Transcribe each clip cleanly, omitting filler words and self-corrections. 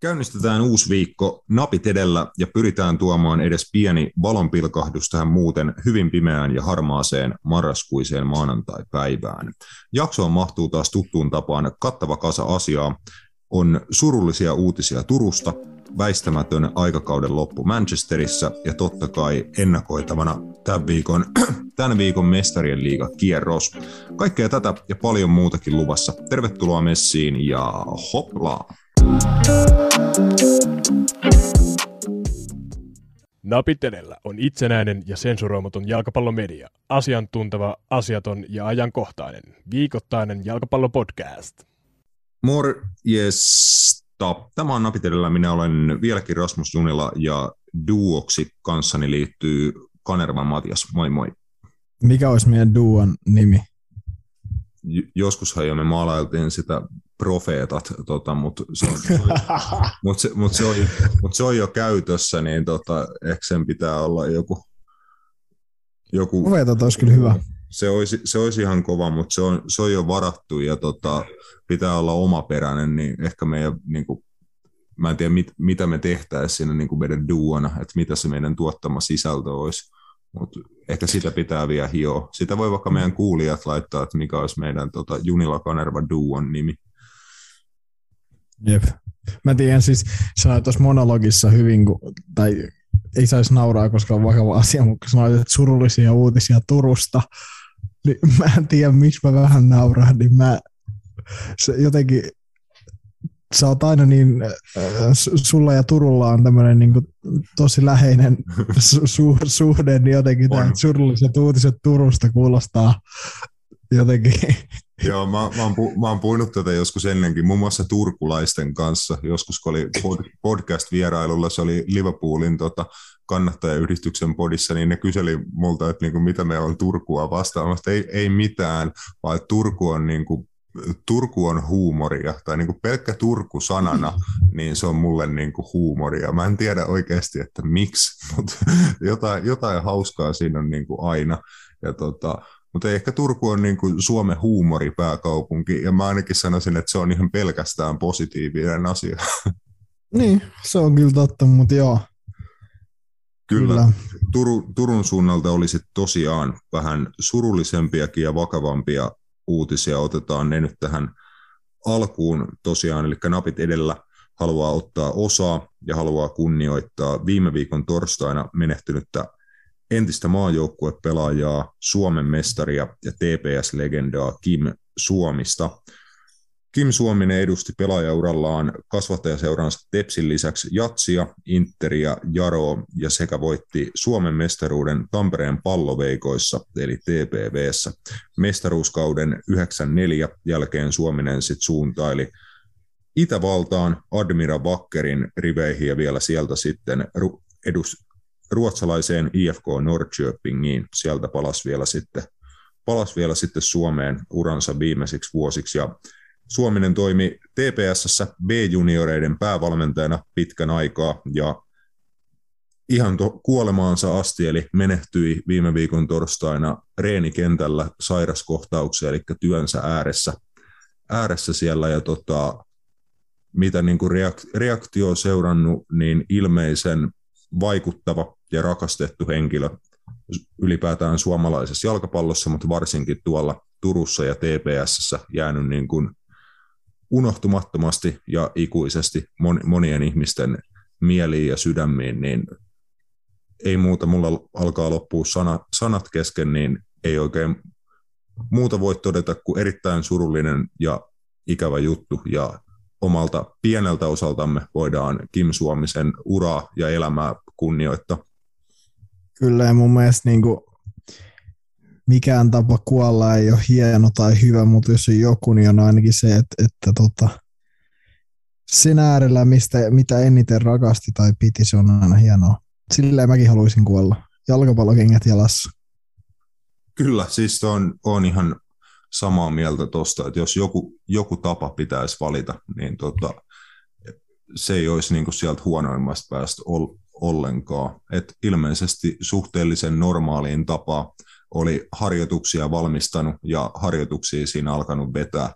Käynnistetään uusi viikko napit edellä ja pyritään tuomaan edes pieni valonpilkahdus tähän muuten hyvin pimeään ja harmaaseen marraskuiseen maanantai-päivään. Jaksoon mahtuu taas tuttuun tapaan kattava kasa asiaa. On surullisia uutisia Turusta, väistämätön aikakauden loppu Manchesterissa ja totta kai ennakoitavana tämän viikon mestarien liigakierros. Kaikkea tätä ja paljon muutakin luvassa. Tervetuloa messiin ja hoplaa! Napit edellä on itsenäinen ja sensuroimaton jalkapallomedia. Asiantunteva, asiaton ja ajankohtainen. Viikoittainen jalkapallopodcast. Morjesta. Tämä on Napit edellä. Minä olen vieläkin Rasmus Junila ja duoksi kanssani liittyy Kanerva Matias. Moi moi. Mikä olisi meidän duon nimi? Joskushan jo me maalailtiin sitä profeetat, mutta se on jo käytössä, niin ehkä sen pitää olla joku profeetat olisi kyllä hyvä. Se olisi ihan kova, mutta se on jo varattu ja pitää olla omaperäinen, niin ehkä meidän, niinku, mä en tiedä mitä me tehtäisiin siinä niinku meidän duona, että mitä se meidän tuottama sisältö olisi. Mut ehkä sitä pitää vielä hioa. Sitä voi vaikka meidän kuulijat laittaa, että mikä olisi meidän Junila Kanerva duon nimi. Jep. Mä tiedän, siis sanoit tuossa monologissa hyvin, tai ei saisi nauraa, koska on vakava asia, mutta sanoit, että surullisia uutisia Turusta, niin mä en tiedä, miksi mä vähän nauraan, niin jotenkin sä oot aina niin, sulla ja Turulla on tämmöinen niin tosi läheinen suhde, niin jotenkin tämän surulliset uutiset Turusta kuulostaa jotenkin. Joo, mä oon puhunut tätä joskus ennenkin, muun muassa turkulaisten kanssa. Joskus, kun oli podcast-vierailulla, se oli Liverpoolin kannattajayhdistyksen podissa, niin ne kyseli multa, että niinku, mitä me on Turkua vastaamassa. Ei mitään, vaan Turku on niinku, Turku on huumoria, tai niin kuin pelkkä Turku sanana, niin se on mulle niin kuin huumoria. Mä en tiedä oikeasti, että miksi, mutta jotain hauskaa siinä on niin kuin aina. Ja mutta ehkä Turku on niin kuin Suomen huumoripääkaupunki, ja mä ainakin sanoisin, että se on ihan pelkästään positiivinen asia. Niin, se on kyllä totta, mutta joo. Kyllä. Turun suunnalta olisi tosiaan vähän surullisempiakin ja vakavampia uutisia. Otetaan ne nyt tähän alkuun tosiaan, eli napit edellä haluaa ottaa osaa ja haluaa kunnioittaa viime viikon torstaina menehtynyttä entistä maajoukkuepelaajaa, Suomen mestaria ja TPS-legendaa Kim Suomista. Kim Suominen edusti pelaajaurallaan kasvattajaseuransa Tepsin lisäksi Jatsia, Interiä, Jaroa ja sekä voitti Suomen mestaruuden Tampereen Palloveikoissa eli TPV:ssä. Mestaruuskauden 94 jälkeen Suominen sitten suuntaili Itävaltaan Admira Wackerin riveihin ja vielä sieltä sitten ruotsalaiseen IFK Norrköpingiin. Sieltä palasi vielä sitten Suomeen uransa viimeisiksi vuosiksi ja Suominen toimi TPS:ssä B-junioreiden päävalmentajana pitkän aikaa ja ihan kuolemaansa asti, eli menehtyi viime viikon torstaina reenikentällä sairaskohtaukseen, eli työnsä ääressä siellä. Ja mitä niin kuin reaktio on seurannut, niin ilmeisen vaikuttava ja rakastettu henkilö ylipäätään suomalaisessa jalkapallossa, mutta varsinkin tuolla Turussa ja TPS:ssä jäänyt niin kuin unohtumattomasti ja ikuisesti monien ihmisten mieliin ja sydämiin, niin ei muuta, mulla alkaa loppua sanat kesken, niin ei oikein muuta voi todeta kuin erittäin surullinen ja ikävä juttu, ja omalta pieneltä osaltamme voidaan Kim Suomisen uraa ja elämää kunnioittaa. Kyllä, ja mun mielestä niin kuin mikään tapa kuolla ei ole hieno tai hyvä, mutta jos on joku, niin on ainakin se, että sen äärellä, mitä eniten rakasti tai piti, se on aina hienoa. Silleen mäkin haluaisin kuolla. Jalkapallokengät jalassa. Kyllä, siis on ihan samaa mieltä tuosta, että jos joku tapa pitäisi valita, niin se ei olisi niin kuin sieltä huonoimmasta päästä ollenkaan. Et ilmeisesti suhteellisen normaaliin tapaan oli harjoituksia valmistanut ja harjoituksia siinä alkanut vetää,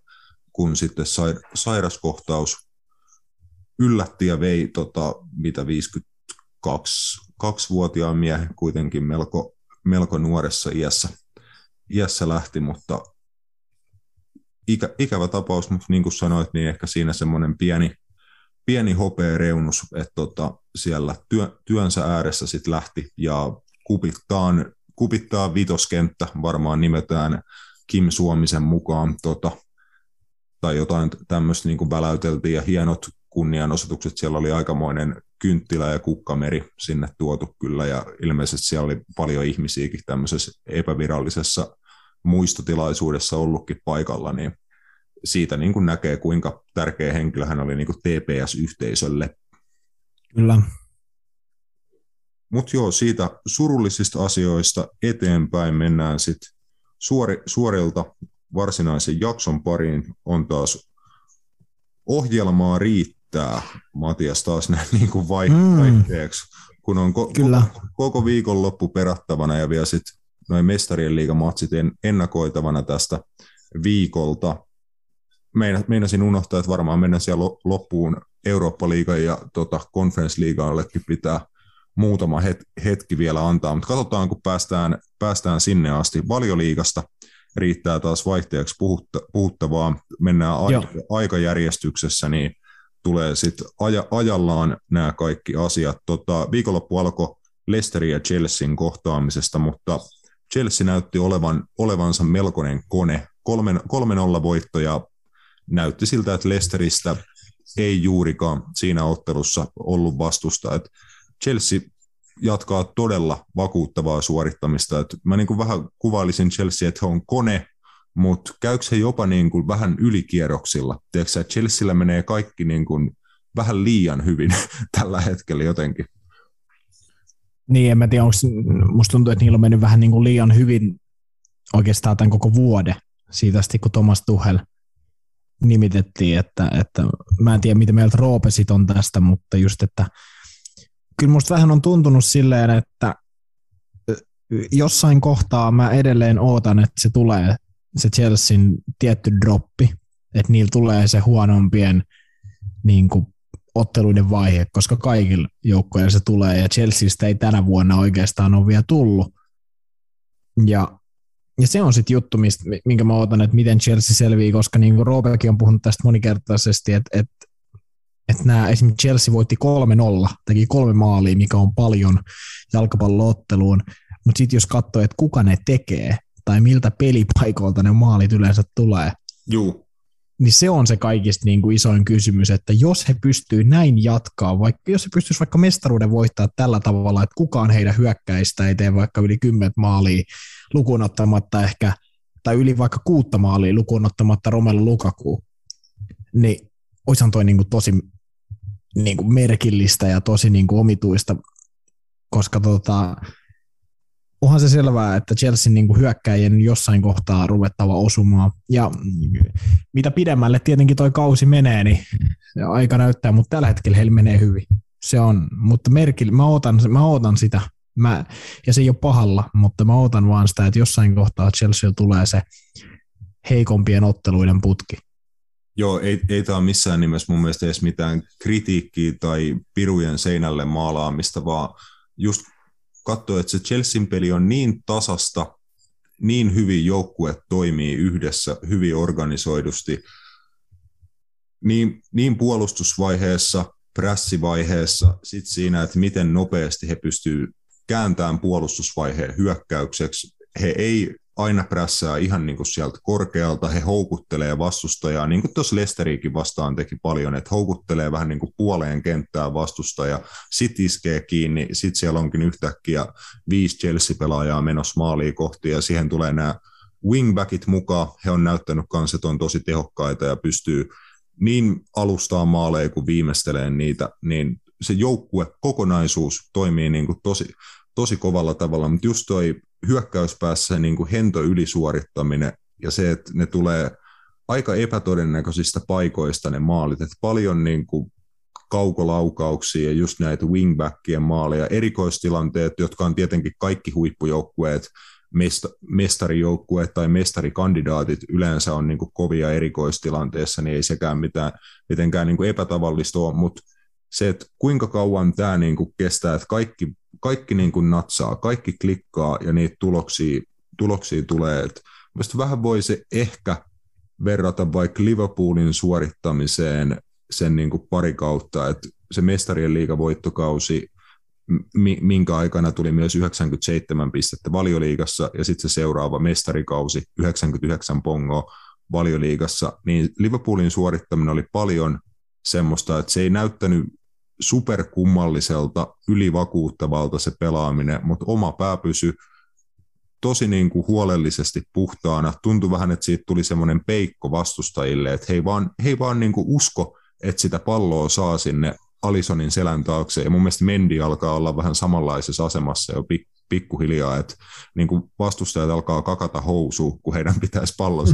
kun sitten sairaskohtaus yllätti ja vei mitä 52-vuotiaan miehen kuitenkin melko nuoressa iässä lähti, mutta ikävä tapaus, mutta niin kuin sanoit, niin ehkä siinä semmoinen pieni hopeareunus, että siellä työnsä ääressä sit lähti ja kupittaa vitoskenttä, varmaan nimetään Kim Suomisen mukaan tai jotain tämmöistä niin kuin väläyteltiin, ja hienot kunnianosoitukset, siellä oli aikamoinen kynttilä ja kukkameri sinne tuotu kyllä, ja ilmeisesti siellä oli paljon ihmisiäkin tämmöisessä epävirallisessa muistotilaisuudessa ollutkin paikalla, niin siitä niin kuin näkee, kuinka tärkeä henkilö hän oli niin kuin TPS-yhteisölle. Kyllä. Mutta joo, siitä surullisista asioista eteenpäin mennään sitten suorilta varsinaisen jakson pariin. On taas ohjelmaa riittää, Matias, taas näin niin kuin vaihteeksi, kun on koko viikonloppu perättävänä ja vielä sitten noin mestarien liigamatsit ennakoitavana tästä viikolta. Meinasin unohtaa, että varmaan mennään siellä loppuun Eurooppa-liigan ja konferenssliigallekin pitää muutama hetki vielä antaa, mutta katsotaan, kun päästään sinne asti. Valioliigasta riittää taas vaihteeksi puhuttavaa. Mennään aikajärjestyksessä, niin tulee sitten ajallaan nämä kaikki asiat. Viikonloppu alkoi Leicesterin ja Chelsean kohtaamisesta, mutta Chelsea näytti olevansa melkoinen kone. 3-0 voitto ja näytti siltä, että Leicesteristä ei juurikaan siinä ottelussa ollut vastusta. Et Chelsea jatkaa todella vakuuttavaa suorittamista. Et mä niin kuin vähän kuvailisin Chelsea, että he on kone, mutta käykö he jopa niin kuin vähän ylikierroksilla? Tiedätkö, että Chelsealla menee kaikki niin kuin vähän liian hyvin tällä hetkellä jotenkin. Niin, en mä tiedä, musta tuntuu, että niillä on mennyt vähän niin kuin liian hyvin oikeastaan tämän koko vuoden siitä asti, kun Thomas Tuchel nimitettiin, että mä en tiedä, mitä meiltä roopesit on tästä, mutta just, että kyllä musta vähän on tuntunut silleen, että jossain kohtaa mä edelleen ootan, että se tulee se Chelsean tietty droppi, että niillä tulee se huonompien niin kuin otteluiden vaihe, koska kaikilla joukkoilla se tulee, ja Chelseastä ei tänä vuonna oikeastaan ole vielä tullut. Ja se on sitten juttu, minkä mä ootan, että miten Chelsea selvii, koska niin kuin Roopekin on puhunut tästä monikertaisesti, että nämä esimerkiksi Chelsea voitti 3-0, teki 3 maalia, mikä on paljon jalkapallootteluun, mutta sitten jos katsoo, että kuka ne tekee, tai miltä pelipaikoilta ne maalit yleensä tulee, juu, niin se on se kaikista niin kuin isoin kysymys, että jos he pystyy näin jatkaa, vaikka jos he pystyisi vaikka mestaruuden voittaa tällä tavalla, että kukaan heidän hyökkäistä ei tee vaikka yli 10 maalia lukuun ottamatta ehkä, tai yli vaikka 6 maalia lukuun ottamatta Romelu Lukaku, niin oishan toi niin kuin tosi niin kuin merkillistä ja tosi niin kuin omituista, koska onhan se selvää, että Chelsea niin kuin hyökkäjien jossain kohtaa ruvettava osumaan. Ja mitä pidemmälle tietenkin toi kausi menee, niin aika näyttää, mutta tällä hetkellä heillä menee hyvin. Se on, mutta mä ootan sitä. Ja se ei ole pahalla, mutta mä ootan vaan sitä, että jossain kohtaa Chelsea tulee se heikompien otteluiden putki. Joo, ei tämä ole missään nimessä mun mielestä edes mitään kritiikkiä tai pirujen seinälle maalaamista, vaan just katsoa, että se Chelsean peli on niin tasasta, niin hyvin joukkueet toimii yhdessä, hyvin organisoidusti, niin puolustusvaiheessa, pressivaiheessa, sitten siinä, että miten nopeasti he pystyvät kääntämään puolustusvaiheen hyökkäykseksi. He ei aina prässää ihan niin kuin sieltä korkealta, he houkuttelee vastustajaa, niin kuin tuossa Leicesteriäkin vastaan teki paljon, että houkuttelee vähän niin kuin puoleen kenttään vastustaja, sit iskee kiinni, sit siellä onkin yhtäkkiä 5 Chelsea-pelaajaa menossa maaliin kohti, ja siihen tulee nämä wingbackit mukaan, he on näyttänyt kanssa, että on tosi tehokkaita ja pystyy niin alustaan maaleja kuin viimeistelemään niitä, niin se joukkue kokonaisuus toimii niin kuin tosi kovalla tavalla, mutta just toi hyökkäyspäässä niin kuin hento ylisuorittaminen ja se, että ne tulee aika epätodennäköisistä paikoista ne maalit, että paljon niin kuin kaukolaukauksia ja just näitä wingbackien maaleja, erikoistilanteet, jotka on tietenkin kaikki huippujoukkueet mestarijoukkueet tai mestarikandidaatit yleensä on niin kuin kovia erikoistilanteessa, niin ei sekään mitään mitenkään niin kuin epätavallista ole, mutta se, että kuinka kauan tämä niin kuin kestää, että kaikki niin kuin natsaa, kaikki klikkaa ja niitä tuloksia tulee. Mielestäni vähän voi se ehkä verrata vaikka Liverpoolin suorittamiseen sen niin kuin pari kautta, että se mestarien liigavoittokausi, minkä aikana tuli myös 97 pistettä valioliigassa ja sitten se seuraava mestarikausi 99 pongoa valioliigassa, niin Liverpoolin suorittaminen oli paljon semmoista, että se ei näyttänyt superkummalliselta, ylivakuuttavalta se pelaaminen, mutta oma pää pysyi tosi niin kuin huolellisesti puhtaana. Tuntui vähän, että siitä tuli semmoinen peikko vastustajille, että he ei vaan niin kuin usko, että sitä palloa saa sinne Alissonin selän taakse, ja mun mielestä Mendy alkaa olla vähän samanlaisessa asemassa jo pikkuhiljaa, että niin kuin vastustajat alkaa kakata housua, kun heidän pitäisi pallo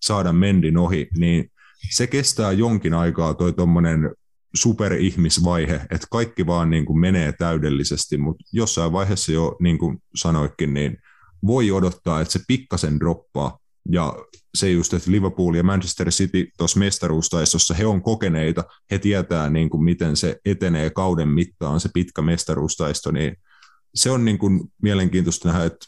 saada Mendyn ohi, niin se kestää jonkin aikaa toi tommonen superihmisvaihe, että kaikki vaan niin kuin menee täydellisesti, mutta jossain vaiheessa jo, niin kuin sanoitkin, niin voi odottaa, että se pikkasen droppaa, ja se just, että Liverpool ja Manchester City tuossa mestaruustaistossa, he on kokeneita, he tietää niin kuin miten se etenee kauden mittaan, se pitkä mestaruustaisto, niin se on niin kuin mielenkiintoista nähdä, että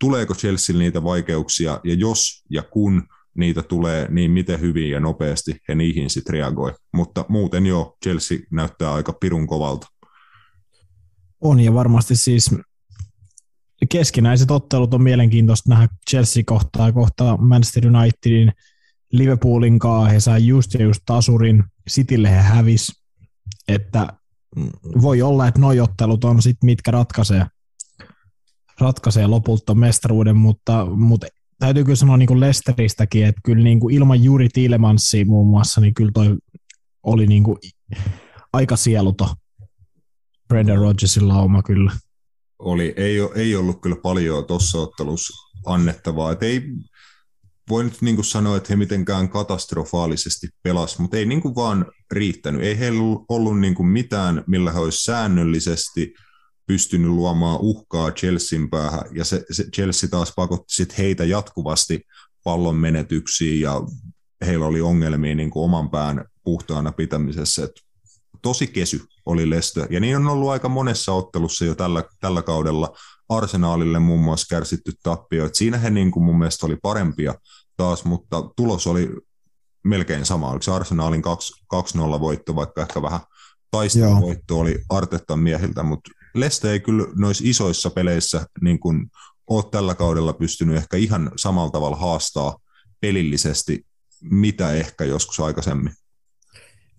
tuleeko Chelsea niitä vaikeuksia, ja jos ja kun niitä tulee, niin miten hyvin ja nopeasti he niihin sitten reagoi. Mutta muuten joo, Chelsea näyttää aika pirun kovalta. On, ja varmasti siis keskinäiset ottelut on mielenkiintoista nähdä Chelsea kohtaa Manchester Unitedin, Liverpoolin kaa, he sai just tasurin, Citylle he hävisi, että voi olla, että noi ottelut on sitten mitkä ratkaisee lopulta mestaruuden, mutta täytyy kyllä sanoa niin kuin Leicesteristäkin, että kyllä niin kuin ilman Youri Tielemansia muun muassa, niin kyllä toi oli niin kuin aika sieluto Brendan Rodgersin lauma kyllä. Oli. Ei ollut kyllä paljon tuossa ottelussa annettavaa. Et ei voi nyt niin kuin sanoa, että he mitenkään katastrofaalisesti pelas, mutta ei niin kuin vaan riittänyt. Ei heillä ollut niin kuin mitään, millä he olisi säännöllisesti pystynyt luomaan uhkaa Chelsean päähän, ja se Chelsea taas pakotti sit heitä jatkuvasti pallon menetyksiin, ja heillä oli ongelmia niin kuin oman pään puhtaana pitämisessä. Et tosi kesy oli Leicester, ja niin on ollut aika monessa ottelussa jo tällä kaudella. Arsenaalille muun muassa kärsitty tappio, että siinä he niin kuin mun mielestä oli parempia taas, mutta tulos oli melkein sama. Oliko se Arsenaalin 2-0 voitto, vaikka ehkä vähän taisteluvoitto oli Artetan miehiltä, mutta Leicester ei kyllä noissa isoissa peleissä niin kuin ole tällä kaudella pystynyt ehkä ihan samalla tavalla haastaa pelillisesti, mitä ehkä joskus aikaisemmin.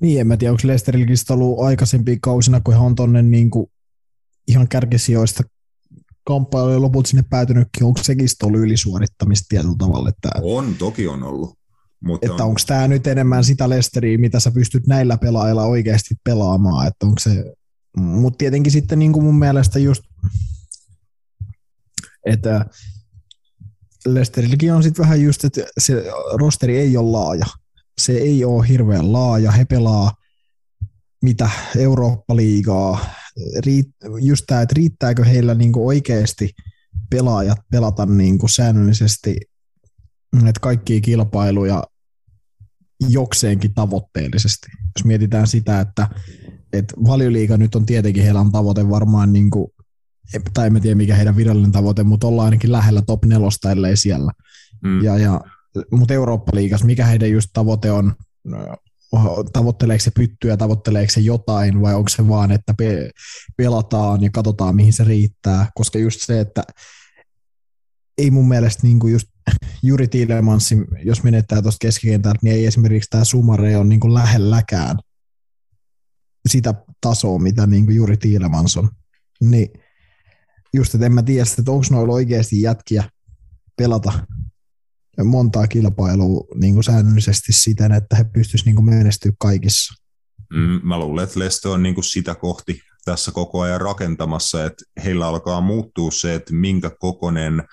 Niin, en mä tiedä, onko Leicesterilläkin ollut aikaisempia kausina, kun he on tuonne niin kuin ihan kärkisijoista kamppailuja lopulta sinne päätynytkin, onko sekin ollut ylisuorittamista tietyllä tavalla? Että on, toki on ollut. Mutta että onko tämä nyt enemmän sitä Leicesteriä, mitä sä pystyt näillä pelaajilla oikeasti pelaamaan, että onko se. Mutta tietenkin sitten niin kuin mun mielestä just, että Leicesterilläkin on sitten vähän just, että se rosteri ei ole laaja. Se ei ole hirveän laaja. He pelaa mitä Eurooppa-liigaa. Just tämä, että riittääkö heillä niin kuin oikeasti pelaajat pelata niin kuin säännöllisesti näitä kaikkia kilpailuja jokseenkin tavoitteellisesti. Jos mietitään sitä, että Valioliiga nyt on tietenkin heillä on tavoite varmaan, niin kuin, tai en tiedä mikä heidän virallinen tavoite, mutta ollaan ainakin lähellä top 4, ellei siellä. Mm. Mutta Eurooppa-liigassa, mikä heidän just tavoite on? Tavoitteleeko se pyttyä, tavoitteleeko se jotain, vai onko se vaan, että pelataan ja katsotaan, mihin se riittää? Koska just se, että ei mun mielestä niin kuin just Youri Tielemans, jos menettää tuosta keskikentältä, niin ei esimerkiksi tämä Soumaré ole niin kuin lähelläkään sitä tasoa, mitä niin Youri Tielemans on. Niin just, että en mä tiedä, että onko noilla oikeasti jätkiä pelata montaa kilpailua niin kuin säännöllisesti siten, että he pystyisivät niin kuin menestyä kaikissa. Mä luulen, että Leicester on niin kuin sitä kohti tässä koko ajan rakentamassa, että heillä alkaa muuttua se, että minkä kokoinen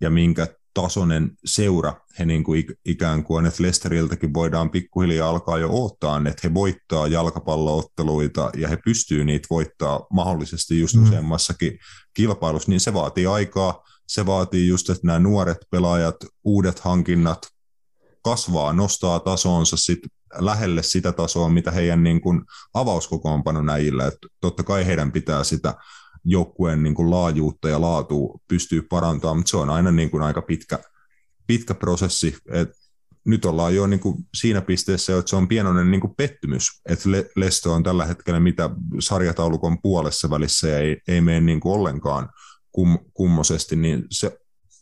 ja minkä tasoinen seura he niin kuin ikään kuin, että Leicesteriltäkin voidaan pikkuhiljaa alkaa jo odottaa, että he voittaa jalkapallootteluita ja he pystyvät niitä voittaa mahdollisesti just useammassakin kilpailussa, niin se vaatii aikaa, se vaatii just, että nämä nuoret pelaajat, uudet hankinnat kasvaa, nostaa tasoonsa sit lähelle sitä tasoa, mitä heidän niin kuin avauskokoonpanon äijillä. Et totta kai heidän pitää sitä joukkueen niin kuin laajuutta ja laatua pystyy parantamaan, mutta se on aina niin kuin aika pitkä prosessi. Et nyt ollaan jo niin kuin siinä pisteessä, että se on pienoinen niin kuin pettymys, että Leicester on tällä hetkellä mitä sarjataulukon puolessa välissä ja ei mene niin kuin ollenkaan kummosesti, niin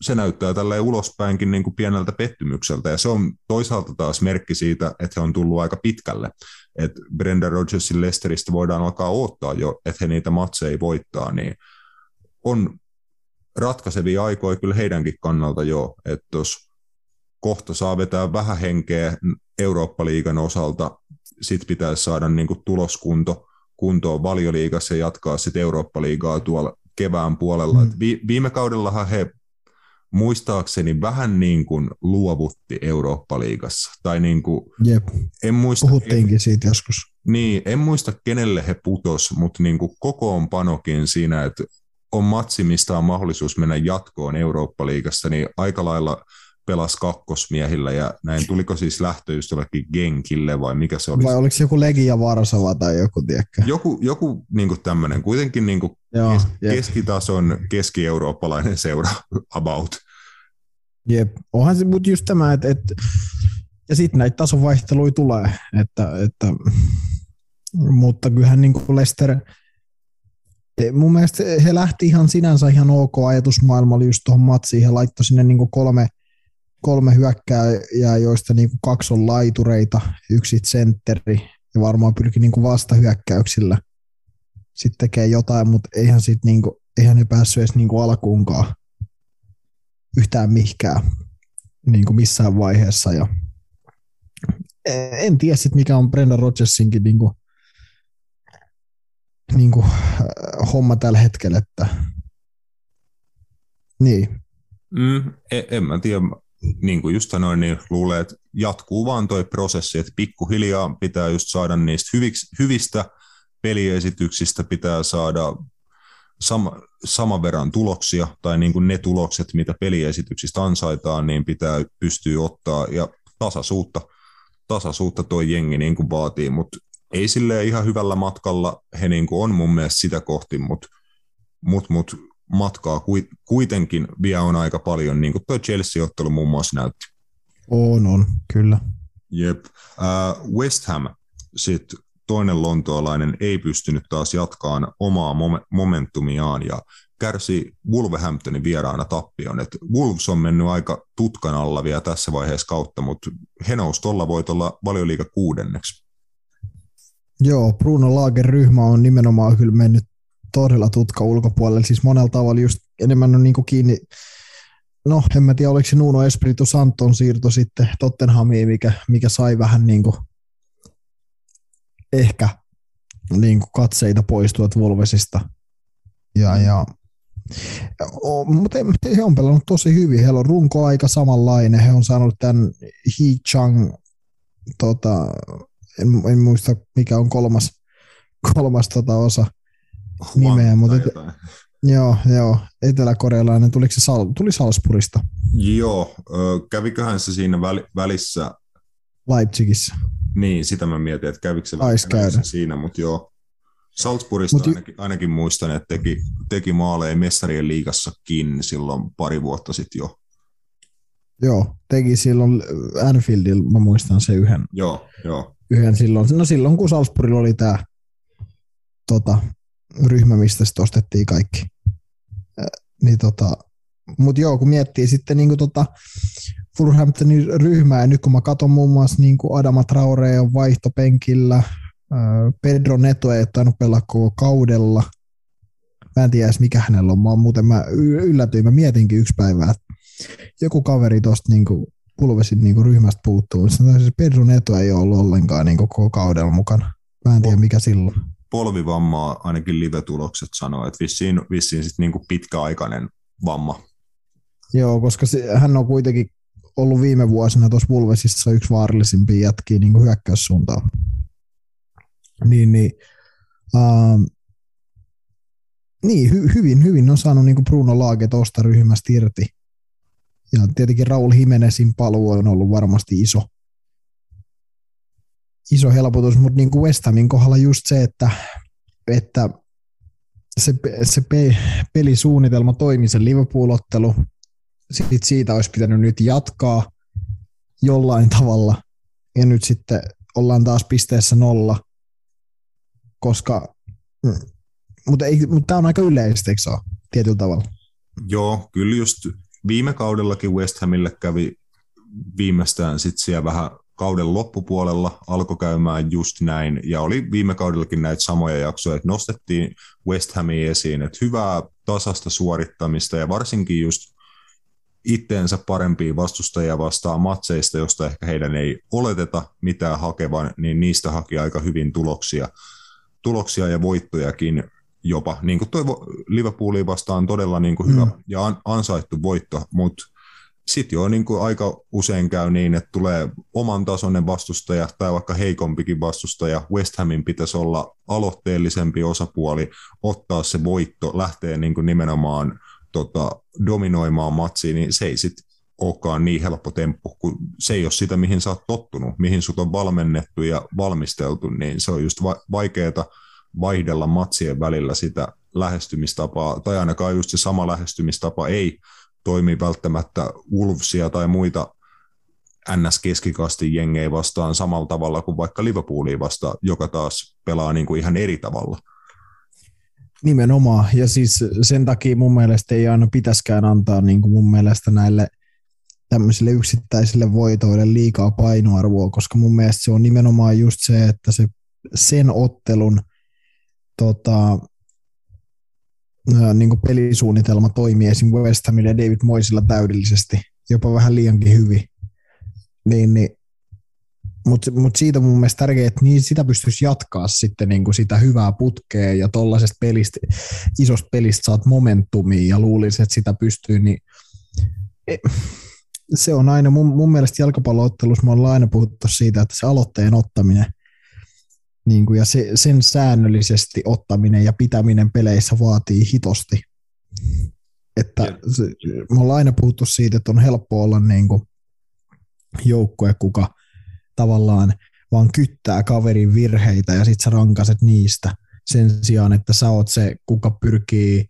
se näyttää tälleen ulospäinkin niin kuin pieneltä pettymykseltä, ja se on toisaalta taas merkki siitä, että he on tullut aika pitkälle, että Brendan Rodgersin Leicesteristä voidaan alkaa odottaa jo, että he niitä matseja voittaa, niin on ratkaisevia aikoja kyllä heidänkin kannalta jo, että tuossa kohta saa vetää vähän henkeä Eurooppa-liigan osalta, sitten pitäisi saada niin kuin tuloskuntoon Valioliigassa ja jatkaa sitten Eurooppa-liigaa tuolla kevään puolella. Mm. Viime kaudellahan he muistaakseni vähän niin kuin luovutti Eurooppa-liigassa. Tai niin kuin, en muista, puhuttiinkin siitä joskus. Niin, en muista kenelle he putosi, mutta niin kuin kokoonpanokin siinä, että on matsi, mistä on mahdollisuus mennä jatkoon Eurooppa-liigassa, niin aika lailla pelasi kakkosmiehillä ja näin. Tuliko siis lähtö just jollekin Genkille vai mikä se oli? Vai oliko se joku Legia Varsava tai joku, tiedäkö? Joku niinku tämmöinen, kuitenkin niinku keskitason keski-eurooppalainen seura about. Jep, onhan se, mutta just tämä, että ja sitten näitä tasonvaihteluja tulee, että mutta kyllähän niinku Leicester, mun mielestä he lähti ihan sinänsä ihan ok ajatusmaailma oli just tuohon matsiin, he laittoi sinne niinku kolme hyökkääjää, joista niinku kaksi on laitureita, yksi sentteri ja varmaan pyrki niinku vastahyökkäyksillä sitten tekee jotain, mutta eihän ne päässyt edes niinku alkuunkaan yhtään mihkään niinku missään vaiheessa. Ja en tiedä sit, mikä on Brendan Rodgersinkin niinku homma tällä hetkellä. Että niin. En mä tiedä. Niin kuin just sanoin, niin luulen, että jatkuu vaan toi prosessi, että pikkuhiljaa pitää just saada niistä hyvistä peliesityksistä, pitää saada saman verran tuloksia, tai niin kuin ne tulokset, mitä peliesityksistä ansaitaan, niin pitää pystyä ottaa, ja tasaisuutta toi jengi niin kuin vaatii, mutta ei silleen ihan hyvällä matkalla, he niin kuin on mun mielestä sitä kohti, mutta matkaa kuitenkin vielä on aika paljon, niin kuin tuo Chelsea-ottelu muun muassa näytti. On, kyllä. Jep. West Ham, sitten toinen lontoolainen, ei pystynyt taas jatkaan omaa momentumiaan ja kärsi Wolverhamptonin vieraana tappion. Et Wolves on mennyt aika tutkan alla vielä tässä vaiheessa kautta, mutta he nousi tuolla voitolla Valioliiga 6. Joo, Bruno Lager-ryhmä on nimenomaan kyllä mennyt todella tutka ulkopuolella, siis monella tavalla just enemmän on niinku kiinni, no en mä tiedä, oliko se Nuno Espiritu Santon siirto sitten Tottenhamiin, mikä sai vähän niinku ehkä niinku katseita poistua Wolvesista. Mutta he on pelannut tosi hyvin, heillä on runko aika samanlainen, he on saanut tämän Hee Chang, en muista mikä on kolmas osa, nimeä, mutta joo, eteläkorealainen, tuli Salzburgista. Joo, käviköhän se siinä välissä Leipzigissä. Niin, sitä mä mietin, että kävikö se siinä, mutta joo. Salzburgista ainakin muistan, että teki maaleja Mestarien liigassakin silloin pari vuotta sitten jo. Joo, teki silloin Anfieldilla, mä muistan se yhden. Joo. Yhden silloin, no silloin kun Salzburgilla oli tää ryhmä, mistä sitten ostettiin kaikki. Niin mutta joo, kun miettii sitten niinku Fulhamptonin ryhmää, ja nyt kun mä katson muun muassa niinku Adama Traore on vaihtopenkillä, Pedro Neto ei ole tainnut pelaa koko kaudella. Mä en tiedä edes, mikä hänellä on. Mä yllätyin, mä mietinkin yksi päivä, että joku kaveri tuosta niinku Pulvesin niinku ryhmästä puuttuu. Pedro Neto ei ole ollut ollenkaan niinku koko kaudella mukana. Mä en tiedä, mikä silloin. Polvivammaa ainakin live-tulokset sanoo, että vissiin sit niinku pitkäaikainen vamma. Joo, koska hän on kuitenkin ollut viime vuosina tuossa Wolvesissa yksi vaarallisimpia jätkiä niinku hyökkäyssuuntaan. Niin, Niin, hyvin on saanut niin kuin Bruno Laage tuosta ryhmästä irti. Ja tietenkin Raul Jimenezin paluu on ollut varmasti iso helpotus, mutta niin kuin West Hamin kohdalla just se, että se pelisuunnitelma toimi sen Liverpool-ottelu. Sitten siitä olisi pitänyt nyt jatkaa jollain tavalla. Ja nyt sitten ollaan taas pisteessä 0, koska... Mutta tämä on aika yleistä, eikö se ole, tietyllä tavalla? Joo, kyllä just viime kaudellakin West Hamille kävi viimeistään sitten siellä vähän kauden loppupuolella, alkoi käymään just näin, ja oli viime kaudellakin näitä samoja jaksoja, että nostettiin West Hamia esiin, että hyvää tasasta suorittamista, ja varsinkin just itteensä parempia vastustajia vastaan matseista, josta ehkä heidän ei oleteta mitään hakevan, niin niistä haki aika hyvin tuloksia ja voittojakin, jopa niin kuin toi Liverpooliin vastaan todella niin kuin hyvä ja ansaittu voitto, mutta sitten jo niin kuin aika usein käy niin, että tulee oman tasoinen vastustaja tai vaikka heikompikin vastustaja. West Hamin pitäisi olla aloitteellisempi osapuoli, ottaa se voitto, lähtee niin kuin nimenomaan dominoimaan matsia, niin se ei sitten olekaan niin helppo temppu, kun se ei ole sitä, mihin sä oot tottunut, mihin sut on valmennettu ja valmisteltu, niin se on just vaikeaa vaihdella matsien välillä sitä lähestymistapaa, tai ainakaan just se sama lähestymistapa ei toimi välttämättä Wolvesia tai muita NS-keskikastin jengejä vastaan samalla tavalla kuin vaikka Liverpoolia vastaan, joka taas pelaa niin kuin ihan eri tavalla. Nimenomaan, ja siis sen takia mun mielestä ei aina pitäskään antaa niin kuin mun mielestä näille tämmöisille yksittäisille voitoille liikaa painoarvoa, koska mun mielestä se on nimenomaan just se, että sen ottelun niin kuin pelisuunnitelma toimii esim. West Hamilla ja David Moyesilla täydellisesti, jopa vähän liiankin hyvin. Niin, mutta siitä mun mielestä tärkeää, että niin sitä pystyisi jatkaa sitten niin kuin sitä hyvää putkea ja tuollaisesta isosta pelistä saat momentumia ja luulisi, että sitä pystyy. Niin, se on aina, mun mielestä jalkapallo-ottelussa me ollaan aina puhuttu siitä, että se aloitteen ottaminen niin kuin, ja sen säännöllisesti ottaminen ja pitäminen peleissä vaatii hitosti. Että me ollaan aina puhuttu siitä, että on helppo olla niin kuin joukkue, kuka tavallaan vaan kyttää kaverin virheitä ja sit sä rankaset niistä sen sijaan, että sä oot se, kuka pyrkii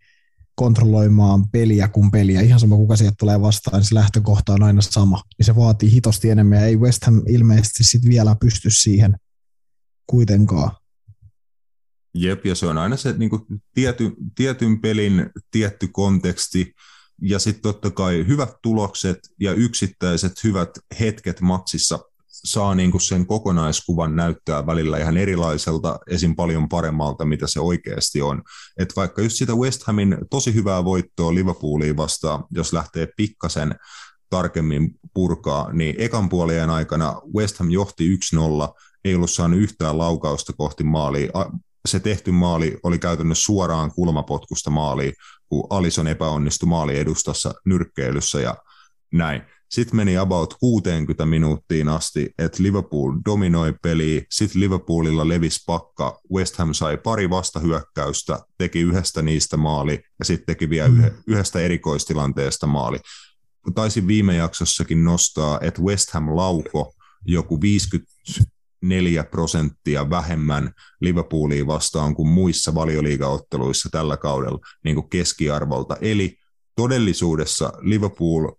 kontrolloimaan peliä kuin peliä. Ihan sama, kuka sieltä tulee vastaan, niin se lähtökohta on aina sama. Ja se vaatii hitosti enemmän ja ei West Ham ilmeisesti sit vielä pysty siihen kuitenkaan. Jep, ja se on aina se niin kuin tietyn pelin tietty konteksti, ja sitten totta kai hyvät tulokset ja yksittäiset hyvät hetket matsissa saa niin kuin sen kokonaiskuvan näyttää välillä ihan erilaiselta, esim. Paljon paremmalta, mitä se oikeasti on. Et vaikka just sitä West Hamin tosi hyvää voittoa Liverpoolia vastaan, jos lähtee pikkasen tarkemmin purkaa, niin ekan puolien aikana West Ham johti 1-0, ei ollut saanut yhtään laukausta kohti maalia. Se tehty maali oli käytännössä suoraan kulmapotkusta maaliin, kun Alisson epäonnistui maaliedustassa nyrkkeilyssä ja näin. Sitten meni about 60 minuuttiin asti, että Liverpool dominoi peliä, sitten Liverpoolilla levisi pakka, West Ham sai pari vastahyökkäystä, teki yhdestä niistä maali ja sitten teki vielä yhdestä erikoistilanteesta maali. Taisin viime jaksossakin nostaa, että West Ham lauko joku 54% vähemmän Liverpoolia vastaan kuin muissa valioliigaotteluissa tällä kaudella niin kuin keskiarvolta. Eli todellisuudessa Liverpool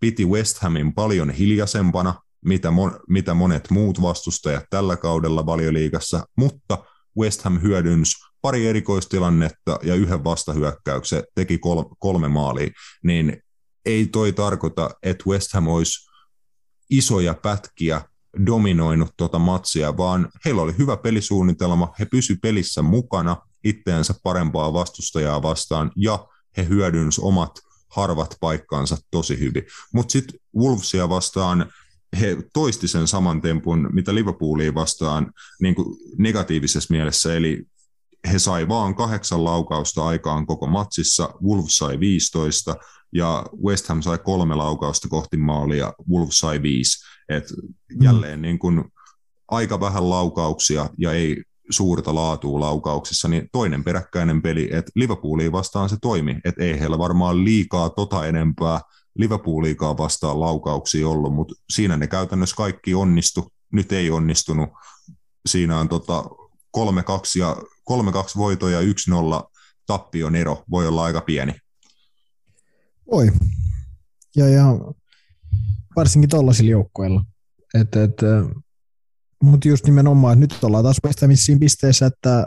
piti West Hamin paljon hiljaisempana, mitä monet muut vastustajat tällä kaudella valioliigassa, mutta West Ham hyödynsi pari erikoistilannetta ja yhden vastahyökkäyksen, teki kolme maalia, niin ei toi tarkoita, että West Ham olisi isoja pätkiä dominoinut tuota matsia, vaan heillä oli hyvä pelisuunnitelma, he pysy pelissä mukana itteensä parempaa vastustajaa vastaan ja he hyödynsi omat harvat paikkaansa tosi hyvin. Mutta sitten Wolvesia vastaan he toisti sen saman tempun, mitä Liverpoolia vastaan niin kuin negatiivisessa mielessä, eli he sai vaan 8 laukausta aikaan koko matsissa, Wolves sai 15 ja West Ham sai 3 laukausta kohti maalia, Wolves sai 5. Et jälleen niin kun aika vähän laukauksia ja ei suurta laatua laukauksissa, niin toinen peräkkäinen peli, että Liverpoolia vastaan se toimi, että ei heillä varmaan liikaa enempää Liverpooliakaan vastaan laukauksia ollut, mutta siinä ne käytännössä kaikki onnistu, nyt ei onnistunut, siinä on 3-2 voito ja 1-0 tappion ero, voi olla aika pieni. Voi, ja varsinkin tuollaisilla joukkueilla, mutta just nimenomaan, että nyt ollaan taas siinä pisteessä, että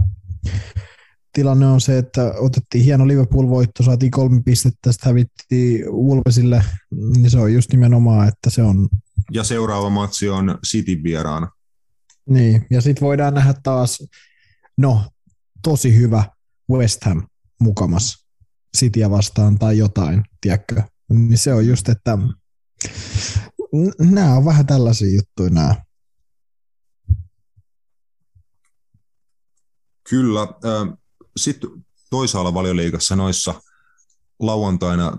tilanne on se, että otettiin hieno Liverpool-voitto, saatiin 3 pistettä, sitten hävittiin Wolvesille, niin se on just nimenomaan, että se on... Ja seuraava matsi on Cityn vieraana. Niin, ja sitten voidaan nähdä taas, tosi hyvä West Ham mukamas Cityä vastaan tai jotain, tiedätkö? Niin se on just, että nämä on vähän tällaisia juttuja nämä. Kyllä. Sitten toisaalla Valioliigassa noissa lauantaina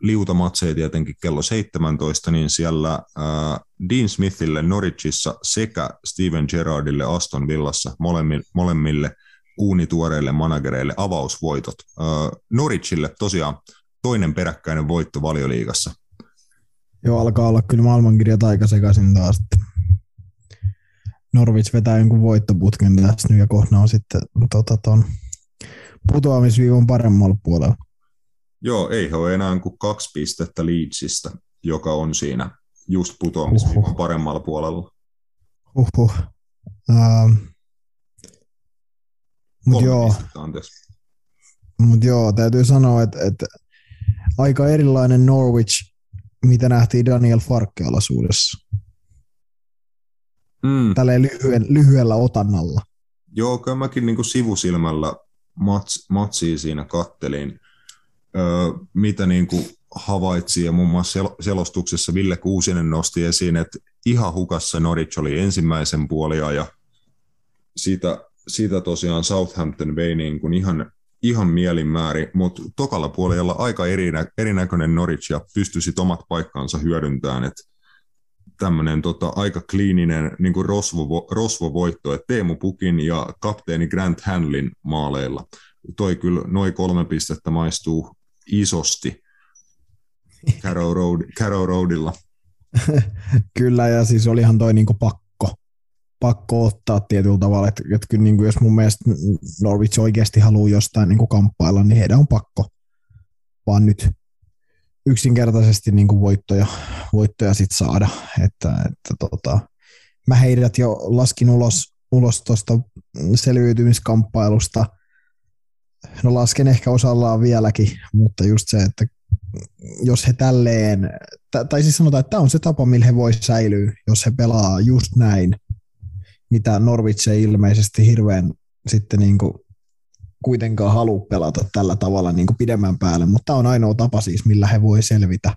liutamatseja tietenkin kello 17, niin siellä Dean Smithille Norwichissa sekä Steven Gerrardille Aston Villassa molemmille uunituoreille managereille avausvoitot. Norwichille tosiaan toinen peräkkäinen voitto Valioliigassa. Joo, alkaa olla kyllä maailmankirjat aika sekaisin taas. Norwich vetää jonkun voittoputken tässä nyt ja kohta on sitten tuon putoamisviivon paremmalla puolella. Joo, ei he ole enää kuin 2 pistettä Leedsistä, joka on siinä just putoamisviivon paremmalla puolella. Uhuh. 3 pistettä, anteeksi. Mutta joo, täytyy sanoa, että aika erilainen Norwich, mitä nähtiin Daniel Farke-alaisuudessa. Tälleen lyhyellä otannalla. Joo, kyllä mäkin niin kuin sivusilmällä matsia siinä kattelin, mitä niin kuin havaitsin, ja muun muassa selostuksessa Ville Kuusinen nosti esiin, että ihan hukassa Norwich oli ensimmäisen puolia, ja sitä tosiaan Southampton vei niin kuin ihan mielinmäärin, mutta tokalla puolella aika erinäköinen Norwich, ja pystyisi omat paikkansa hyödyntämään, että tämmöinen aika kliininen niin kuin rosvovoitto, että Teemu Pukin ja kapteeni Grant Hanlin maaleilla. Toi kyllä noin 3 pistettä maistuu isosti Carrow Roadilla. Kyllä, ja siis olihan toi niin kuin pakko ottaa tietyllä tavalla, että kyllä niin kuin jos mun mielestä Norwich oikeasti haluaa jostain niin kuin kamppailla, niin heidän on pakko vaan nyt yksinkertaisesti niin kuin voittoja sit saada, että mä heidät jo laskin ulos tuosta selviytymiskamppailusta. No lasken ehkä osallaan vieläkin, mutta just se, että jos he tälleen, tai siis sanotaan, että tämä on se tapa, millä he voi säilyä, jos he pelaa just näin, mitä Norwich ei ilmeisesti hirveän sitten niin kuin kuitenkaan halua pelata tällä tavalla niin kuin pidemmän päälle, mutta tämä on ainoa tapa siis, millä he voi selvitä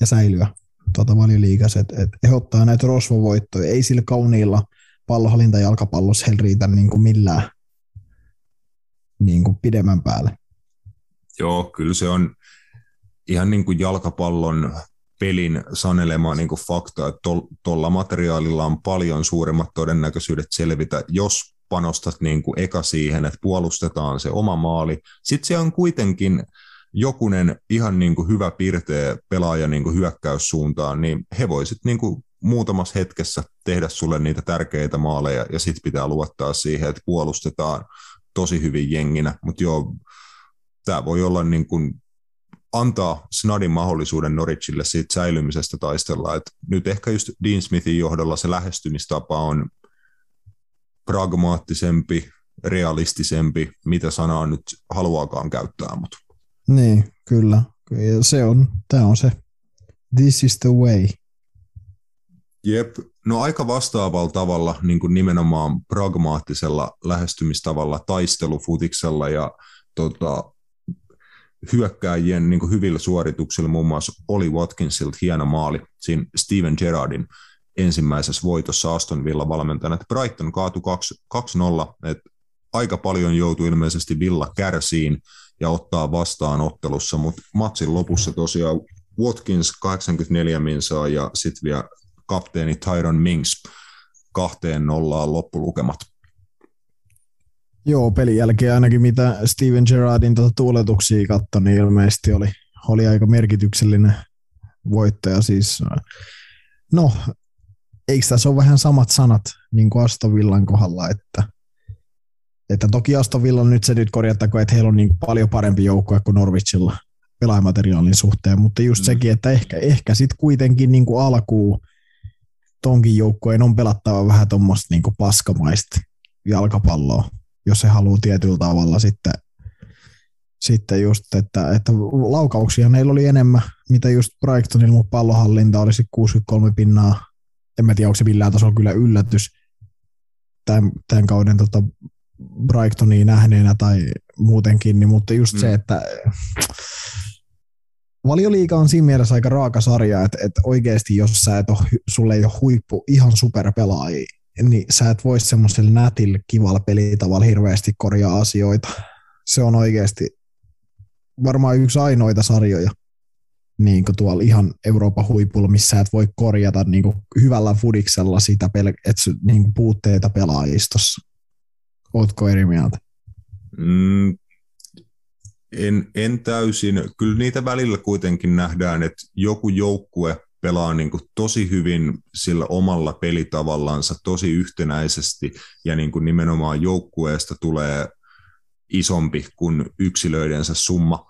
ja säilyä Valioliigassa. He ottaa näitä rosvovoittoja, ei sillä kauniilla pallohallinta jalkapallossa he riitä niin kuin millään niin kuin pidemmän päälle. Joo, kyllä se on ihan niin kuin jalkapallon pelin sanelema niin kuin fakta, että tuolla materiaalilla on paljon suuremmat todennäköisyydet selvitä, jos panostat niin kuin eka siihen, että puolustetaan se oma maali. Sitten se on kuitenkin jokunen ihan niin kuin hyvä pirteä pelaaja niin kuin hyökkäyssuuntaan, niin he voisit niin kuin muutamassa hetkessä tehdä sulle niitä tärkeitä maaleja, ja sitten pitää luottaa siihen, että puolustetaan tosi hyvin jenginä. Mutta joo, tämä voi olla niin kuin antaa snadin mahdollisuuden Norwichille siitä säilymisestä taistella. Et nyt ehkä just Dean Smithin johdolla se lähestymistapa on pragmaattisempi, realistisempi, mitä sanaa nyt haluaakaan käyttää. Mutta. Niin, kyllä. Tämä on se. This is the way. Jep. No aika vastaavalla tavalla, niin kuin nimenomaan pragmaattisella lähestymistavalla, taistelufutiksella ja hyökkääjien niin kuin hyvillä suorituksilla, muun muassa Ollie Watkinsilta hieno maali siinä Steven Gerrardin ensimmäisessä voitossa Aston Villa valmentajana, että Brighton kaatui 2-0, että aika paljon joutui ilmeisesti Villa kärsiin ja ottaa vastaan ottelussa, mutta matsin lopussa tosiaan Watkins 84 minsaa ja sitten vielä kapteeni Tyrone Mings 2-0 loppulukemat. Joo, pelin jälkeen ainakin mitä Steven Gerrardin tuuletuksia katsoi, niin ilmeisesti oli aika merkityksellinen voittaja. Siis, no, eikö tässä ole vähän samat sanat niin kuin Aston Villan kohdalla, että toki Aston Villa nyt korjattakoon, että heillä on niin paljon parempi joukkue kuin Norwichilla pelaajamateriaalin suhteen, mutta just sekin, että ehkä sitten kuitenkin niin kuin alkuun tonkin joukkueen on pelattava vähän tuommoista niin kuin paskamaista jalkapalloa, jos se haluaa tietyllä tavalla sitten just, että laukauksia heillä oli enemmän, mitä just Brightonilla, mutta pallohallinta oli sitten 63%. En mä tiedä, onko se millään tasolla kyllä yllätys tämän kauden Brightonia nähneenä tai muutenkin, niin, mutta just se, että Valioliiga on siinä mielessä aika raaka sarja, että oikeasti jos sä et ole, sulle ei ole huippu ihan superpelaajia, niin sä et voi semmoisella nätillä kivalla pelitavalla hirveästi korjaa asioita. Se on oikeasti varmaan yksi ainoita sarjoja niin kuin tuolla ihan Euroopan huipulla, missä et voi korjata niin kuin hyvällä fudiksella sitä niin kuin puutteita pelaajistossa. Ootko eri mieltä? En täysin. Kyllä niitä välillä kuitenkin nähdään, että joku joukkue pelaa niin kuin tosi hyvin sillä omalla pelitavallansa, tosi yhtenäisesti, ja niin kuin nimenomaan joukkueesta tulee isompi kuin yksilöidensä summa,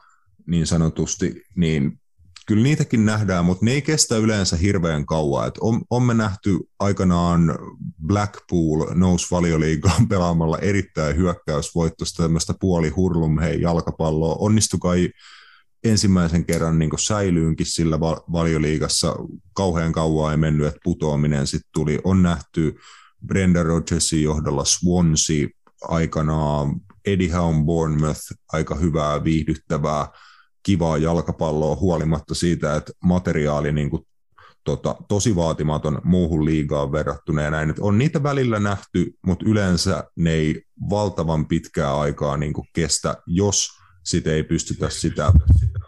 niin sanotusti, niin kyllä niitäkin nähdään, mutta ne ei kestä yleensä hirveän kauan. On me nähty aikanaan Blackpool nousi Valioliigaan pelaamalla erittäin hyökkäysvoittoista tämmöistä puoli hurlumhei jalkapalloa. Onnistui kai ensimmäisen kerran niin säilyynkin sillä Valioliigassa. Kauhean kauan ei mennyt, että putoaminen sitten tuli. On nähty Brenda Rodgersin johdolla Swansea aikanaan. Eddie Howe Bournemouth, aika hyvää, viihdyttävää, kivaa jalkapalloa huolimatta siitä, että materiaali niin kuin, tosi vaatimaton muuhun liigaan verrattuna ja näin. Että on niitä välillä nähty, mutta yleensä ne ei valtavan pitkää aikaa niin kuin kestä, jos sitä ei pystytä sitä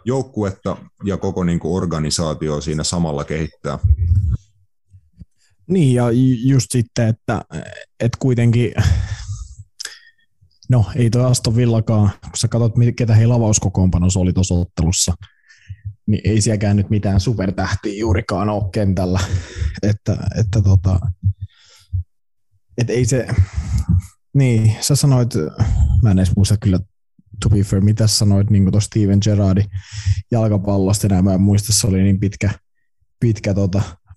joukkuetta ja koko niin kuin organisaatioa siinä samalla kehittää. Niin ja just sitten, että kuitenkin... No, ei toi Aston Villakaan, kun sä katsot, ketä heillä avauskokoonpanossa oli tuossa ottelussa, niin ei sielläkään nyt mitään supertähtiä juurikaan ole kentällä. Että ei se, niin, sä sanoit, mä en edes muista kyllä, to be fair, mitä sanoit, niin kuin tuossa Steven Gerrardin jalkapallosta, enää mä en muista, se oli niin pitkä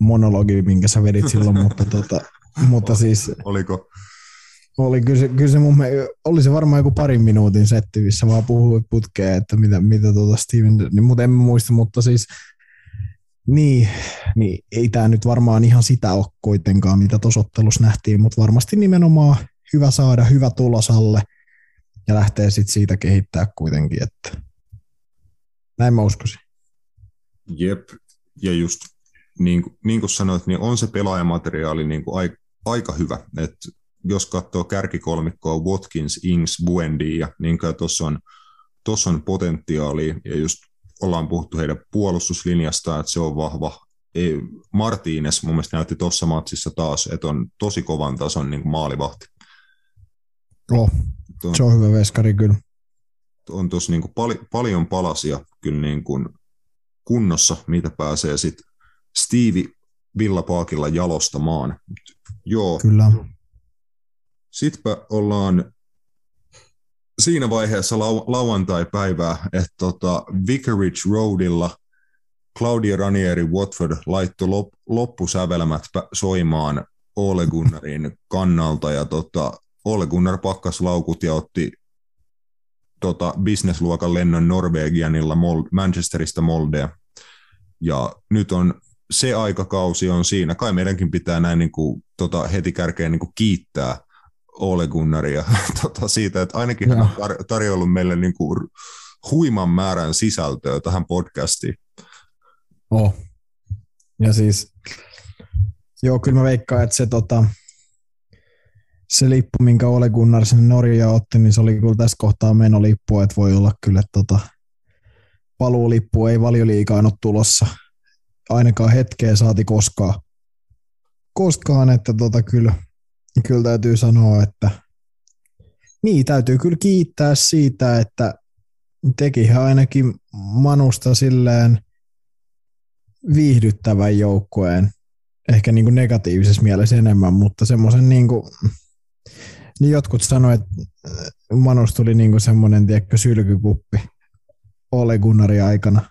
monologi, minkä sä vedit silloin, mutta siis... Oliko? Kyllä se mun mielestä, oli se varmaan joku parin minuutin setti, missä vaan puhuin putkeen, että mitä Steven, niin, mutta en muista, mutta siis niin ei tämä nyt varmaan ihan sitä ole kuitenkaan, mitä tuossa ottelussa nähtiin, mutta varmasti nimenomaan hyvä saada hyvä tulos alle ja lähtee sitten siitä kehittää kuitenkin, että näin mä uskoisin. Jep, ja just niin kuin sanoit, niin on se pelaajamateriaali niin kuin aika hyvä, että jos katsoo kärkikolmikkoa Watkins, Ings, Buendia, niin tuossa on potentiaalia, ja just ollaan puhuttu heidän puolustuslinjastaan, että se on vahva. Martínez mun mielestä näytti tuossa matsissa taas, että on tosi kovan tason niin maalivahti. Joo, se on hyvä veskari kyllä. On tuossa niin paljon palasia kyllä niin kuin kunnossa, mitä pääsee sitten Stevie Villapaakilla jalostamaan. Joo. Kyllä. Sitpä ollaan siinä vaiheessa lauantai-päivää, että Vicarage Roadilla Claudio Ranieri Watford laittoi loppusävelmät soimaan Ole Gunnarin kannalta, ja Ole Gunnar pakkasi laukut ja otti businessluokan lennon Norwegianilla Manchesterista Moldea, ja nyt on se aikakausi on siinä. Kai meidänkin pitää näin niin kuin, heti kärkeen niin kuin kiittää Ole Gunnaria siitä, että ainakin hän on tarjollut meille niin kuin huiman määrän sisältöä tähän podcastiin. Oh. Ja siis, joo, kyllä mä veikkaan, että se lippu, minkä Ole Gunnar sinne Norjaan otti, niin se oli kyllä tässä kohtaa menolippu, että voi olla kyllä paluulippu ei Valioliigaan ole tulossa ainakaan hetkeä saati koskaan, että kyllä täytyy sanoa, että Niin, täytyy kyllä kiittää siitä, että tekihän ainakin Manusta silleen viihdyttävän joukkueen, ehkä niin kuin negatiivisessa mielessä enemmän, mutta semmoisen niin kuin, niin jotkut sanoi, että Manus tuli niin kuin semmoinen tiedätkö, sylkykuppi Ole Gunnarin aikana.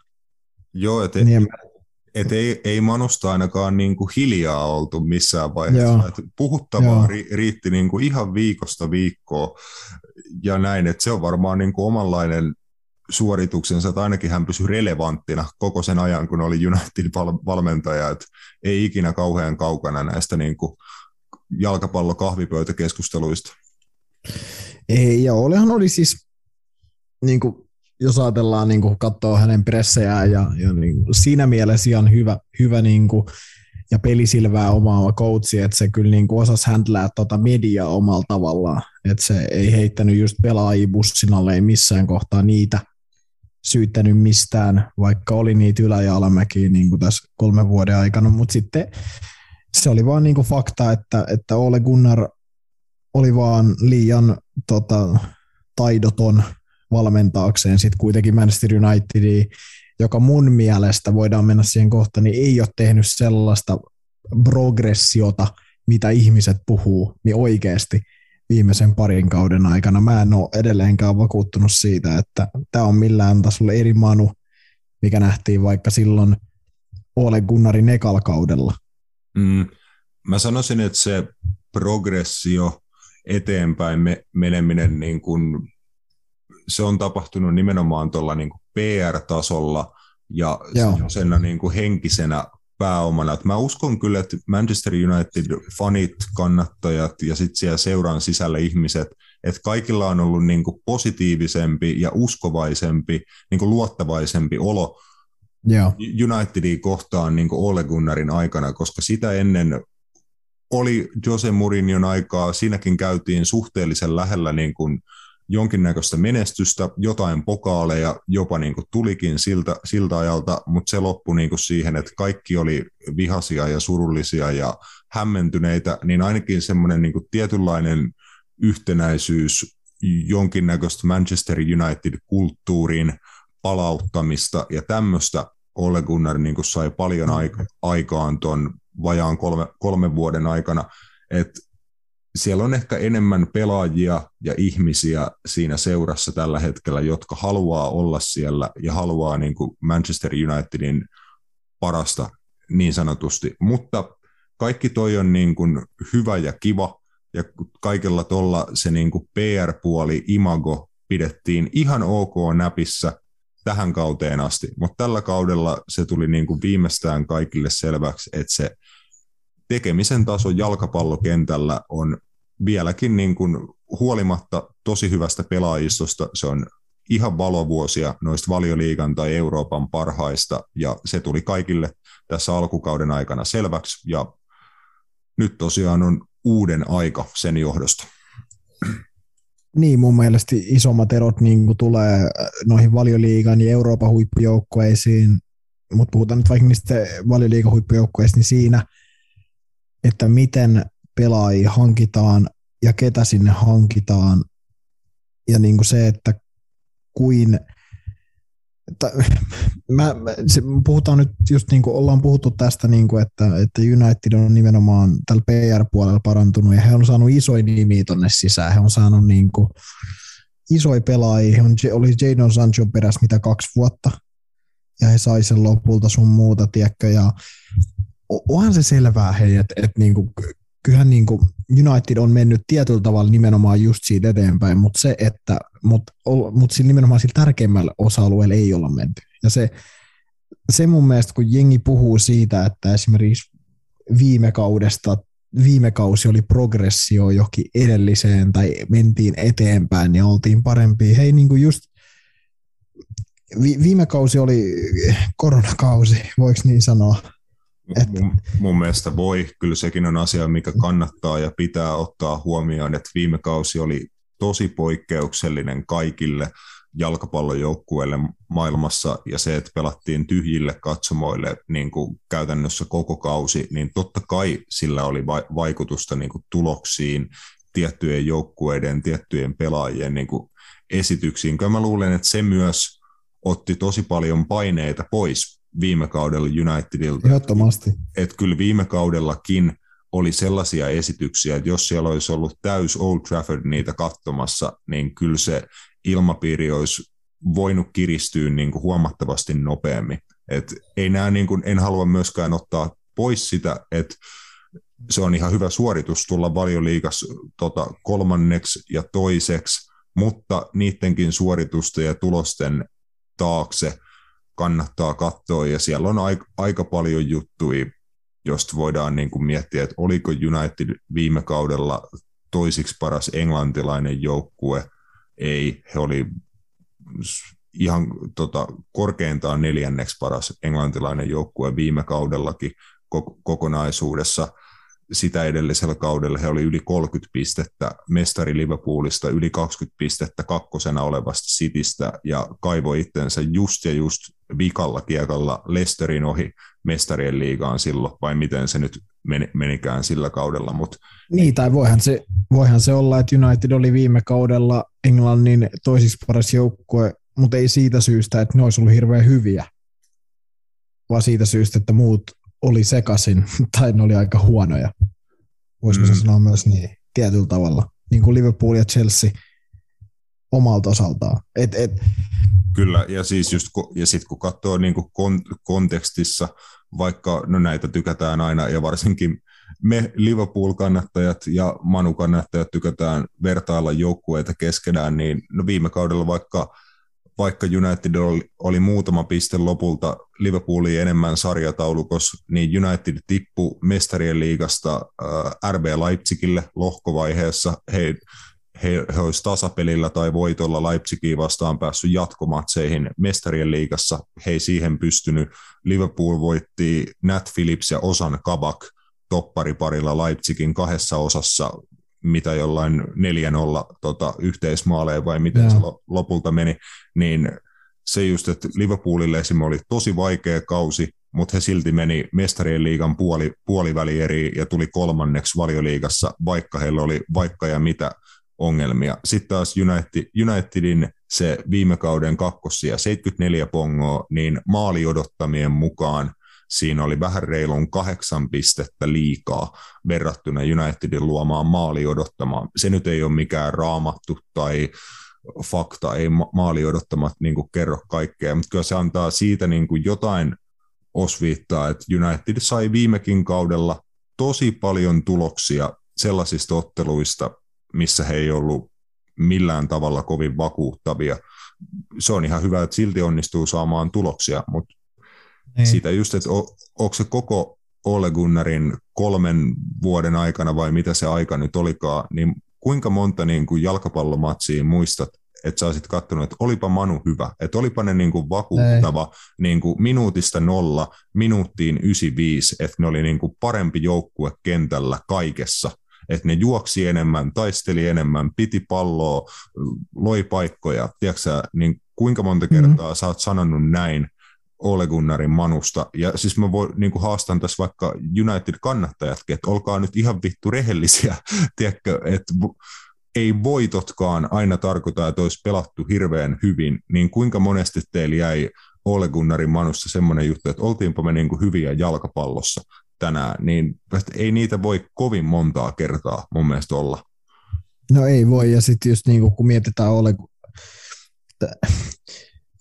Joo, että niin ei Manusta ainakaan niin kuin hiljaa oltu missään vaiheessa. Puhuttavaa riitti niin kuin ihan viikosta viikkoon ja näin, että se on varmaan niin kuin omanlainen suorituksensa, että ainakin hän pysyi relevanttina koko sen ajan, kun oli Unitedin valmentaja, että ei ikinä kauhean kaukana näistä niin kuin jalkapallo-kahvipöytäkeskusteluista. Ei, ja Olehan oli siis, niin kuin, jos ajatellaan niin katsoa hänen pressejään, ja niin kuin, siinä mielessä ihan hyvä niin kuin, ja pelisilvää omaava coachi, että se kyllä niin kuin, osasi handlaa tuota mediaa omalla tavallaan, että se ei heittänyt just pelaajia bussin alle, ei missään kohtaa niitä syyttänyt mistään, vaikka oli niitä ylä- ja alamäkiä niin kuin tässä 3 vuoden aikana, mutta sitten se oli vaan niinku fakta, että Ole Gunnar oli vaan liian taidoton valmentaakseen sitten kuitenkin Manchester Unitedia, joka mun mielestä, voidaan mennä siihen kohtaan, niin ei ole tehnyt sellaista progressiota, mitä ihmiset puhuu, niin oikeasti viimeisen parin kauden aikana. Mä en ole edelleenkään vakuuttunut siitä, että tämä on millään tasolla eri Manu, mikä nähtiin vaikka silloin Ole Gunnarin ekalla kaudella. Mä sanoisin, että se progressio eteenpäin meneminen, niin kun, se on tapahtunut nimenomaan tuolla niin kun PR-tasolla ja sellaisena niin kun henkisenä pääomana. Et mä uskon kyllä, että Manchester United-fanit, kannattajat ja sitten siellä seuran sisällä ihmiset, että kaikilla on ollut niin kun positiivisempi ja uskovaisempi, niin kun luottavaisempi olo Unitedin kohtaan niin kuin Ole Gunnarin aikana, koska sitä ennen oli Jose Mourinhon aikaa, siinäkin käytiin suhteellisen lähellä niin kuin jonkinnäköistä menestystä, jotain pokaaleja jopa niin kuin tulikin siltä ajalta, mutta se loppui niin kuin siihen, että kaikki oli vihaisia ja surullisia ja hämmentyneitä, niin ainakin semmoinen niin kuin tietynlainen yhtenäisyys jonkinnäköistä Manchester United-kulttuuriin palauttamista ja tämmöistä Ole Gunnar niin kuin sai paljon aikaan tuon vajaan kolmen vuoden aikana, että siellä on ehkä enemmän pelaajia ja ihmisiä siinä seurassa tällä hetkellä, jotka haluaa olla siellä ja haluaa niin kuin Manchester Unitedin parasta niin sanotusti, mutta kaikki toi on niin kuin hyvä ja kiva ja kaikella tuolla se niin kuin PR-puoli, imago pidettiin ihan ok näpissä tähän kauteen asti, mutta tällä kaudella se tuli niin kuin viimeistään kaikille selväksi, että se tekemisen taso jalkapallokentällä on vieläkin niin kuin huolimatta tosi hyvästä pelaajistosta, se on ihan valovuosia noista Valioliigan tai Euroopan parhaista, ja se tuli kaikille tässä alkukauden aikana selväksi, ja nyt tosiaan on uuden aika sen johdosta. Niin, mun mielestä isommat erot niin tulee noihin Valioliigan ja Euroopan huippujoukkueisiin, mutta puhutaan nyt vaikka niistä Valioliigan huippujoukkueista, niin siinä, että miten pelaajia hankitaan ja ketä sinne hankitaan, ja niin kuin se, että puhutaan nyt just niin kuin ollaan puhuttu tästä, niin kuin, että United on nimenomaan tällä PR-puolella parantunut ja he on saanut isoja nimiä tonne sisään. He on saanut niin kuin isoja pelaajia. Oli Jadon Sancho perässä mitä 2 vuotta ja he sai sen lopulta sun muuta, tiedätkö. Ja onhan se selvää, hei, että niin kuin, kyllähän niin kuin United on mennyt tietyllä tavalla nimenomaan just siitä eteenpäin, mutta nimenomaan sillä tärkeimmällä osa-alueella ei olla menty. Ja se mun mielestä, kun jengi puhuu siitä, että esimerkiksi viime kausi oli progressio johonkin edelliseen tai mentiin eteenpäin ja oltiin parempia. Hei, niin kuin just viime kausi oli koronakausi, voiko niin sanoa? Mun mielestä voi. Kyllä sekin on asia, mikä kannattaa ja pitää ottaa huomioon, että viime kausi oli tosi poikkeuksellinen kaikille jalkapallojoukkueille maailmassa, ja se, että pelattiin tyhjille katsomoille niin kuin käytännössä koko kausi, niin totta kai sillä oli vaikutusta niin kuin tuloksiin tiettyjen joukkueiden, tiettyjen pelaajien niin kuin esityksiin. Kyllä mä luulen, että se myös otti tosi paljon paineita pois viime kaudella Unitedilta. Ehdottomasti. Että kyllä viime kaudellakin oli sellaisia esityksiä, että jos siellä olisi ollut täys Old Trafford niitä katsomassa, niin kyllä se ilmapiiri olisi voinut kiristyä niin kuin huomattavasti nopeammin. Et ei nää niin kuin, en halua myöskään ottaa pois sitä, että se on ihan hyvä suoritus tulla Valioliigassa kolmanneksi ja toiseksi, mutta niidenkin suoritusten ja tulosten taakse kannattaa katsoa, ja siellä on aika paljon juttuja, josta voidaan niin kuin miettiä, että oliko United viime kaudella toisiksi paras englantilainen joukkue, ei, he oli ihan korkeintaan neljänneksi paras englantilainen joukkue viime kaudellakin kokonaisuudessa. Sitä edellisellä kaudella he oli yli 30 pistettä mestari Liverpoolista, yli 20 pistettä kakkosena olevasta Citystä ja kaivoi itsensä just vikalla kiekalla Leicesterin ohi mestarien liigaan silloin, vai miten se nyt menikään sillä kaudella. Mut niin, tai voihan se olla, että United oli viime kaudella Englannin toisiksi paras joukkue, mutta ei siitä syystä, että ne olisi ollut hirveän hyviä, vaan siitä syystä, että muut oli sekaisin, tai ne oli aika huonoja. Voisiko se sanoa myös niin, tietyllä tavalla. Niin kuin Liverpool ja Chelsea omalta osaltaan. Kyllä, ja siis just ja sit kun katsoo niin kuin kontekstissa, vaikka näitä tykätään aina, ja varsinkin me Liverpool-kannattajat ja Manu-kannattajat tykätään vertailla joukkueita keskenään, niin viime kaudella vaikka United oli muutama piste lopulta Liverpoolin enemmän sarjataulukossa, niin United tippui mestarien liigasta RB Leipzigille lohkovaiheessa. He olisi tasapelillä tai voitolla Leipzigia vastaan päässyt jatkomatseihin mestarien liigassa. He ei siihen pystynyt. Liverpool voitti Nat Phillips ja Ozan Kabak toppariparilla Leipzigin kahdessa osassa, mitä jollain 4-0 yhteismaaleen vai miten se lopulta meni, niin se just, että Liverpoolille esimerkiksi oli tosi vaikea kausi, mutta he silti meni mestarien liigan puolivälieriin ja tuli kolmanneksi Valioliigassa, vaikka heillä oli vaikka ja mitä ongelmia. Sitten taas Unitedin se viime kauden kakkossija 74 pongoa, niin maaliodottamien mukaan siinä oli vähän reilun 8 pistettä liikaa verrattuna Unitedin luomaan maaliodottamaan. Se nyt ei ole mikään raamattu tai fakta, ei maaliodottamat niin kuin kerro kaikkea, mutta kyllä se antaa siitä niin kuin jotain osviittaa, että United sai viimekin kaudella tosi paljon tuloksia sellaisista otteluista, missä he ei ollut millään tavalla kovin vakuuttavia. Se on ihan hyvä, että silti onnistuu saamaan tuloksia, mutta niin. Siitä just, että onko se koko Ole Gunnarin 3 vuoden aikana vai mitä se aika nyt olikaan, niin kuinka monta niin kuin jalkapallomatsia muistat, että sä olisit katsonut, että olipa Manu hyvä, että olipa ne niin kuin vakuuttava niin kuin 0 minuutista 95 minuuttiin, että ne oli niin kuin parempi joukkue kentällä kaikessa, että ne juoksi enemmän, taisteli enemmän, piti palloa, loi paikkoja, tiedätkö sä, niin kuinka monta kertaa sä oot sanonut näin Ole Gunnarin Manusta, ja siis mä niin kuin haastan tässä vaikka United-kannattajatkin, että olkaa nyt ihan vittu rehellisiä, tiedätkö, että ei voitotkaan aina tarkoita, että olisi pelattu hirveän hyvin, niin kuinka monesti teillä jäi Ole Gunnarin Manusta semmoinen juttu, että oltiinpa me niin kuin hyviä jalkapallossa tänään, niin ei niitä voi kovin montaa kertaa mun mielestä olla. No ei voi, ja sitten just niin kuin, kun mietitään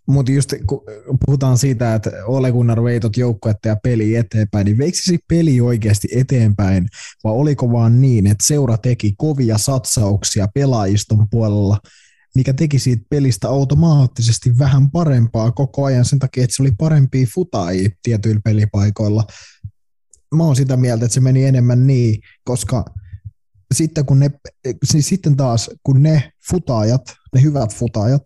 mutta just kun puhutaan siitä, että Ole Gunnar vei tuota joukkuetta ja peli eteenpäin, niin veikö se peli oikeasti eteenpäin, vai oliko vaan niin, että seura teki kovia satsauksia pelaajiston puolella, mikä teki siitä pelistä automaattisesti vähän parempaa koko ajan sen takia, että se oli parempia futaajia tietyillä pelipaikoilla. Mä oon sitä mieltä, että se meni enemmän niin, koska sitten kun ne futaajat, ne hyvät futaajat,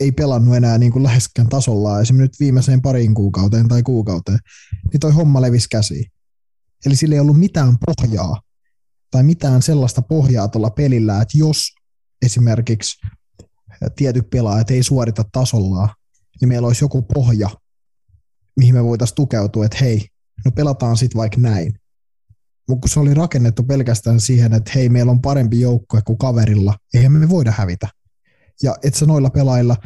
ei pelannut enää niin kuin läheskään tasollaan, esimerkiksi nyt viimeiseen pariin kuukauteen tai kuukauteen, niin toi homma levisi käsiin. Eli sillä ei ollut mitään pohjaa tai mitään sellaista pohjaa tuolla pelillä, että jos esimerkiksi tietyt pelaajat ei suorita tasollaan, niin meillä olisi joku pohja, mihin me voitaisiin tukeutua, että hei, no pelataan sitten vaikka näin. Mutta kun se oli rakennettu pelkästään siihen, että hei, meillä on parempi joukkue kuin kaverilla, eihän me voida hävitä. Ja et sä noilla pelailla,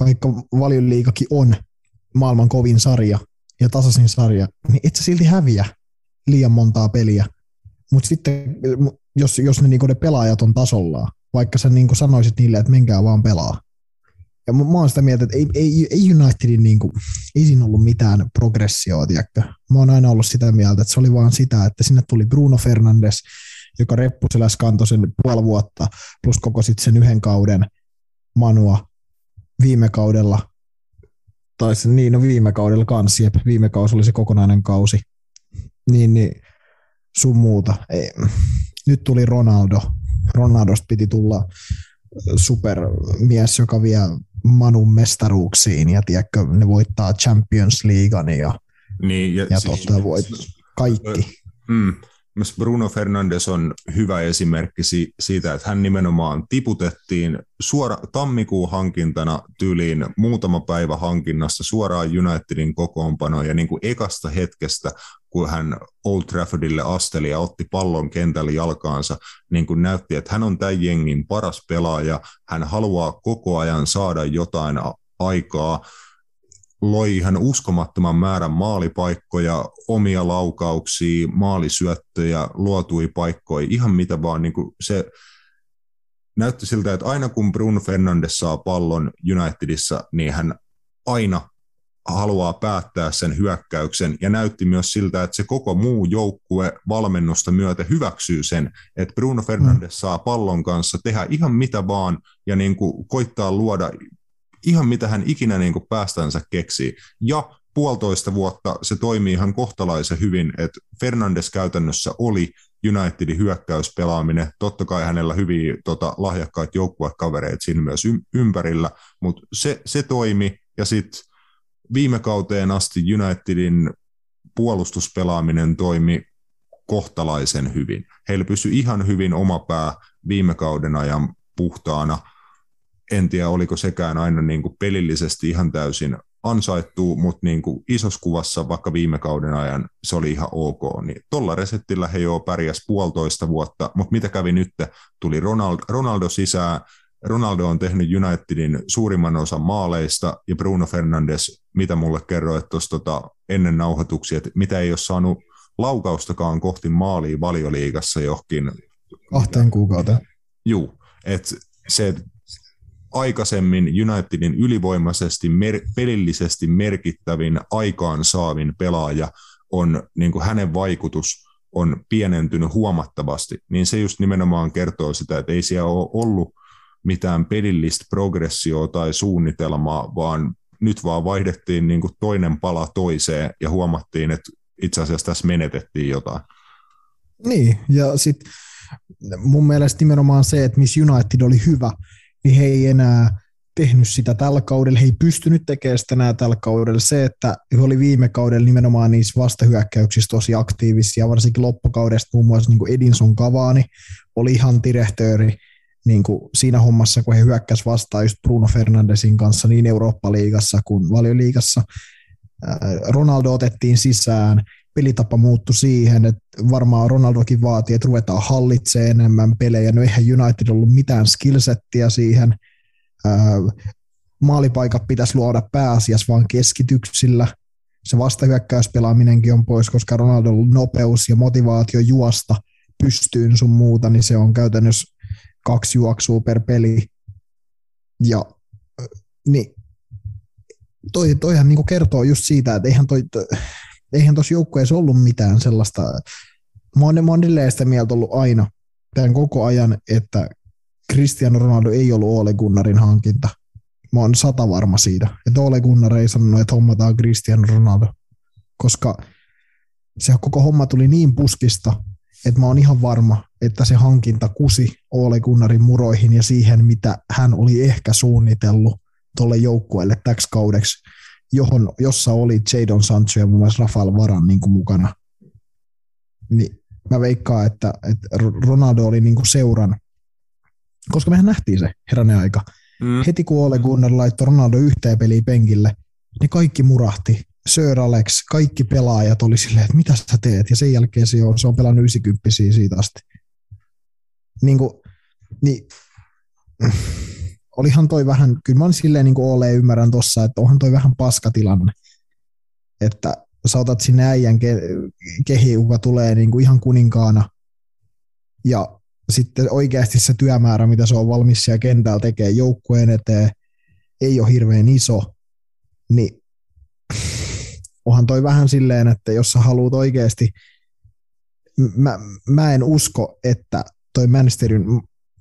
vaikka Valioliigakin on maailman kovin sarja ja tasaisin sarja, niin et sä silti häviä liian montaa peliä. Mutta sitten, jos ne, niinku ne pelaajat on tasollaan, vaikka sä niinku sanoisit niille, että menkää vaan pelaa. Ja mä oon sitä mieltä, että ei Unitedin, niinku, ei siinä ollut mitään progressioa, tiedätkö. Mä oon aina ollut sitä mieltä, että se oli vaan sitä, että sinne tuli Bruno Fernandes, joka reppuseläs kantoi sen puoli vuotta, plus koko sitten sen yhden kauden Manua viime kaudella, tai sen, niin, no viime kaudella kans, jep, viime kausi oli se kokonainen kausi, niin sun muuta. Ei. Nyt tuli Ronaldosta piti tulla supermies, joka vie Manun mestaruuksiin ja tiedätkö, ne voittaa Champions Leaguean ja siis, voittaa kaikki. Myös Bruno Fernandes on hyvä esimerkki siitä, että hän nimenomaan tiputettiin suoraan tammikuun hankintana tyyliin muutama päivä hankinnassa suoraan Unitedin kokoonpanoon ja niin kuin ekasta hetkestä, kun hän Old Traffordille asteli ja otti pallon kentällä jalkaansa, niin kuin näytti, että hän on tämän jengin paras pelaaja, hän haluaa koko ajan saada jotain aikaa, loi ihan uskomattoman määrän maalipaikkoja, omia laukauksia, maalisyöttöjä, luotui paikkoja, ihan mitä vaan. Niin kuin se näytti siltä, että aina kun Bruno Fernandes saa pallon Unitedissa, niin hän aina haluaa päättää sen hyökkäyksen, ja näytti myös siltä, että se koko muu joukkue valmennusta myötä hyväksyy sen, että Bruno Fernandes saa pallon kanssa tehdä ihan mitä vaan, ja niin kuin koittaa luoda ihan mitä hän ikinä niin kuin päästänsä keksii. Ja puolitoista vuotta se toimii ihan kohtalaisen hyvin, että Fernandes käytännössä oli Unitedin hyökkäyspelaaminen. Totta kai hänellä hyviä lahjakkaat joukkuekavereet siinä myös ympärillä, mutta se toimi, ja sitten viime kauteen asti Unitedin puolustuspelaaminen toimi kohtalaisen hyvin. Heillä pysyi ihan hyvin oma pää viime kauden ajan puhtaana. En tiedä, oliko sekään aina niin kuin pelillisesti ihan täysin ansaittuu, mutta niin kuin isossa kuvassa vaikka viime kauden ajan se oli ihan ok. Niin tuolla resettillä he jo pärjäs puolitoista vuotta, mutta mitä kävi nyt? Tuli Ronaldo sisään. Ronaldo on tehnyt Unitedin suurimman osan maaleista, ja Bruno Fernandes, mitä mulle kerroit tuossa ennen nauhoituksia, että mitä ei ole saanut laukaustakaan kohti maalia Valioliigassa johonkin 2 kuukauteen. Juu, että se aikaisemmin Unitedin ylivoimaisesti pelillisesti merkittävin aikaansaavin pelaaja on, niin kuin hänen vaikutus on pienentynyt huomattavasti, niin se just nimenomaan kertoo sitä, että ei siellä ole ollut mitään pelillistä progressioa tai suunnitelmaa, vaan nyt vaan vaihdettiin niin kuin toinen pala toiseen ja huomattiin, että itse asiassa tässä menetettiin jotain. Niin, ja sitten mun mielestä nimenomaan se, että missä United oli hyvä, niin he ei enää tehnyt sitä tällä kaudella, he ei pystynyt tekemään sitä enää tällä kaudella. Se, että he oli viime kaudella nimenomaan niissä vastahyökkäyksissä tosi aktiivisia, varsinkin loppukaudesta muun muassa niin kuin Edinson Cavani oli ihan direktööri niin kuin siinä hommassa, kun he hyökkäsivät vastaan just Bruno Fernandesin kanssa niin Eurooppa-liigassa kuin Valioliigassa. Ronaldo otettiin sisään, pelitapa muuttui siihen, että varmaan Ronaldokin vaatii, että ruvetaan hallitsemaan enemmän pelejä. No eihän United ollut mitään skillsettiä siihen. Maalipaikat pitäisi luoda pääasiassa vaan keskityksillä. Se vastahyökkäyspelaaminenkin on pois, koska Ronaldon nopeus ja motivaatio juosta pystyyn sun muuta, niin se on käytännössä 2 juoksua per peli, ja niin toihan niinku kertoo just siitä, että eihän tuossa joukkueessa ollut mitään sellaista. Mä oon sitä mieltä ollut aina, tämän koko ajan, että Cristiano Ronaldo ei ollut Ole Gunnarin hankinta. Mä oon 100% varma siitä, että Ole Gunnar ei sanonut, että hommataan Cristiano Ronaldo, koska se koko homma tuli niin puskista, että mä oon ihan varma, että se hankinta kusi Ole Gunnarin muroihin ja siihen, mitä hän oli ehkä suunnitellut tuolle joukkueelle täksi kaudeksi, jossa oli Jadon Sancho ja muun muassa Rafael Varan niin kuin mukana. Niin mä veikkaan, että Ronaldo oli niin kuin seuran, koska mehän nähtiin se herranen aika. Heti kun Ole Gunnar laittoi Ronaldo yhteen peliin penkille, niin kaikki murahti. Sir Alex, kaikki pelaajat oli silleen, että mitä sä teet, ja sen jälkeen se on pelannut 90-siä siitä asti. Niin, olihan toi vähän, kyllä mä oon silleen niin kuin Oleen ymmärrän tossa, että onhan toi vähän paskatilanne, että sä otat sinne äijän kehiin, joka tulee niin kuin ihan kuninkaana, ja sitten oikeasti se työmäärä, mitä se on valmis siellä kentällä tekee joukkueen eteen, ei ole hirveän iso, niin onhan toi vähän silleen, että jos sä haluat oikeasti, mä en usko, että toi Manchester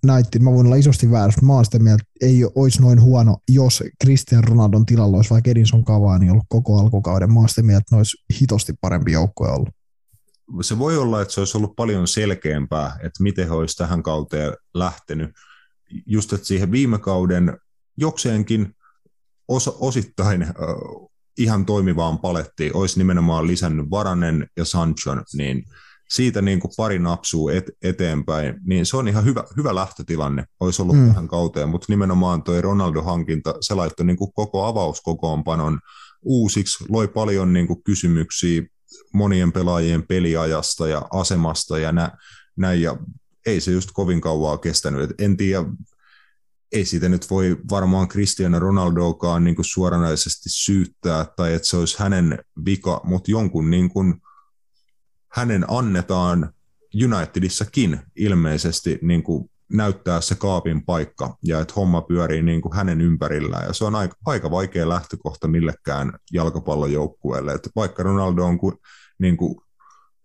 United, mä voin olla isosti väärässä, mä oon sitä mieltä, ei olisi noin huono, jos Cristiano Ronaldon tilalla olisi vaikka Edinson Cavani ollut koko alkukauden, mä oon sitä mieltä, että ne olisi hitosti parempi joukkue ollut. Se voi olla, että se olisi ollut paljon selkeämpää, että miten he olisi tähän kauteen lähtenyt. Just, että siihen viime kauden jokseenkin osittain ihan toimivaan palettiin olisi nimenomaan lisännyt Varanen ja Sanchon, niin siitä niin kuin pari napsua eteenpäin, niin se on ihan hyvä lähtötilanne, olisi ollut tähän kauteen, mutta nimenomaan tuo Ronaldo-hankinta, se laittoi niin kuin koko avauskokoonpanon uusiksi, loi paljon niin kuin kysymyksiä monien pelaajien peliajasta ja asemasta ja näin, ja ei se just kovin kauaa kestänyt, et en tiedä, ei siitä nyt voi varmaan Cristiano Ronaldokaan niin kuin suoranaisesti syyttää, tai että se olisi hänen vika, mutta jonkun niin kuin hänen annetaan Unitedissakin ilmeisesti niin kuin näyttää se kaapin paikka, ja että homma pyörii niin kuin hänen ympärillään, ja se on aika vaikea lähtökohta millekään jalkapallojoukkueelle, että vaikka Ronaldo on niin kuin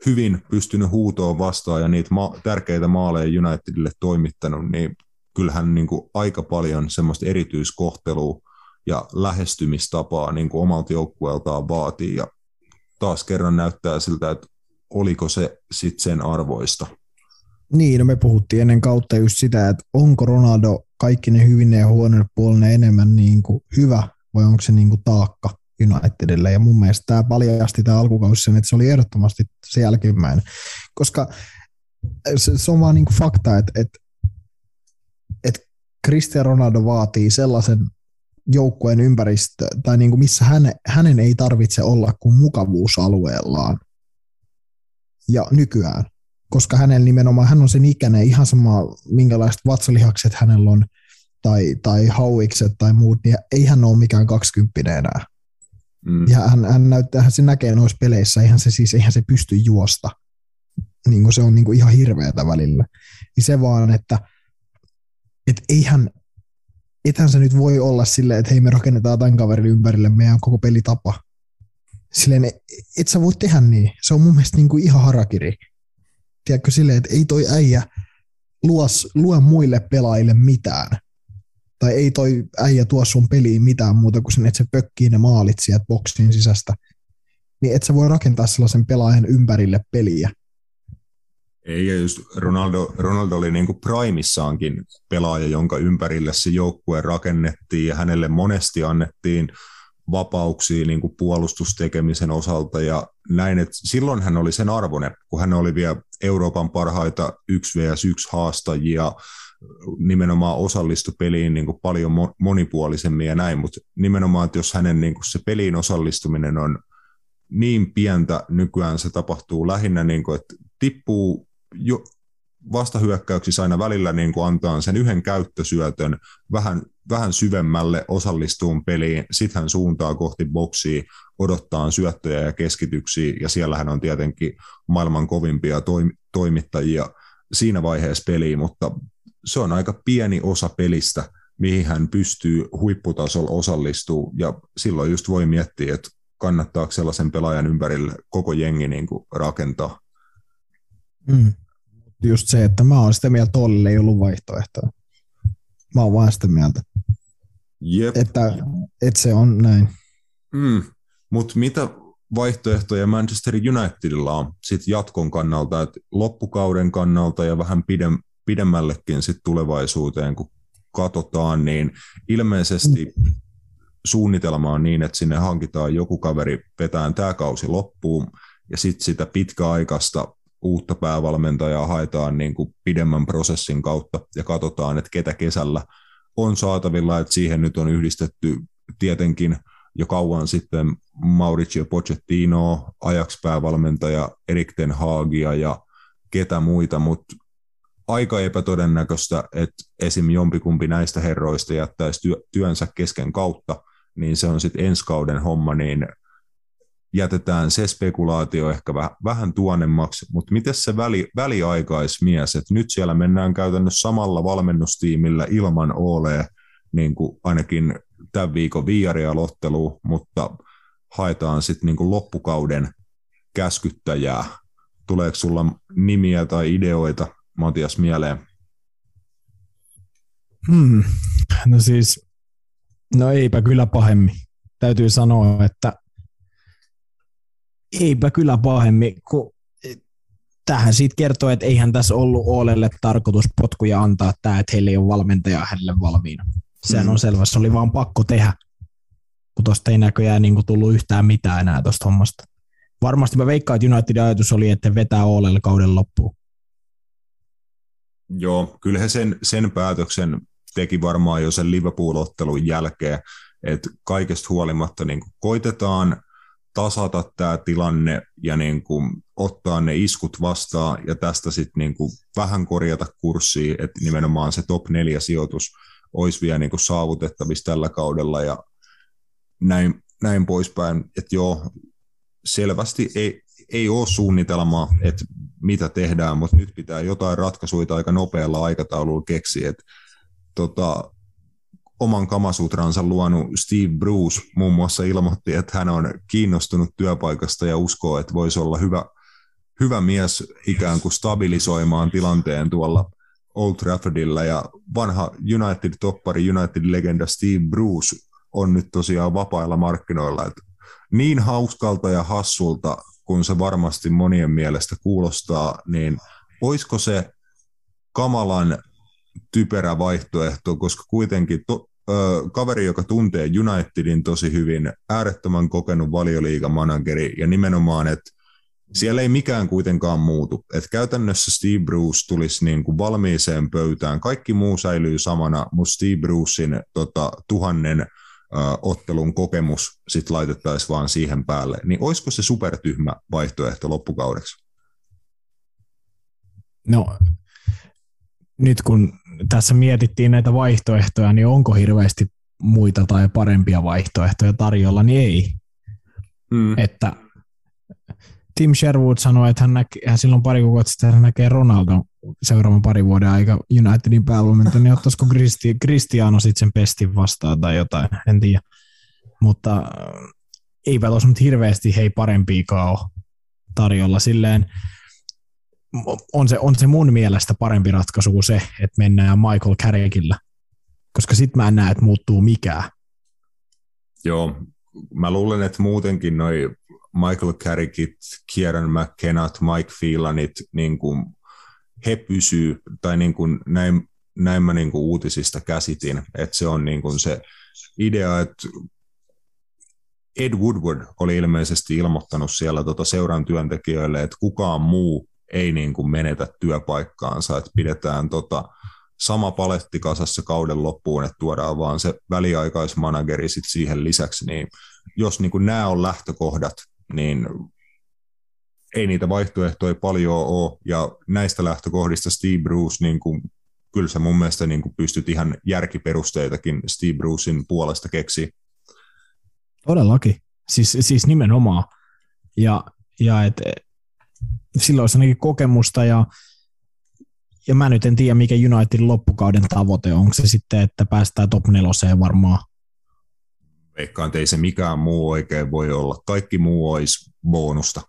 hyvin pystynyt huutoon vastaan ja niitä tärkeitä maaleja Unitedille toimittanut, niin kyllähän niin kuin aika paljon semmoista erityiskohtelua ja lähestymistapaa niin kuin omalta joukkueeltaan vaatii, ja taas kerran näyttää siltä, että oliko se sitten sen arvoista. Niin, no me puhuttiin ennen kautta just sitä, että onko Ronaldo kaikki ne hyvinen ja huonoinen puolinen enemmän niin kuin hyvä, vai onko se niin kuin taakka Unitedille, ja mun mielestä tämä paljasti tämä alkukausi sen, että se oli ehdottomasti se jälkimmäinen, koska se on vaan niin kuin fakta, että Cristiano Ronaldo vaatii sellaisen joukkueen ympäristö, tai niin kuin missä hänen ei tarvitse olla kuin mukavuusalueellaan, ja nykyään. Koska hänellä nimenomaan, hän on sen ikäinen, ihan sama minkälaiset vatsalihakset hänellä on, tai hauikset tai muut, niin ei hän ole mikään 20 enää. Ja hän se näkee noissa peleissä, eihän se pysty juosta. Niin kuin se on niin kuin ihan hirveätä välillä. Niin se vaan, että ethän se nyt voi olla silleen, että hei, me rakennetaan tämän kaverin ympärille meidän koko pelitapa. Silleen, et sä voi tehdä niin. Se on mun mielestä niin kuin ihan harakiri. Tiedätkö silleen, että ei toi äijä luo muille pelaajille mitään. Tai ei toi äijä tuo sun peliin mitään muuta kuin sen, että se pökkii ne maalit sieltä boksin sisästä. Niin et sä voi rakentaa sellaisen pelaajan ympärille peliä. Ei, ja just Ronaldo oli niin kuin primissaankin pelaaja, jonka ympärille se joukkue rakennettiin, ja hänelle monesti annettiin vapauksia niin kuin puolustustekemisen osalta ja näin, että silloin hän oli sen arvoinen, kun hän oli vielä Euroopan parhaita 1v1-haastajia, nimenomaan osallistui peliin niin kuin paljon monipuolisemmin ja näin, mutta nimenomaan, että jos hänen niin kuin se peliin osallistuminen on niin pientä, nykyään se tapahtuu lähinnä, niin kuin, että tippuu jo vastahyökkäyksissä aina välillä niin kuin antaa sen yhden käyttösyötön vähän syvemmälle osallistuun peliin, sitten hän suuntaa kohti boksia, odottaa syöttöjä ja keskityksiä, ja siellähän on tietenkin maailman kovimpia toimittajia siinä vaiheessa peliä, mutta se on aika pieni osa pelistä, mihin hän pystyy huipputasolla osallistumaan, ja silloin just voi miettiä, että kannattaako sellaisen pelaajan ympärille koko jengi niin kuin rakentaa. Just se, että mä oon sitä mieltä, Ollille ei ollut vaihtoehtoa. Mä oon vaan sitä mieltä, että se on näin. Mutta mitä vaihtoehtoja Manchester Unitedilla on sit jatkon kannalta, että loppukauden kannalta ja vähän pidemmällekin sit tulevaisuuteen, kun katsotaan, niin ilmeisesti suunnitelma on niin, että sinne hankitaan joku kaveri vetään tämä kausi loppuun, ja sitten sitä pitkäaikaista uutta päävalmentajaa haetaan niin kuin pidemmän prosessin kautta ja katsotaan, että ketä kesällä on saatavilla, että siihen nyt on yhdistetty tietenkin jo kauan sitten Mauricio Pochettinoa, Ajax-päävalmentaja Erik ten Hagia ja ketä muita, mutta aika epätodennäköistä, että esim. Jompikumpi näistä herroista jättäisi työnsä kesken kautta, niin se on sitten ensi kauden homma, niin jätetään se spekulaatio ehkä vähän tuonemmaksi, mutta miten se väliaikaismies, että nyt siellä mennään käytännössä samalla valmennustiimillä ilman Olea, niin kuin ainakin tämän viikon Villarreal-otteluun, mutta haetaan sitten niin kuin loppukauden käskyttäjää. Tuleeko sulla nimiä tai ideoita, Matias, mieleen? No siis, no eipä kyllä pahemmin. Täytyy sanoa, että eipä kyllä pahemmin, kun tähän siitä kertoo, että eihän tässä ollut Olelle tarkoitus potkuja antaa tämä, että heillä ei ole valmentajaa hänelle valmiina. Sehän on selvä, se oli vaan pakko tehdä, kun tuosta ei näköjään niin kuin tullut yhtään mitään enää tuosta hommasta. Varmasti mä veikkaan, että Unitedin ajatus oli, että vetää Olelle kauden loppuun. Joo, kyllähän sen päätöksen teki varmaan jo sen Liverpool-ottelun jälkeen, että kaikesta huolimatta niin kuin koitetaan tasata tämä tilanne ja niin kuin ottaa ne iskut vastaan ja tästä sitten niin kuin vähän korjata kurssia, että nimenomaan se top 4 sijoitus olisi vielä niin kuin saavutettavissa tällä kaudella ja näin poispäin. Että joo, selvästi ei ole suunnitelmaa, että mitä tehdään, mutta nyt pitää jotain ratkaisuja aika nopealla aikataululla keksiä. Että oman kamasutransa luonut Steve Bruce muun muassa ilmoitti, että hän on kiinnostunut työpaikasta ja uskoo, että voisi olla hyvä mies ikään kuin stabilisoimaan tilanteen tuolla Old Traffordilla. Ja vanha United-toppari, United-legenda Steve Bruce on nyt tosiaan vapailla markkinoilla. Et niin hauskalta ja hassulta, kun se varmasti monien mielestä kuulostaa, niin olisiko se kamalan typerä vaihtoehto, koska kuitenkin kaveri, joka tuntee Unitedin tosi hyvin, äärettömän kokenut valioliigamanageri ja nimenomaan, että siellä ei mikään kuitenkaan muutu. Että käytännössä Steve Bruce tulisi niin kuin valmiiseen pöytään. Kaikki muu säilyy samana, mutta Steve Brucein 1000 ottelun kokemus sit laitettaisiin vaan siihen päälle. Niin olisiko se supertyhmä vaihtoehto loppukaudeksi? No, nyt kun tässä mietittiin näitä vaihtoehtoja, niin onko hirveästi muita tai parempia vaihtoehtoja tarjolla, niin ei. Että Tim Sherwood sanoi, että hän silloin pari kuukautta sitten hän näkee Ronaldon seuraavan parin vuoden aika Unitedin päävalmentaja, niin ottaisiko Cristiano sitten sen pestin vastaan tai jotain, en tiedä. Mutta ei tuossa nyt hirveästi parempiikaan ole tarjolla silleen. On se mun mielestä parempi ratkaisu kuin se, että mennään Michael Carrickillä, koska sit mä en näe, että muuttuu mikään. Joo, mä luulen, että muutenkin noi Michael Carrickit, Kieran McKennat, Mike Phelanit, niin kun he pysyy, tai niin kun näin mä niin kun uutisista käsitin, että se on niin kun se idea, että Ed Woodward oli ilmeisesti ilmoittanut siellä seuran työntekijöille, että kukaan muu ei niin kuin menetä työpaikkaansa, että pidetään sama paletti kasassa kauden loppuun, että tuodaan vaan se väliaikaismanageri sit siihen lisäksi, niin jos niin kuin nämä on lähtökohdat, niin ei niitä vaihtoehtoja paljon ole, ja näistä lähtökohdista Steve Bruce, niin kuin, kyllä sä mun mielestä niin kuin pystyt ihan järkiperusteitakin Steve Brucein puolesta keksiä. Todellakin, siis nimenomaan, ja et silloin olisi ainakin kokemusta, ja mä nyt en tiedä, mikä Unitedin loppukauden tavoite on. Onko se sitten, että päästään top 4 varmaan? Veikkaan, ei se mikään muu oikein voi olla. Kaikki muu olisi bonusta.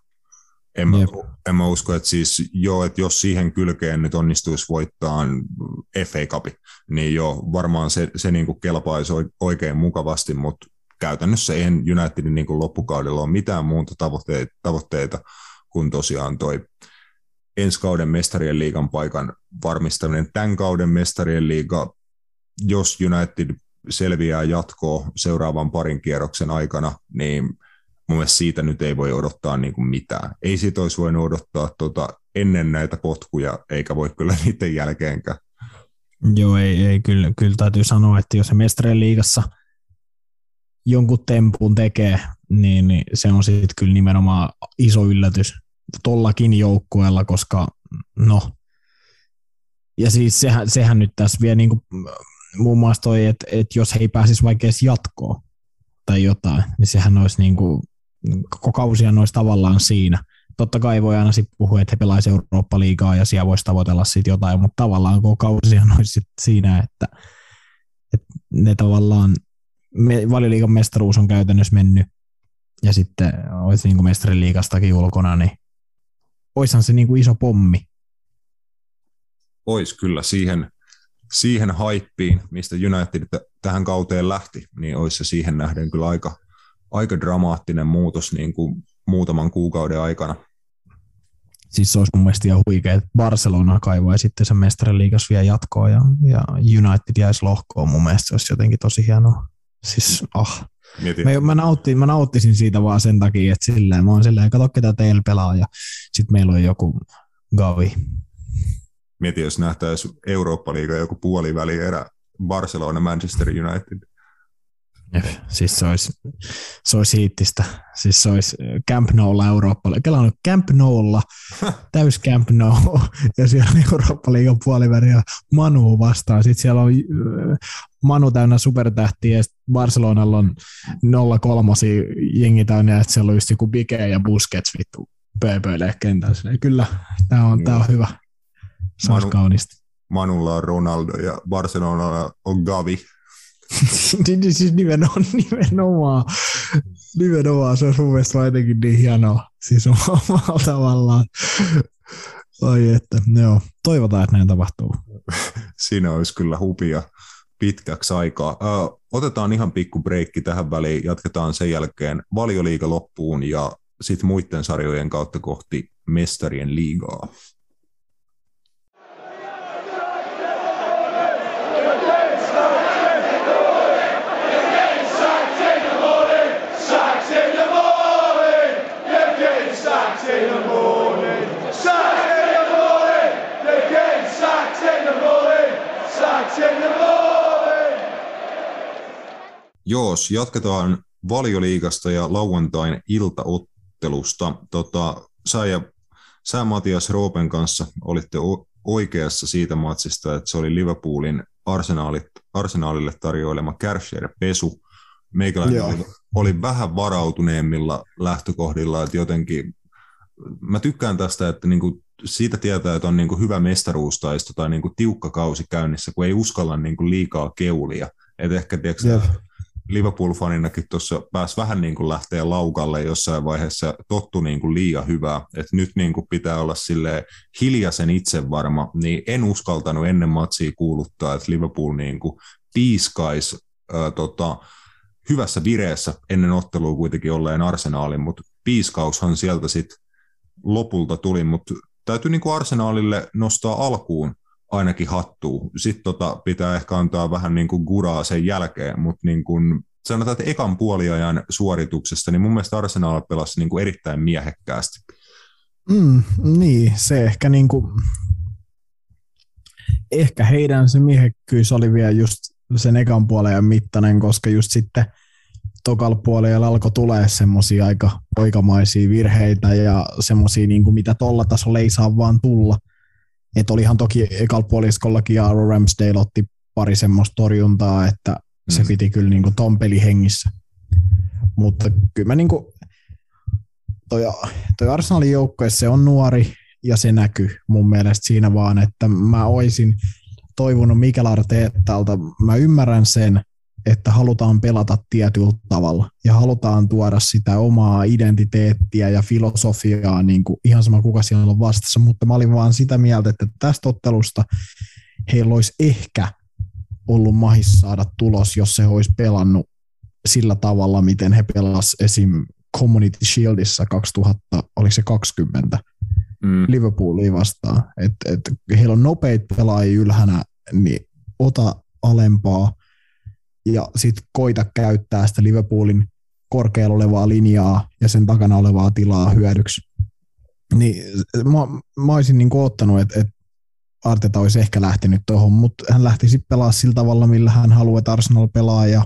En mä usko, että siis joo, että jos siihen kylkeen nyt onnistuisi voittaa FA Cupi, niin joo, varmaan se niin kuin kelpaisi oikein mukavasti, mutta käytännössä ei Unitedin niin kuin loppukaudella ole mitään muuta tavoitteita kun tosiaan toi ensi kauden mestarien liigan paikan varmistaminen, tämän kauden mestarien liiga, jos United selviää jatkoa seuraavan parin kierroksen aikana, niin mun mielestä siitä nyt ei voi odottaa niin kuin mitään. Ei siitä olisi voinut odottaa ennen näitä potkuja, eikä voi kyllä niiden jälkeenkään. Joo, ei kyllä täytyy sanoa, että jos se mestarien liigassa jonkun tempun tekee, niin se on sitten kyllä nimenomaan iso yllätys tollakin joukkueella, koska no, ja siis sehän nyt tässä vielä niin kuin muun muassa toi, että jos he ei pääsisi vaikka edes jatkoon tai jotain, niin sehän olisi niin kuin, koko kausia olisi tavallaan siinä. Totta kai voi aina sitten puhua, että he pelaisi Eurooppa-liigaa ja siellä voisi tavoitella sitten jotain, mutta tavallaan koko kausia olisi sit siinä, että ne tavallaan Valioliigan mestaruus on käytännössä mennyt ja sitten olisi niin kuin mestariliigastakin ulkona, niin oishan se niin kuin iso pommi. Ois kyllä siihen haippiin, mistä United tähän kauteen lähti, niin olisi se siihen nähden kyllä aika dramaattinen muutos niin kuin muutaman kuukauden aikana. Siis se olisi mun mielestä ihan huikea, että Barcelona kaivoi sitten sen mestariliigas vielä jatkoon ja United jäisi lohkoon. Mun mielestä se olisi jotenkin tosi hienoa. Siis, mä nauttisin siitä vaan sen takia, että silleen, mä oon silleen, kato ketä teillä pelaa ja sitten meillä on joku Gavi. Mieti, jos nähtäisiin Eurooppa-liiga joku puolivälierä Barcelona-Manchester United. Jep, siis se olisi hiittistä. Siis se olisi Camp Noulla Eurooppa-liiga. Kela on Camp Noulla, täys Camp Nou, ja siellä on Eurooppa-liigan puoliväliä Manu vastaan. Sitten siellä on Manu täynnä supertähtiä, ja Barcelonalla on 0-3 jengi täynnä, ja siellä on just joku Bike ja Busquets vittu pööpöilee kentään. Kyllä, tämä on hyvä. Se olisi kaunista. Manulla on Ronaldo ja Barcelonalla on Gavi. Siis nimenomaan se olisi mun mielestä jotenkin niin hienoa, siis omalla tavallaan. Ai että, joo, toivotaan, että näin tapahtuu. Siinä olisi kyllä hupia pitkäksi aikaa. Otetaan ihan pikku breikki tähän väliin, jatketaan sen jälkeen Valioliiga loppuun ja sitten muiden sarjojen kautta kohti Mestarien liigaa. Joos, jatketaan Valioliigasta ja lauantain iltaottelusta. Sä Matias Roopen kanssa olitte oikeassa siitä matsista, että se oli Liverpoolin Arsenaalille tarjoilema kärsijöiden pesu. Meikäläinen oli vähän varautuneemmilla lähtökohdilla, että jotenkin mä tykkään tästä, että niinku siitä tietää, että on niinku hyvä mestaruustaisto tai niinku tiukka kausi käynnissä, kun ei uskalla niinku liikaa keulia. Et ehkä Liverpool-faninakin tuossa pääsi vähän niin kuin lähteä laukalle jossain vaiheessa, tottui niin kuin liian hyvää, että nyt niin kuin pitää olla silleen hiljaisen itsevarma, niin en uskaltanut ennen matsia kuuluttaa, että Liverpool niin kuin piiskaisi hyvässä vireessä ennen ottelua kuitenkin olleen Arsenaalin, mutta piiskaushan sieltä sitten lopulta tuli, mutta täytyy niin kuin Arsenaalille nostaa alkuun ainakin hattuu. Sitten pitää ehkä antaa vähän niin kuin guraa sen jälkeen, mutta niin kuin sanotaan, että ekan puoliajan suorituksesta, niin mun mielestä Arsenal pelasi niin kuin erittäin miehekkäästi. Niin, se ehkä niin kuin, ehkä heidän se miehekkyys oli vielä just sen ekan puoliajan mittainen, koska just sitten tokalla puolella alkoi tulee semmoisia aika poikamaisia virheitä ja semmoisia, niin kuin mitä tolla tasolla ei saa vaan tulla. Että olihan toki ekalla puoliskollakin ja Aaron Ramsdale otti pari semmoista torjuntaa, että se piti kyllä niin kuin ton peli hengissä. Mutta kyllä mä niin kuin, toi Arsenalin joukkue, se on nuori ja se näkyy mun mielestä siinä vaan, että mä oisin toivonut Mikel Arteetalta. Mä ymmärrän sen, että halutaan pelata tietyllä tavalla ja halutaan tuoda sitä omaa identiteettiä ja filosofiaa, niin kuin ihan sama kuka siellä on vastassa, mutta mä olin vaan sitä mieltä, että tästä ottelusta heillä olisi ehkä ollut mahis saada tulos, jos he olisi pelannut sillä tavalla, miten he pelasivat esim. Community Shieldissa 2020 Liverpoolia vastaan. Et heillä on nopeita pelaajia ylhänä, niin ota alempaa ja sitten koita käyttää sitä Liverpoolin korkealla olevaa linjaa ja sen takana olevaa tilaa hyödyksi. Niin mä olisin niin kuin ottanut, että Arteta olisi ehkä lähtenyt tuohon, mutta hän lähti sitten pelaamaan sillä tavalla, millä hän haluaa, että Arsenal pelaa, ja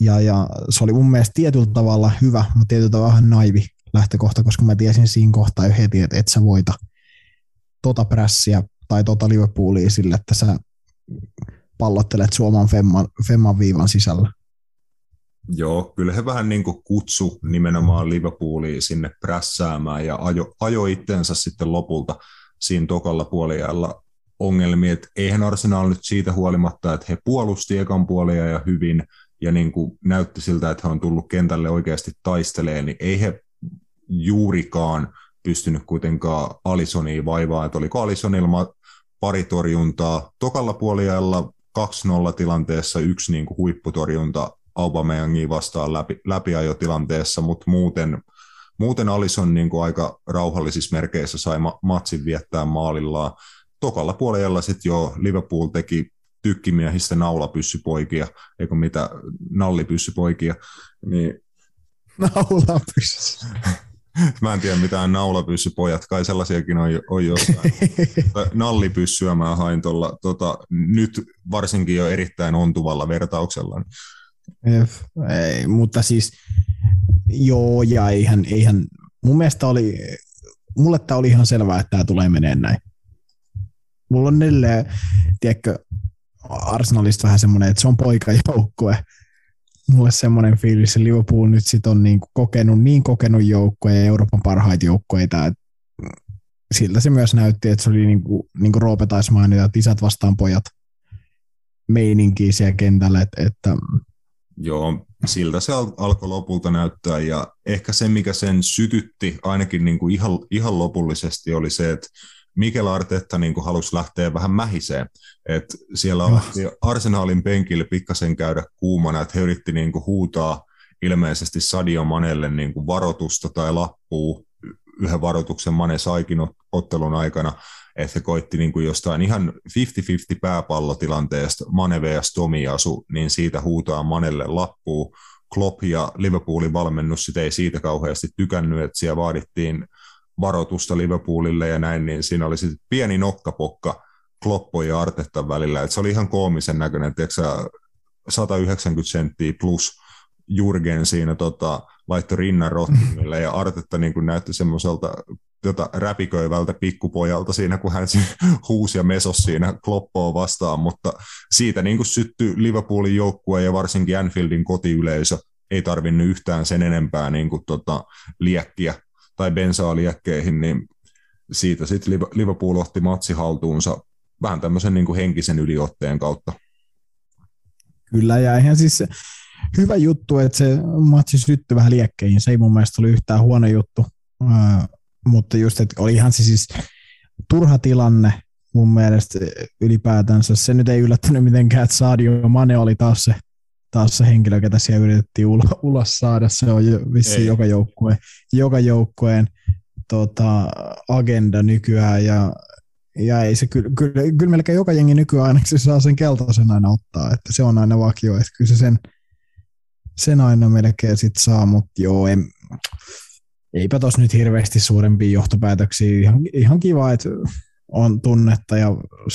Ja se oli mun mielestä tietyllä tavalla hyvä, mutta tietyllä tavalla naivi lähtökohta, koska mä tiesin siinä kohtaa jo heti, että et sä voita tota prässiä tai tota Liverpoolia sille, että sä pallottelet Suomen femman viivan sisällä. Joo, kyllä he vähän niin kuin kutsu nimenomaan Liverpoolia sinne prässäämään ja ajo itsensä sitten lopulta siinä tokalla puoliajalla ongelmia. Et eihän Arsenal nyt siitä huolimatta, että he puolusti ekan puoliajan hyvin ja niin kuin näytti siltä, että he on tullut kentälle oikeasti taistelemaan, niin ei he juurikaan pystynyt kuitenkaan Alisoniin vaivaan, että oliko Alisonilla pari torjuntaa. Tokalla puoliajalla 2-0 tilanteessa yksi niin kuin huipputorjunta Aubameyangia vastaan läpiajotilanteessa, mutta muuten Alisson niin kuin aika rauhallisissa merkeissä sai matsin viettää maalillaan. Tokalla puolella sitten jo Liverpool teki tykkimiehistä naulapyssypoikia, eikö mitä, nallipyssypoikia. Niin... Naulapyssy. Mä en tiedä mitään naulapyssypojat, kai sellaisiakin on jostain. Nallipyssyä mä hain tuolla nyt varsinkin jo erittäin ontuvalla vertauksella. Ei, mutta siis joo, ja eihän mun mielestä mulle tämä oli ihan selvää, että tämä tulee menee näin. Mulla on edelleen, tiedätkö, Arsenalista vähän semmoinen, että se on poikajoukkue. Mulle semmoinen fiilis, että Liverpool nyt sit on niin kokenut joukkue ja Euroopan parhaita joukkueita. Siltä se myös näytti, että se oli niin kuin Roope taisi mainita, että isät vastaan pojat meininkiä siellä kentällä, että joo, siltä se alkoi lopulta näyttää, ja ehkä se, mikä sen sytytti ainakin niin kuin ihan lopullisesti, oli se, että Mikel Arteta niin kuin halusi lähteä vähän mähiseen. Että siellä Arsenalin penkillä pikkasen käydä kuumana, että he yritti niin kuin huutaa ilmeisesti Sadio Manelle niin kuin varoitusta tai lappua. Yhden varoituksen Mane saikin ottelun aikana, että he koitti niin kuin jostain ihan 50-50 pääpallotilanteesta Mane vs. Tomiasu, niin siitä huutaa Manelle lappuu. Klopp ja Liverpoolin valmennus sitä ei siitä kauheasti tykännyt, että siellä vaadittiin varoitusta Liverpoolille ja näin, niin siinä oli sitten pieni nokkapokka Kloppon ja Artetan välillä, että se oli ihan koomisen näköinen, tiedätkö, 190 senttiä plus Jurgen siinä laittoi rinnan rottimille ja Artetta niin kuin näytti semmoiselta räpiköivältä pikkupojalta siinä, kun hän huusi ja mesosi siinä Kloppoa vastaan, mutta siitä niin kuin syttyi Liverpoolin joukkue ja varsinkin Anfieldin kotiyleisö ei tarvinnut yhtään sen enempää niin kuin liekkiä tai bensaa liekkeihin, niin siitä sitten Liverpool otti matsi haltuunsa vähän tämmöisen niin kuin henkisen yliotteen kautta. Kyllä, ja eihän siis hyvä juttu, että se matsi syttyi vähän liekkeihin. Se ei mun mielestä ollut yhtään huono juttu, mutta just, että olihan se siis turha tilanne mun mielestä ylipäätänsä. Se nyt ei yllättänyt mitenkään, että Sadio Mane oli taas se henkilö, ketä siellä yritettiin ulos saada. Se on vissiin joka joukkueen agenda nykyään. Ja ei se kyllä melkein joka jengi nykyään ainakin saa sen keltaisen aina ottaa, että se on aina vakio, että kyllä se sen aina melkein sitten saa, mutta joo, eipä tuossa nyt hirveästi suurempia johtopäätöksiä. Ihan kiva, että on tunnetta ja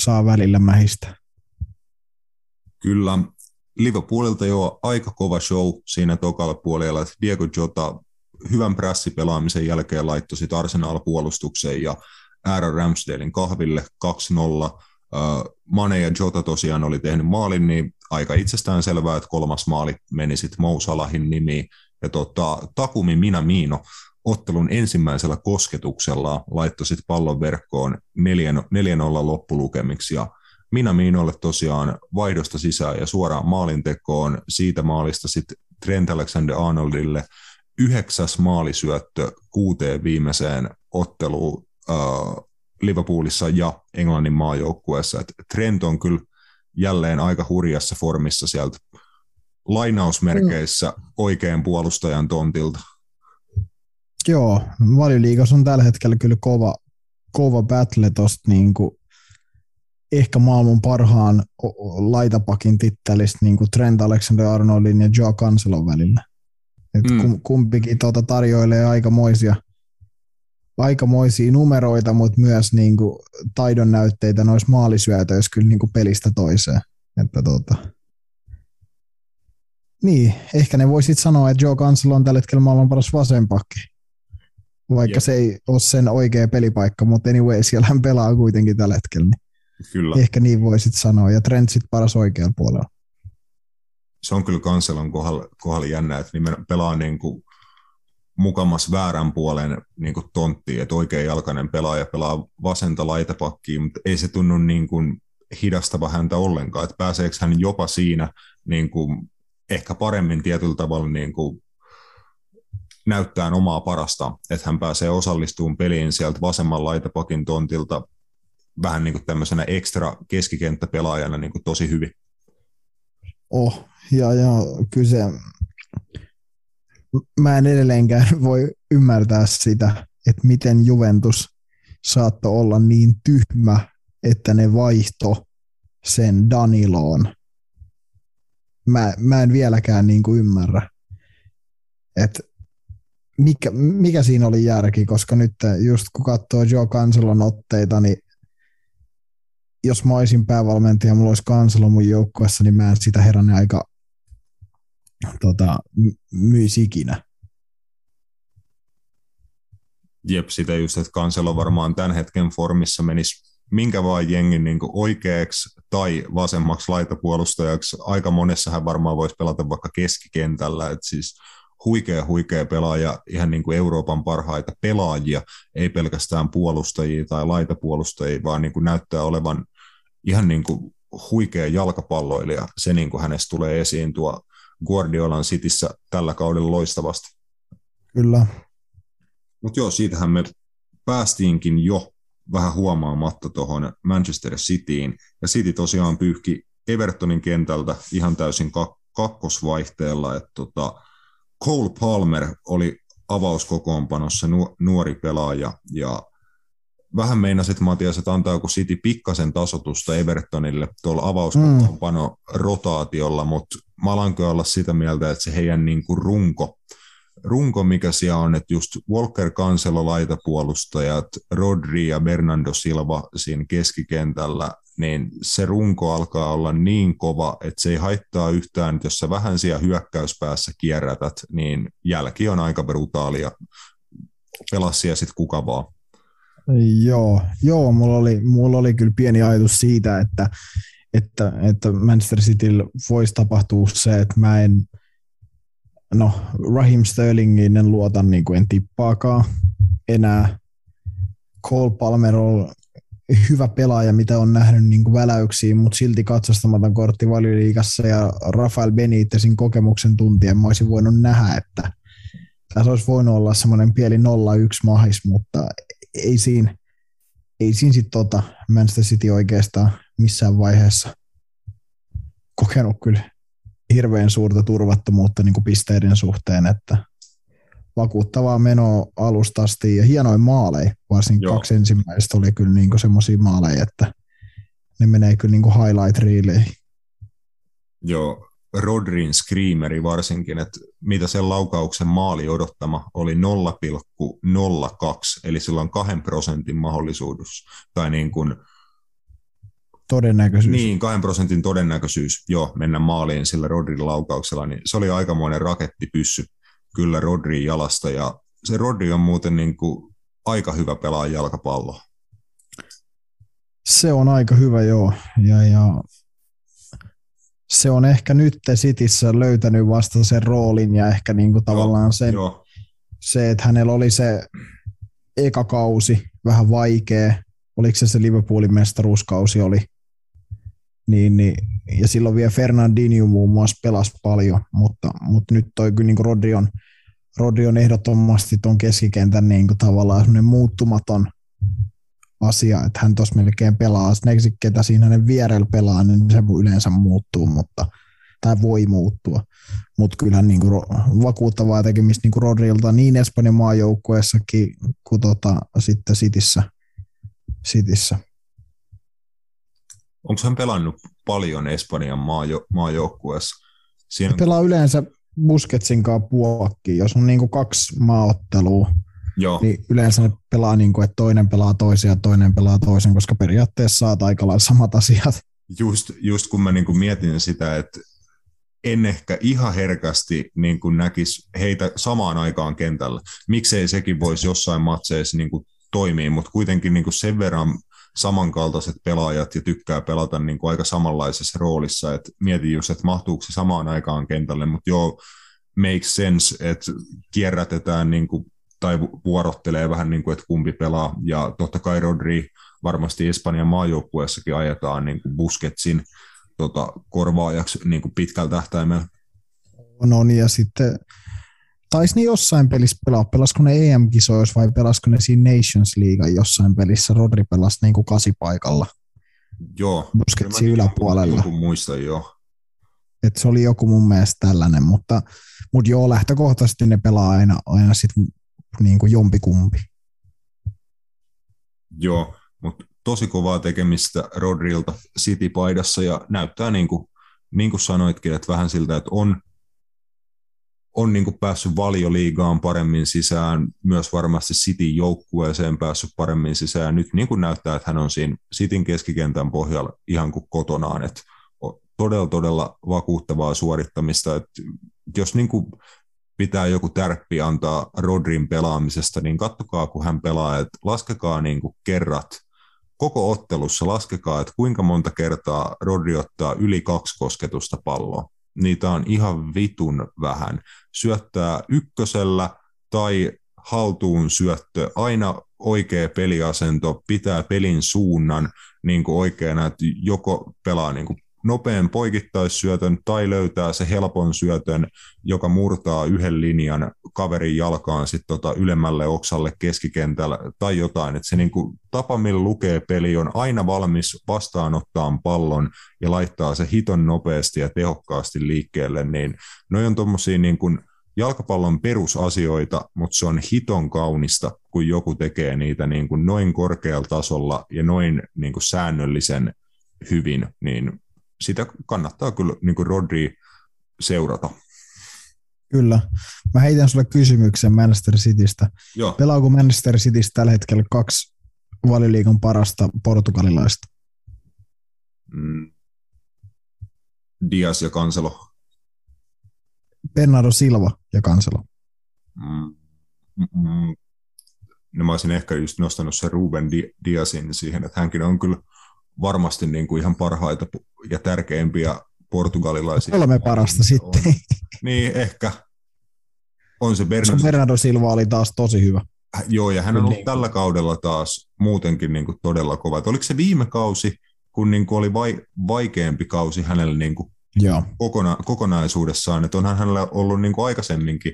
saa välillä mähistä. Kyllä. Liverpoolilta jo aika kova show siinä tokalla puolella. Diego Jota hyvän prässipelaamisen jälkeen laittoi sitten Arsenal-puolustukseen ja Aaron Ramsdalein kahville 2-0. Mane ja Jota tosiaan oli tehnyt maalin, niin aika itsestään selvää, että kolmas maali meni sitten Mo Salahin nimiin. Ja Takumi Minamino ottelun ensimmäisellä kosketuksella laittoi sitten pallon verkkoon 4-0 loppulukemiksi. Ja Minaminolle tosiaan vaihdosta sisään ja suoraan maalintekoon. Siitä maalista sitten Trent Alexander-Arnoldille 9. maalisyöttö 6 viimeiseen otteluun Liverpoolissa ja Englannin maajoukkueessa. Et Trent on kyllä jälleen aika hurjassa formissa sieltä lainausmerkeissä oikean puolustajan tontilta. Joo, Valioliigassa on tällä hetkellä kyllä kova battle tosta niinku ehkä maailman parhaan laitapakin tittelistä niinku Trent Alexander-Arnoldin ja João Cancelon välillä. Kumpikin tarjoilee aikamoisia numeroita, mutta myös niinku taidon näytteitä noissa maalisyötöissä kyllä niinku pelistä toiseen. Että Niin, ehkä ne voisit sanoa, että João Cancelo on tällä hetkellä maailman paras vasenpakki. Vaikka se ei ole sen oikea pelipaikka, mutta anyway, siellä hän pelaa kuitenkin tällä hetkellä. Niin kyllä. Ehkä niin voisit sanoa, ja Trent sitten paras oikealla puolella. Se on kyllä Cancelon kohdalla jännä, että pelaa niin kuin mukamas väärän puolen niin kuin tonttiin, että oikeajalkainen pelaaja pelaa vasenta laitapakkiin, mutta ei se tunnu niin kuin hidastava häntä ollenkaan, että pääseekö hän jopa siinä niin kuin ehkä paremmin tietyllä tavalla niin kuin näyttää omaa parasta, että hän pääsee osallistumaan peliin sieltä vasemman laitapakin tontilta vähän niin kuin tämmöisenä ekstra keskikenttäpelaajana niin kuin tosi hyvin. Oh, ja kyllä se, mä en edelleenkään voi ymmärtää sitä, että miten Juventus saattoi olla niin tyhmä, että ne vaihto sen Daniloon. Mä en vieläkään niin kuin ymmärrä, että mikä siinä oli järki, koska nyt just kun katsoo João Cancelon otteita, niin jos mä olisin päävalmentaja ja mulla olisi Cancelo mun joukkueessa, niin mä en sitä herranen aika myisi ikinä. Jep, sitä just, että Cancelo varmaan tämän hetken formissa menisi minkä vaan jengin niin kuin oikeaksi tai vasemmaksi laitapuolustajaksi. Aika monessa hän varmaan voisi pelata vaikka keskikentällä, että siis huikea pelaaja, ihan niin kuin Euroopan parhaita pelaajia, ei pelkästään puolustajia tai laitapuolustajia, vaan niin kuin näyttää olevan ihan niin kuin huikea jalkapalloilija. Se niin kuin hänestä tulee esiin tuo Guardiolan Cityssä tällä kaudella loistavasti. Kyllä. Mutta joo, siitähän me päästiinkin jo vähän huomaamatta tuohon Manchester Cityin, ja City tosiaan pyyhki Evertonin kentältä ihan täysin kakkosvaihteella, että Cole Palmer oli avauskokoonpanossa nuori pelaaja, ja vähän meinasit, Matias, että antaako City pikkasen tasotusta Evertonille tuolla avauskokoonpano rotaatiolla, mutta mä alanko olla sitä mieltä, että se heidän niin kuin runko, mikä siellä on, että just Walker Cancelo laitapuolustajat, Rodri ja Bernardo Silva siinä keskikentällä, niin se runko alkaa olla niin kova, että se ei haittaa yhtään, jos sä vähän siellä hyökkäyspäässä kierrätät, niin jälki on aika brutaalia. Pelaa siellä sitten kuka vaan. Joo, mulla oli kyllä pieni ajatus siitä, että Manchester Cityllä voisi tapahtua se, että mä en, Raheem Sterlingin en luota niin kuin en tippaakaan enää. Cole Palmer on hyvä pelaaja, mitä on nähnyt niin kuin väläyksiä, mutta silti katsastamaton kortti Valioliigassa, ja Rafael Benitezin kokemuksen tuntien mä olisin voinut nähdä, että tässä olisi voinut olla semmoinen pieni 0-1 mahis, mutta ei siinä sitten Manchester City oikeastaan missään vaiheessa kokenut kyllä hirveän suurta turvattomuutta niin kuin pisteiden suhteen, että vakuuttavaa menoa alusta asti ja hienoja maaleja, varsinkin kaksi ensimmäistä oli kyllä niin semmoisia maaleja, että ne menee kyllä niin highlight reeliin. Joo, Rodrin screameri varsinkin, että mitä sen laukauksen maali odottama oli 0,02, eli sillä on 2% mahdollisuus, tai niin kuin todennäköisyys. Niin, 2% todennäköisyys, mennä maaliin sillä Rodrin laukauksella, niin se oli aikamoinen rakettipyssy kyllä Rodri jalasta, ja se Rodri on muuten niin kuin aika hyvä pelaa jalkapalloa. Se on aika hyvä, joo, ja se on ehkä nyt Cityssä löytänyt vasta sen roolin, ja ehkä niin kuin tavallaan se, että hänellä oli se eka kausi vähän vaikea, oliko se Liverpoolin mestaruuskausi oli, niin, ja silloin vielä Fernandinho muun muassa pelasi paljon, mutta nyt toi kyllä niin Rodri on ehdottomasti tuon keskikentän niin kuin tavallaan semmoinen muuttumaton asia, että hän tuossa melkein pelaa, ketä siinä hänen vierellä pelaa, niin se yleensä muuttuu, tai voi muuttua, mutta kyllähän niin kuin vakuuttavaa tekemistä niin kuin Rodrilta niin Espanjan maajoukkueessakin kuin sitten Cityssä. Onko hän pelannut paljon Espanjan maajoukkueessa? Siinä pelaa yleensä Busquetsin kanssa puolakkiin. Jos on niinku kaksi maaottelua, niin yleensä ne pelaa, niinku, että toinen pelaa toisen ja toinen pelaa toisen, koska periaatteessa saat aika lailla samat asiat. Just kun mä niinku mietin sitä, että en ehkä ihan herkästi niin kuin näkisi heitä samaan aikaan kentällä. Miksei sekin voisi jossain matseissa niin kuin toimia, mutta kuitenkin niin kuin sen verran samankaltaiset pelaajat ja tykkää pelata niin kuin aika samanlaisessa roolissa. Et mietin just, että mahtuuko se samaan aikaan kentälle, mutta joo, makes sense, että kierrätetään niin kuin, tai vuorottelee vähän niin kuin, että kumpi pelaa. Ja totta kai Rodri varmasti Espanjan maajoukkueessakin ajetaan niin kuin Busquetsin korvaajaksi niin kuin pitkällä tähtäimellä. No niin, ja sitten taisi ne jossain pelissä pelaa. Pelasko ne EM-kisoissa vai pelasko ne siinä Nations League jossain pelissä? Rodri pelasi niin kuin 8 paikalla. Joo. Busquetsin yläpuolella. Joku muista, joo. Et se oli joku mun mielestä tällainen, mutta joo, lähtökohtaisesti ne pelaa aina sitten niin kuin jompikumpi. Joo, mutta tosi kovaa tekemistä Rodrilta City-paidassa ja näyttää niin kuin sanoitkin, että vähän siltä, että on niin kuin päässyt Valioliigaan paremmin sisään, myös varmasti Cityn joukkueeseen päässyt paremmin sisään ja nyt niin kuin näyttää, että hän on siinä Cityn keskikentän pohjalla ihan kuin kotonaan, että todella vakuuttavaa suorittamista, että jos niin kuin pitää joku tärppi antaa Rodrin pelaamisesta, niin katsokaa, kun hän pelaa, että laskekaa niin kuin kerrat, koko ottelussa laskekaa, että kuinka monta kertaa Rodri ottaa yli 2 kosketusta palloa. Niitä on ihan vitun vähän. Syöttää ykkösellä tai haltuun syöttö, aina oikea peliasento, pitää pelin suunnan niin kuin oikeana, että joko pelaa niin kuin nopean poikittaissyötön tai löytää se helpon syötön, joka murtaa yhden linjan kaverin jalkaan sit ylemmälle oksalle keskikentällä tai jotain. Et se niinku tapa, millä lukee peli, on aina valmis vastaanottaan pallon ja laittaa se hiton nopeasti ja tehokkaasti liikkeelle. Niin noi on tommosia niinku jalkapallon perusasioita, mutta se on hiton kaunista, kun joku tekee niitä niinku noin korkealla tasolla ja noin niinku säännöllisen hyvin, niin sitä kannattaa kyllä niin kuin Rodri seurata. Kyllä. Mä heitän sulle kysymyksen Manchester Citystä. Joo. Pelaako Manchester Citystä tällä hetkellä 2 Valioliigan parasta portugalilaista? Dias ja Cancelo. Bernardo Silva ja Cancelo. No mä olisin ehkä just nostanut sen Ruben Diasin siihen, että hänkin on kyllä varmasti niin kuin ihan parhaita ja tärkeimpiä portugalilaisia. 3 parasta on. Sitten. Niin, ehkä. On se Bernardo Silva oli taas tosi hyvä. Joo, ja hän on ollut tällä kaudella taas muutenkin niin kuin todella kova. Oliko se viime kausi, kun niin kuin oli vaikeampi kausi hänelle niin kuin kokonaisuudessaan? Että onhan hänellä ollut niin kuin aikaisemminkin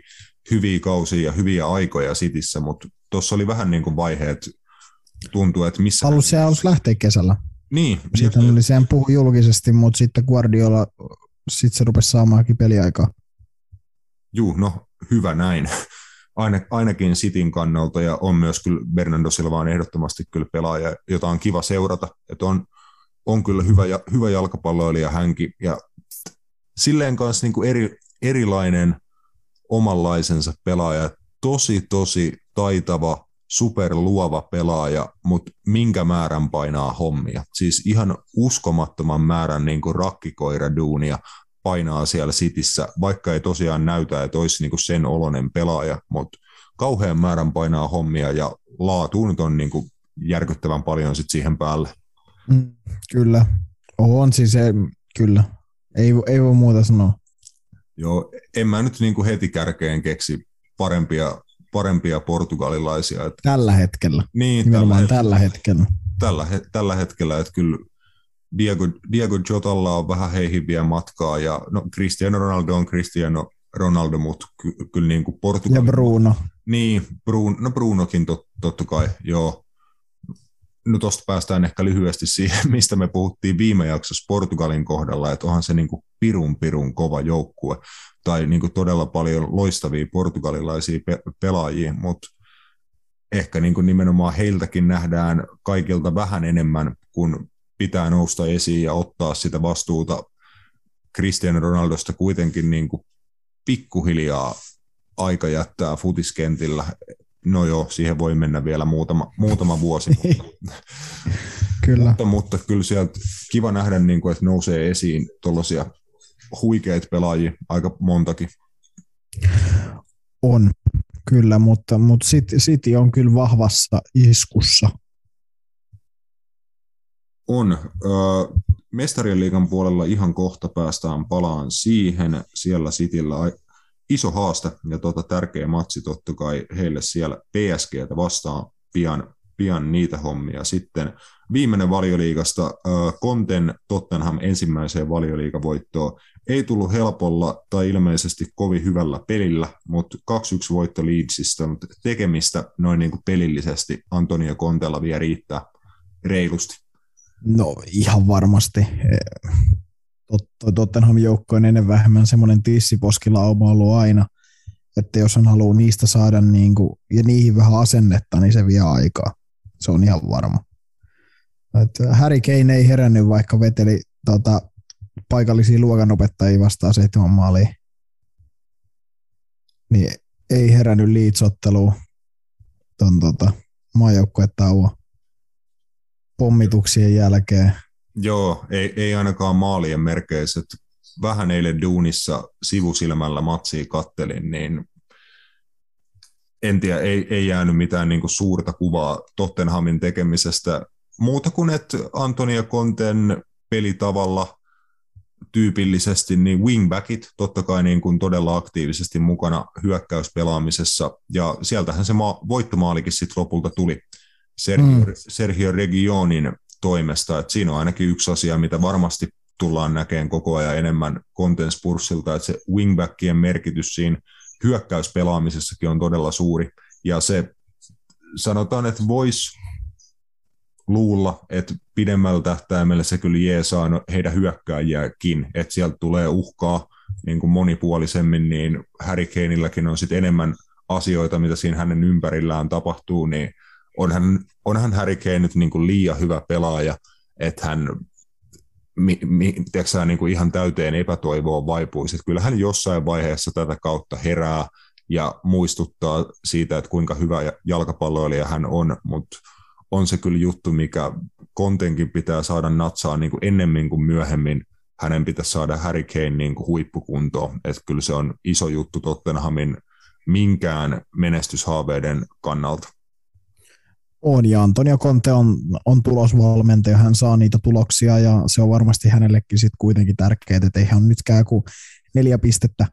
hyviä kausia ja hyviä aikoja Cityssä, mutta tuossa oli vähän niin kuin vaiheet, tuntuu, että missä... Halusi lähteä kesällä. Niin. Sitten oli sen puhu julkisesti, mutta sitten Guardiola, sitten se rupesi saamaankin peliaikaa. Juu, no hyvä näin. Ainakin Cityn kannalta, ja on myös kyllä Bernardo Silva on ehdottomasti kyllä pelaaja, jota on kiva seurata. Että on kyllä hyvä jalkapalloilija hänkin, ja silleen kanssa niin kuin erilainen omanlaisensa pelaaja. Tosi taitava, superluova pelaaja, mutta minkä määrän painaa hommia. Siis ihan uskomattoman määrän niin kuin rakkikoiraduunia painaa siellä Cityssä, vaikka ei tosiaan näytä, että olisi niin kuin sen oloinen pelaaja, mutta kauhean määrän painaa hommia ja laatu nyt on niin kuin järkyttävän paljon sit siihen päälle. Kyllä. On siis, kyllä. Ei voi muuta sanoa. Joo, en mä nyt niin kuin heti kärkeen keksi parempia portugalilaisia. Että tällä hetkellä. Niin, nimenomaan tällä hetkellä, että kyllä Diego Jotalla on vähän heihin vielä matkaa, ja no Cristiano Ronaldo, mutta kyllä niin kuin Portugalilla. Ja Bruno. Niin, Brunokin totta kai, joo. No tosta päästään ehkä lyhyesti siihen, mistä me puhuttiin viime jaksossa Portugalin kohdalla, että onhan se niin kuin pirun kova joukkue, tai niin kuin todella paljon loistavia portugalilaisia pelaajia, mutta ehkä niin kuin nimenomaan heiltäkin nähdään kaikilta vähän enemmän, kun pitää nousta esiin ja ottaa sitä vastuuta. Cristiano Ronaldosta kuitenkin niin kuin pikkuhiljaa aika jättää futiskentillä. No joo, siihen voi mennä vielä muutama vuosi, mutta kyllä sieltä kiva nähdä, niin kuin, että nousee esiin tuollaisia huikeita pelaajia, aika montakin. On, kyllä, mutta City on kyllä vahvassa iskussa. On. Mestarien liigan puolella ihan kohta päästään palaan siihen. Siellä Cityllä iso haaste ja tärkeä matsi totta kai heille siellä PSG:tä vastaan pian niitä hommia. Sitten viimeinen Valioliigasta, Conten Tottenham ensimmäiseen Valioliigavoittoon. Ei tullut helpolla tai ilmeisesti kovin hyvällä pelillä, mutta 2-1 voitto Leedsistä, mutta tekemistä noin niin kuin pelillisesti Antonio Contella vielä riittää reilusti. No ihan varmasti. Tottenham joukko on enemmän vähemmän semmoinen tissiposkilauma ollut aina, että jos hän haluaa niistä saada niin kuin, ja niihin vähän asennetta, niin se vie aikaa. Se on ihan varma. Että Harry Kane ei herännyt, vaikka veteli paikallisia luokanopettajia vastaan 7 maalia. Niin ei herännyt Leeds-otteluun tuon maajoukkuetauon pommituksien jälkeen. Joo, ei ainakaan maalien merkeissä. Vähän eilen duunissa sivusilmällä matsia kattelin, niin en tiedä, ei jäänyt mitään niin kuin suurta kuvaa Tottenhamin tekemisestä. Muuta kuin, että Antonio Conten pelitavalla tyypillisesti niin wingbackit totta kai niin kuin todella aktiivisesti mukana hyökkäyspelaamisessa, ja sieltähän se voittomaalikin sitten lopulta tuli Sergio Regionin toimesta. Et siinä on ainakin yksi asia, mitä varmasti tullaan näkemään koko ajan enemmän Conten Spursilta, että se wingbackien merkitys siinä hyökkäyspelaamisessakin on todella suuri, ja se sanotaan, että voisi luulla, että pidemmällä tähtäimellä se kyllä jeesaa heidän hyökkääjiäkin, että sieltä tulee uhkaa niin kuin monipuolisemmin, niin Harry Kaneilläkin on sitten enemmän asioita, mitä siinä hänen ympärillään tapahtuu, niin onhan Harry Kane nyt niin kuin liian hyvä pelaaja, että hän tiedätkö, niin kuin ihan täyteen epätoivoon vaipuisi. Että kyllähän jossain vaiheessa tätä kautta herää ja muistuttaa siitä, että kuinka hyvä jalkapalloilija hän on, mutta on se kyllä juttu, mikä Contenkin pitää saada natsaa niin kuin ennemmin kuin myöhemmin. Hänen pitäisi saada Harry Kane niin kuin huippukuntoon. Että kyllä se on iso juttu Tottenhamin minkään menestyshaaveiden kannalta. On, ja Antonio Conte on tulosvalmentaja, hän saa niitä tuloksia, ja se on varmasti hänellekin sit kuitenkin tärkeää, että ei hän nytkään kuin 4 pistettä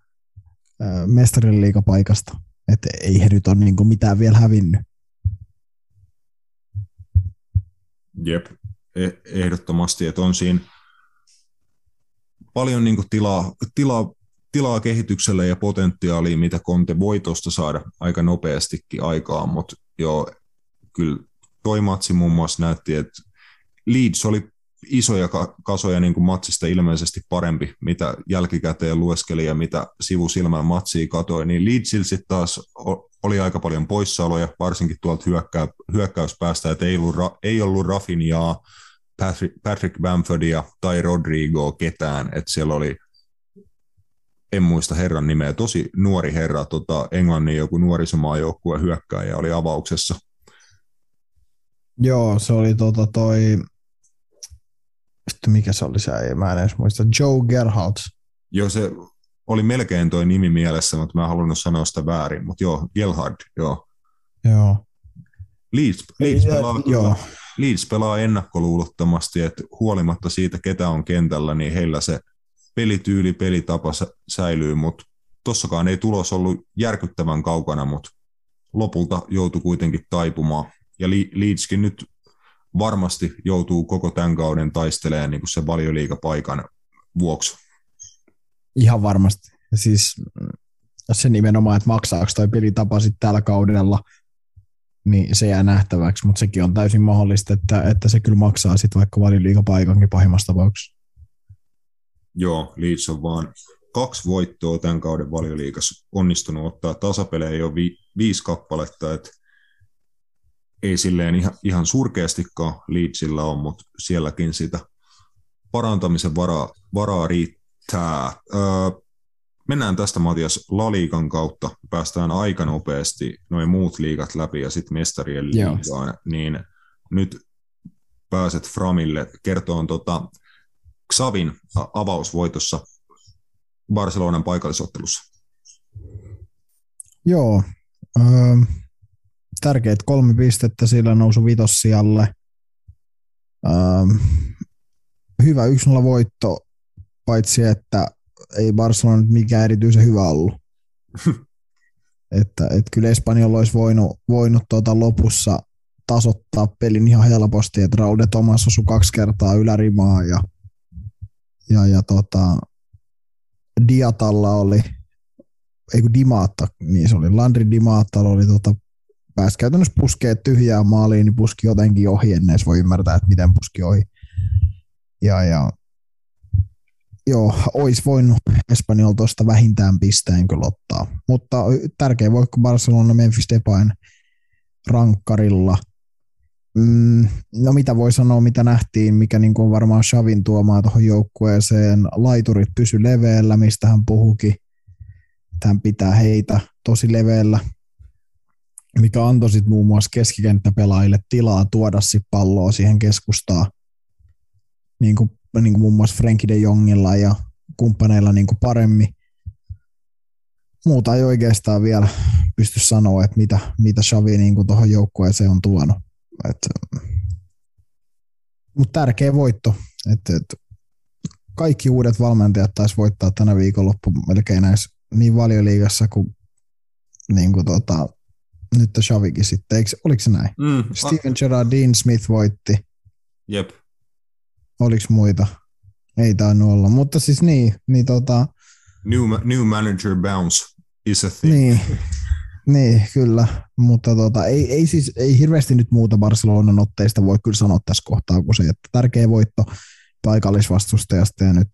mestarien liigapaikasta, että ei he nyt ole niinku mitään vielä hävinnyt. Jep, ehdottomasti, että on siinä paljon niinku tilaa kehitykselle ja potentiaalia, mitä Conte voi tuosta saada aika nopeastikin aikaan, mutta joo, kyllä toi matsi muun muassa näytti, että Leeds oli isoja kasoja niin kuin matsista ilmeisesti parempi, mitä jälkikäteen lueskeli ja mitä sivusilmän matsia katoi, niin Leedsillä sitten taas oli aika paljon poissaoloja, varsinkin tuolta hyökkäyspäästä, että ei ollut Rafinhaa, Patrick Bamfordia tai Rodrigoa ketään, että siellä oli, en muista herran nimeä, tosi nuori herra, Englannin joku nuorisomaajoukkue hyökkääjä oli avauksessa. Joo, se oli mikä se oli se, mä en edes muista, João Gerrard. Joo, se oli melkein toi nimi mielessä, mutta mä en halunnut sanoa sitä väärin, mutta joo, Gerrard, joo. Joo. Leeds pelaa ennakkoluulottomasti, että huolimatta siitä, ketä on kentällä, niin heillä se pelityyli, pelitapa säilyy, mutta tossakaan ei tulos ollut järkyttävän kaukana, mutta lopulta joutui kuitenkin taipumaan. Ja Leedskin nyt varmasti joutuu koko tämän kauden taistelemaan niin kuin se Valioliigapaikan vuoksi. Ihan varmasti. Ja siis se nimenomaan, että maksaako toi pelitapa sitten tällä kaudella, niin se jää nähtäväksi, mutta sekin on täysin mahdollista, että se kyllä maksaa sitten vaikka Valioliigapaikankin pahimmassa tapauksessa. Joo, Leeds on vaan 2 voittoa tämän kauden Valioliigassa onnistunut ottaa tasapelejä jo 5 kappaletta, että ei silleen ihan surkeastikaan Leedsillä on, mutta sielläkin sitä parantamisen varaa riittää. Mennään tästä, Matias, La Ligan kautta. Päästään aika nopeasti noin muut liigat läpi ja sitten mestarien liigaan. Niin nyt pääset Framille kertoon Xavin avausvoitossa Barcelonan paikallisottelussa? Joo, tärkeät 3 pistettä, sillä nousu 5. sijalle. Hyvä 1-0 voitto, paitsi että ei Barcelona mikään erityisen hyvä ollut. että kyllä Espanyol olisi voinut lopussa tasoittaa pelin ihan helposti, että Raul de Tomas osui 2 kertaa ylärimaa ja Diatalla oli, ei kun Dimaatta, niin se oli Landry Dimaatta, oli pääsi käytännössä puskee tyhjää maaliin, niin puski jotenkin ohi, en edes voi ymmärtää, että miten puski ohi. Joo, olisi voinut Espanjol tuosta vähintään pisteen kyllä ottaa. Mutta tärkein voitko Barcelona Memphis Depayn rankkarilla. No mitä voi sanoa, mitä nähtiin, mikä niin kuin varmaan Xavin tuomaa tuohon joukkueeseen. Laiturit pysy leveällä, mistä hän puhukin. Hän pitää heitä tosi leveällä, mikä antoi sitten muun muassa keskikenttäpelaajille tilaa tuoda sit palloa siihen keskustaan. Niin kuin muun muassa Frenkie de Jongilla ja kumppaneilla niin kuin paremmin. Muuta ei oikeastaan vielä pysty sanoa, että mitä Xavi niin kuin tuohon joukkueeseen on tuonut. Mutta tärkeä voitto. Kaikki uudet valmentajat taisi voittaa tänä viikonloppu melkein näissä niin Valioliigassa kuin niinku nyt Xavikin sitten. Oliko se näin? Steven Gerrard, Dean Smith voitti. Jep. Oliko muita? Ei tainnut olla, mutta siis niin new manager bounce is a thing. Niin, kyllä, mutta ei hirveästi nyt muuta Barcelonan otteista voi kyllä sanoa tässä kohtaa kuin se, että tärkeä voitto paikallisvastustajasta ja nyt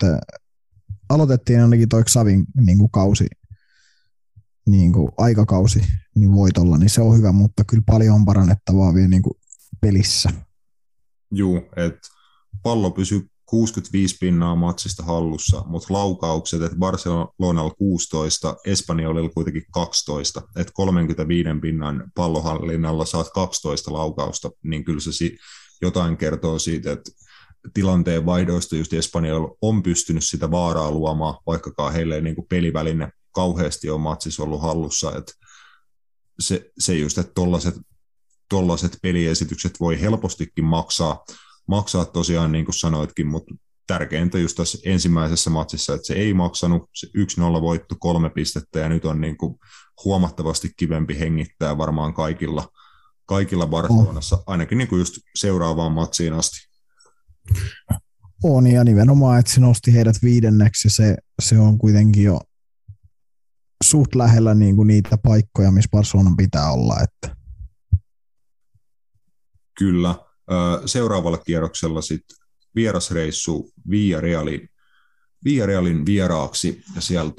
aloitettiin ainakin toi Xavin niin kausi, niin aikakausi niin voitolla, niin se on hyvä, mutta kyllä paljon on parannettavaa vielä niin pelissä. Juu, että pallo pysyy 65% matsista hallussa, mutta laukaukset, että Barcelonalla 16, Espanjolilla kuitenkin 12, että 35% pallohallinnalla saat 12 laukausta, niin kyllä se jotain kertoo siitä, että tilanteen vaihdoista just Espanjol on pystynyt sitä vaaraa luomaan, vaikkakaan heille ei niin kuin peliväline kauheasti ole matsissa ollut hallussa. Että se just, että tollaiset peliesitykset voi helpostikin maksaa tosiaan niin kuin sanoitkin, mutta tärkeintä just tässä ensimmäisessä matsissa, että se ei maksanut, se 1-0 voitto 3 pistettä ja nyt on niin kuin huomattavasti kivempi hengittää varmaan kaikilla Barcelonassa, ainakin niin kuin just seuraavaan matsiin asti. On ja nimenomaan, että se nosti heidät 5. Se on kuitenkin jo suht lähellä niin kuin niitä paikkoja, missä Barcelonan pitää olla. Että. Kyllä. Seuraavalla kierroksella sitten vierasreissu Villarealin vieraaksi ja siellä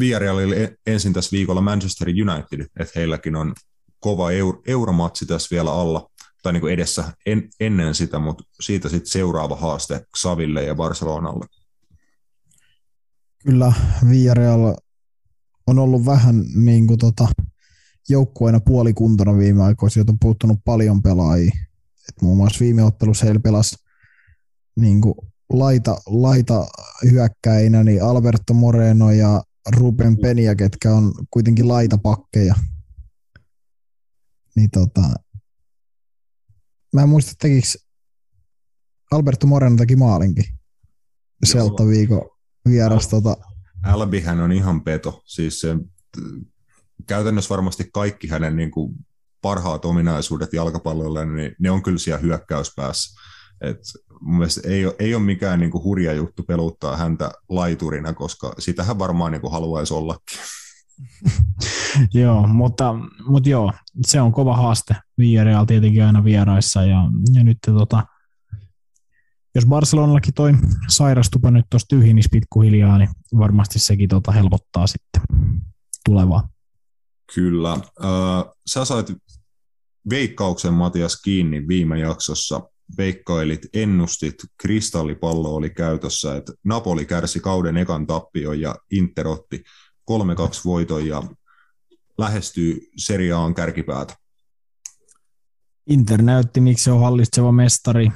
Villarealille ensin tässä viikolla Manchester United, että heilläkin on kova euromatsi tässä vielä alla tai niin kuin edessä ennen sitä, mutta siitä sitten seuraava haaste Xaville ja Barcelonalle. Kyllä, Villareal on ollut vähän niin kuin joukkueena puolikuntona viime aikoina, sieltä on puuttunut paljon pelaajia. Et muun muassa viime ottelussa heillä pelasi niin kuin laita hyökkäinä niin Alberto Moreno ja Ruben Peña, ketkä on kuitenkin laitapakkeja. Niin mä en muista, tekikö Alberto Moreno teki maalinkin Celta viikon vieras. Albihän on ihan peto. Siis se, käytännössä varmasti kaikki hänen niin kuin parhaat ominaisuudet jalkapallolle, niin ne on kyllä siellä hyökkäyspäässä. Et mun mielestä ei ole mikään niin kuin hurja juttu peluttaa häntä laiturina, koska sitähän varmaan niin kuin haluaisi ollakin. Joo, mutta joo, se on kova haaste Villareal tietenkin aina vieraissa ja nyt jos Barcelonallakin toi sairastupa nyt tuossa tyhjinis pikkuhiljaa, niin varmasti sekin helpottaa sitten tulevaa. Kyllä. Sä sait veikkauksen, Matias, kiinni viime jaksossa. Veikkailit, ennustit, kristallipallo oli käytössä, että Napoli kärsi kauden ekan tappion ja Inter otti 3-2 voiton ja lähestyy Serie A:n kärkipäätä. Inter näytti, miksi se on hallitseva mestari.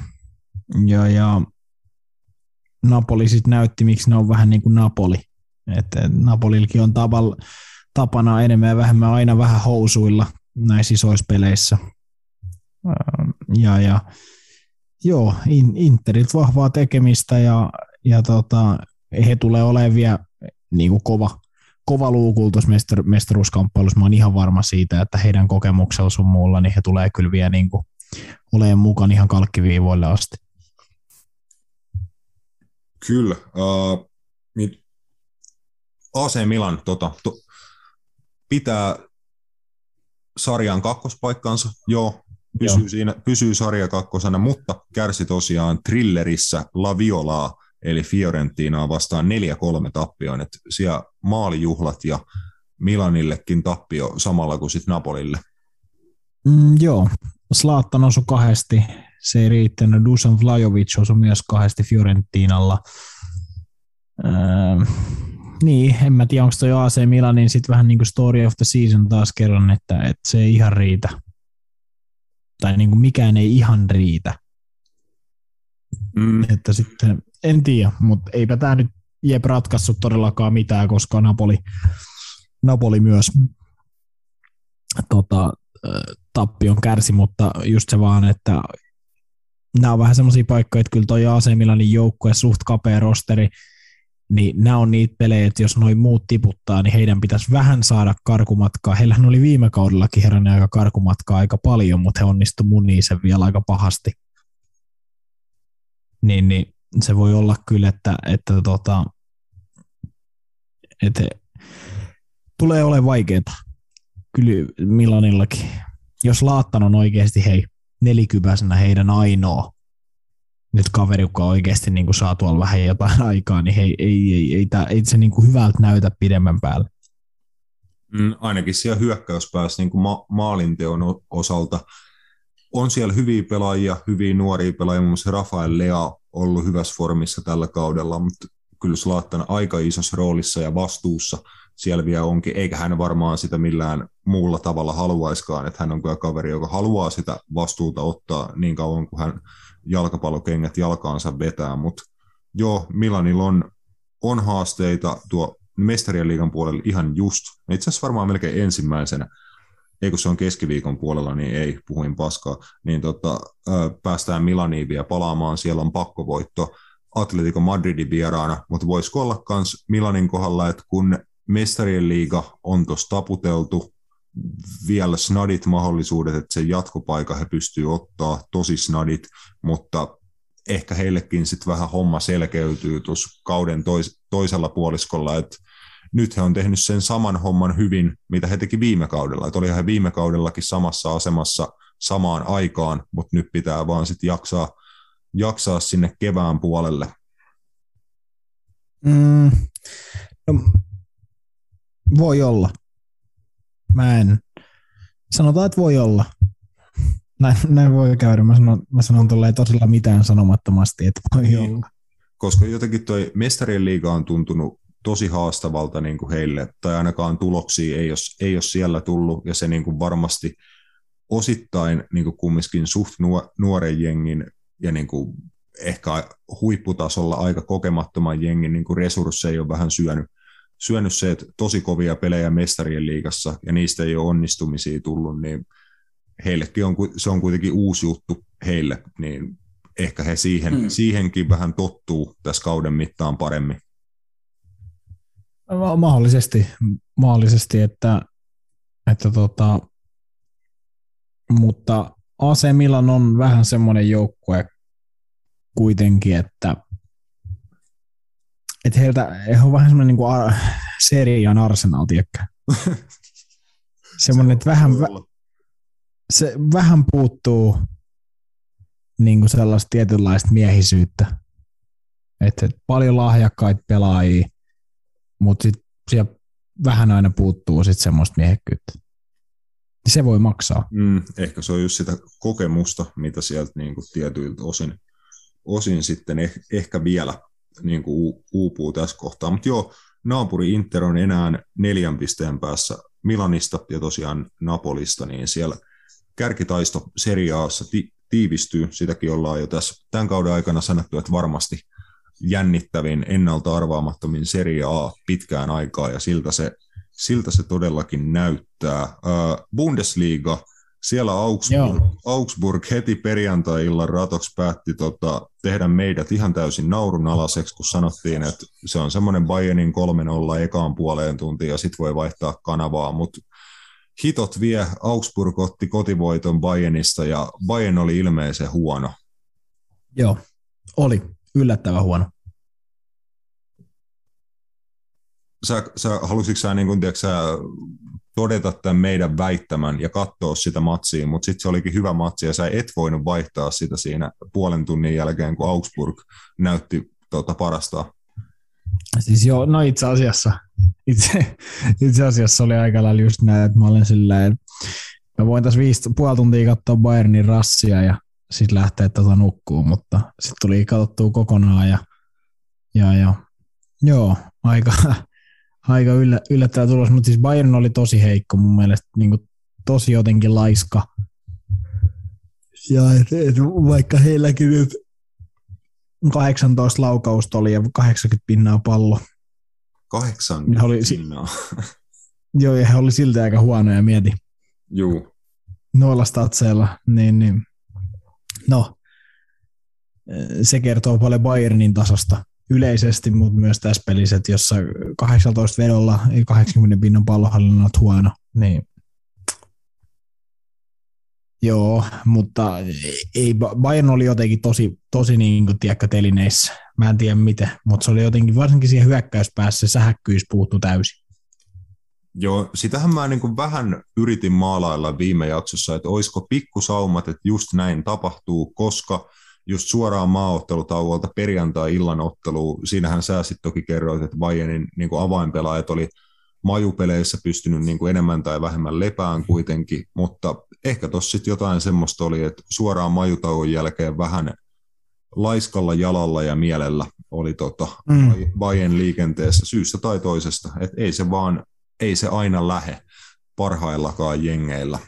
Ja Napoli sitten näytti, miksi ne on vähän niin kuin Napoli. Että Napolillakin on tapana enemmän ja vähemmän aina vähän housuilla näissä isoissa peleissä. Ja joo, Interiltä vahvaa tekemistä ja he tulee olemaan vielä niin kuin kova luukulta tuossa mestaruuskamppailussa. Mä oon ihan varma siitä, että heidän kokemuksella sun muulla, niin he tulee kyllä vielä niin kuin olemaan mukaan ihan kalkkiviivoille asti. Kyllä. AC Milan pitää sarjan kakkospaikkansa. Joo, pysyy sarja kakkosena, mutta kärsi tosiaan thrillerissä La Violaa, eli Fiorentinaa vastaan 4-3 tappioon. Et siellä maalijuhlat ja Milanillekin tappio samalla kuin sitten Napolille. Joo, Zlatan osui kahdesti. Se ei riittänyt. Dusan Vlahović osui myös kahdesti Fiorentinalla. Niin, en mä tiedä, onko toi AC Milanin sitten vähän niin kuin story of the season taas kerran, että se ei ihan riitä. Tai niin kuin mikään ei ihan riitä. Että sitten, en tiedä, mutta eipä tämä nyt Jep ratkaissut todellakaan mitään, koska Napoli myös tappion kärsi, mutta just se vaan, että nämä on vähän semmoisia paikkoja, että kyllä toi AC Milanin joukkue suht kapea rosteri, niin nämä on niitä pelejä, että jos noi muut tiputtaa, niin heidän pitäisi vähän saada karkumatkaa. Heillähän oli viime kaudellakin herranen aika karkumatkaa aika paljon, mutta he onnistu muniin sen vielä aika pahasti. Niin se voi olla kyllä, että tulee olemaan vaikeaa. Kyllä Milanillakin. Jos Laattan on oikeasti hei 40-vuotiaana heidän ainoa nyt kaveri, joka oikeasti niin kuin saa tuolla vähän jotain aikaa, niin ei se niin kuin hyvältä näytä pidemmän päälle. Ainakin siellä hyökkäyspäässä niin kuin maalinteon osalta on siellä hyviä pelaajia, hyviä nuoria pelaajia, muun muassa Rafael Lea on ollut hyvässä formissa tällä kaudella, mutta kyllä Zlatan aika isossa roolissa ja vastuussa siellä vielä onkin, eikä hän varmaan sitä millään muulla tavalla haluaiskaan, että hän on kyllä kaveri, joka haluaa sitä vastuuta ottaa niin kauan kuin hän jalkapallokengät jalkaansa vetää, mutta joo, Milanilla on haasteita tuo mestarien liigan puolella ihan just, itse asiassa varmaan melkein ensimmäisenä, ei kun se on keskiviikon puolella, niin ei, puhuin paskaa, niin päästään Milaniin vielä palaamaan, siellä on pakkovoitto Atletico Madridin vieraana, mutta voisiko olla myös Milanin kohdalla, että kun mestarien liiga on tuossa taputeltu, vielä snadit mahdollisuudet, että sen jatkopaikan he pystyy ottaa, tosi snadit, mutta ehkä heillekin sitten vähän homma selkeytyy tuossa kauden toisella puoliskolla, että nyt he on tehnyt sen saman homman hyvin, mitä he teki viime kaudella, että olihan he viime kaudellakin samassa asemassa samaan aikaan, mutta nyt pitää vaan sitten jaksaa sinne kevään puolelle. No, voi olla. Mä en. Sanotaan, että voi olla. Näin voi käydä. Mä sanon tolleen todella mitään sanomattomasti, että voi olla. Koska jotenkin toi mestarien liiga on tuntunut tosi haastavalta niin kuin heille, tai ainakaan tuloksia ei ole siellä tullut, ja se niin kuin varmasti osittain niin kuin kumminkin suht nuoren jengin ja niin kuin ehkä huipputasolla aika kokemattoman jengin niin kuin resursseja on vähän syönyt se, että tosi kovia pelejä mestarien liigassa ja niistä ei ole onnistumisia tullut, niin heillekin se on kuitenkin uusi juttu heille, niin ehkä he siihenkin vähän tottuu tässä kauden mittaan paremmin. Mahdollisesti että mutta AC Milan on vähän semmoinen joukkue kuitenkin, että heiltä on vähän semmoinen niinku serian Arsenal, tiedäkö? Semmoinen, että vähän puuttuu niinku sellaista tietynlaista miehisyyttä. Että paljon lahjakkaita pelaajia, mutta sitten siellä vähän aina puuttuu sit semmoista miehekkyyttä. Se voi maksaa. Ehkä se on just sitä kokemusta, mitä sieltä niinku tietyiltä osin sitten ehkä vielä niin kuin uupuu tässä kohtaa, mutta joo, naapuri Inter on enää 4 pisteen päässä Milanista ja tosiaan Napolista, niin siellä kärkitaisto Serie A:ssa tiivistyy, sitäkin ollaan jo tässä tämän kauden aikana sanottu, että varmasti jännittävin, ennalta arvaamattomin Serie A pitkään aikaa, ja siltä se todellakin näyttää. Bundesliga, siellä Augsburg heti perjantai-illan ratoksi päätti tehdä meidät ihan täysin naurunalaiseksi, kun sanottiin, että se on semmoinen Bayernin 3-0 ekaan puoleen tuntiin, ja sitten voi vaihtaa kanavaa, mutta hitot vie, Augsburg otti kotivoiton Bayernista, ja Bayern oli ilmeisen huono. Joo, oli yllättävän huono. Halusitko sä, niin kun, tiedätkö, todeta tämän meidän väittämän ja katsoa sitä matsia, mutta sitten se olikin hyvä matsi, ja sä et voinut vaihtaa sitä siinä puolen tunnin jälkeen, kun Augsburg näytti parasta. Siis joo, no itse asiassa oli aika lailla just näin, että mä olen silleen, että mä voin tässä 5,5 tuntia katsoa Bayernin rassia ja sitten lähteä nukkuu, mutta sitten tuli katsottua kokonaan ja joo, aika yllättävä tulos, mutta siis Bayern oli tosi heikko mun mielestä, niin kuin tosi jotenkin laiska. Ja et, vaikka heilläkin nyt 18 laukausta oli ja 80% pallo. 80%? Joo, ja he oli silti aika huonoja, mieti. Juu. Noilla statseilla, niin. No, se kertoo paljon Bayernin tasosta yleisesti, mutta myös tässä pelissä, että jossa 18 vedolla ja 80% pallohallinnan huono, niin joo, mutta ei, Bayern oli jotenkin tosi niin kuin tiekkä telineissä. Mä en tiedä miten, mutta se oli jotenkin varsinkin siihen hyökkäyspäässä se sähäkkyys puuttu täysin. Joo, sitähän mä niin kuin vähän yritin maalailla viime jaksossa, että olisiko pikkusaumat, että just näin tapahtuu, koska just suoraan maaottelutauolta perjantai-illan otteluun, siinähän sä sitten toki kerroit, että Bayernin niin kuin avainpelaajat oli majupeleissä pystynyt niin kuin enemmän tai vähemmän lepään kuitenkin, mutta ehkä tuossa sitten jotain semmoista oli, että suoraan majutauon jälkeen vähän laiskalla jalalla ja mielellä oli Bayern liikenteessä syystä tai toisesta, että ei se aina lähe parhaillakaan jengeillä.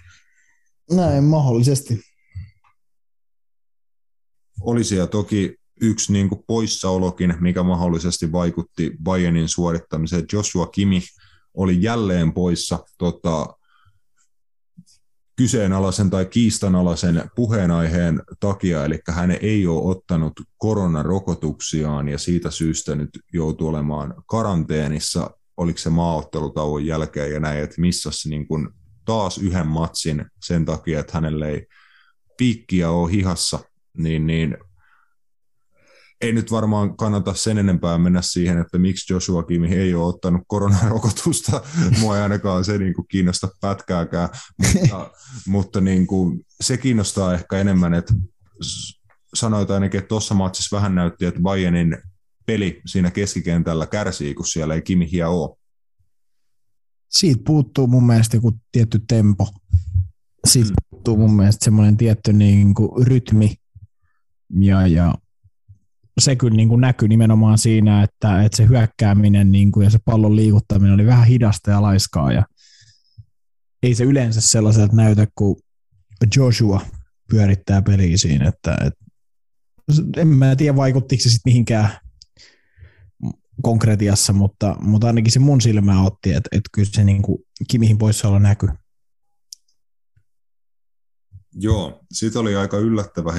Näin mahdollisesti. Oli siellä toki yksi niin kuin poissaolokin, mikä mahdollisesti vaikutti Bayernin suorittamiseen. Joshua Kimmich oli jälleen poissa kyseenalaisen tai kiistanalaisen puheenaiheen takia, eli hän ei ole ottanut koronarokotuksiaan ja siitä syystä nyt joutui olemaan karanteenissa, oliko se maaottelutauon jälkeen ja näin, että missasi niin kuin taas yhden matsin sen takia, että hänellä ei piikkiä ole hihassa, niin ei nyt varmaan kannata sen enempää mennä siihen, että miksi Joshua Kimmich ei ole ottanut koronarokotusta. Mua ei ainakaan se niin kuin kiinnosta pätkääkään, mutta niin kuin se kiinnostaa ehkä enemmän, että sanoit ainakin, että tuossa matsissa vähän näytti, että Bayernin peli siinä keskikentällä kärsii, kun siellä ei Kimmichiä ole. Siitä puuttuu mun mielestä joku tietty tempo. Siitä puuttuu mun mielestä semmoinen tietty niin kuin rytmi ja se kyllä niin kuin näkyy nimenomaan siinä, että se hyökkääminen niin kuin ja se pallon liikuttaminen oli vähän hidasta ja laiskaa. Ja ei se yleensä sellaiselta näytä, kun Joshua pyörittää peliä siinä. Että en mä tiedä, vaikuttiko se sitten mihinkään konkretiassa, mutta ainakin se mun silmää otti, että kyllä se niin kuin Kimmihin poissaolo näkyy. Joo, siitä oli aika yllättävä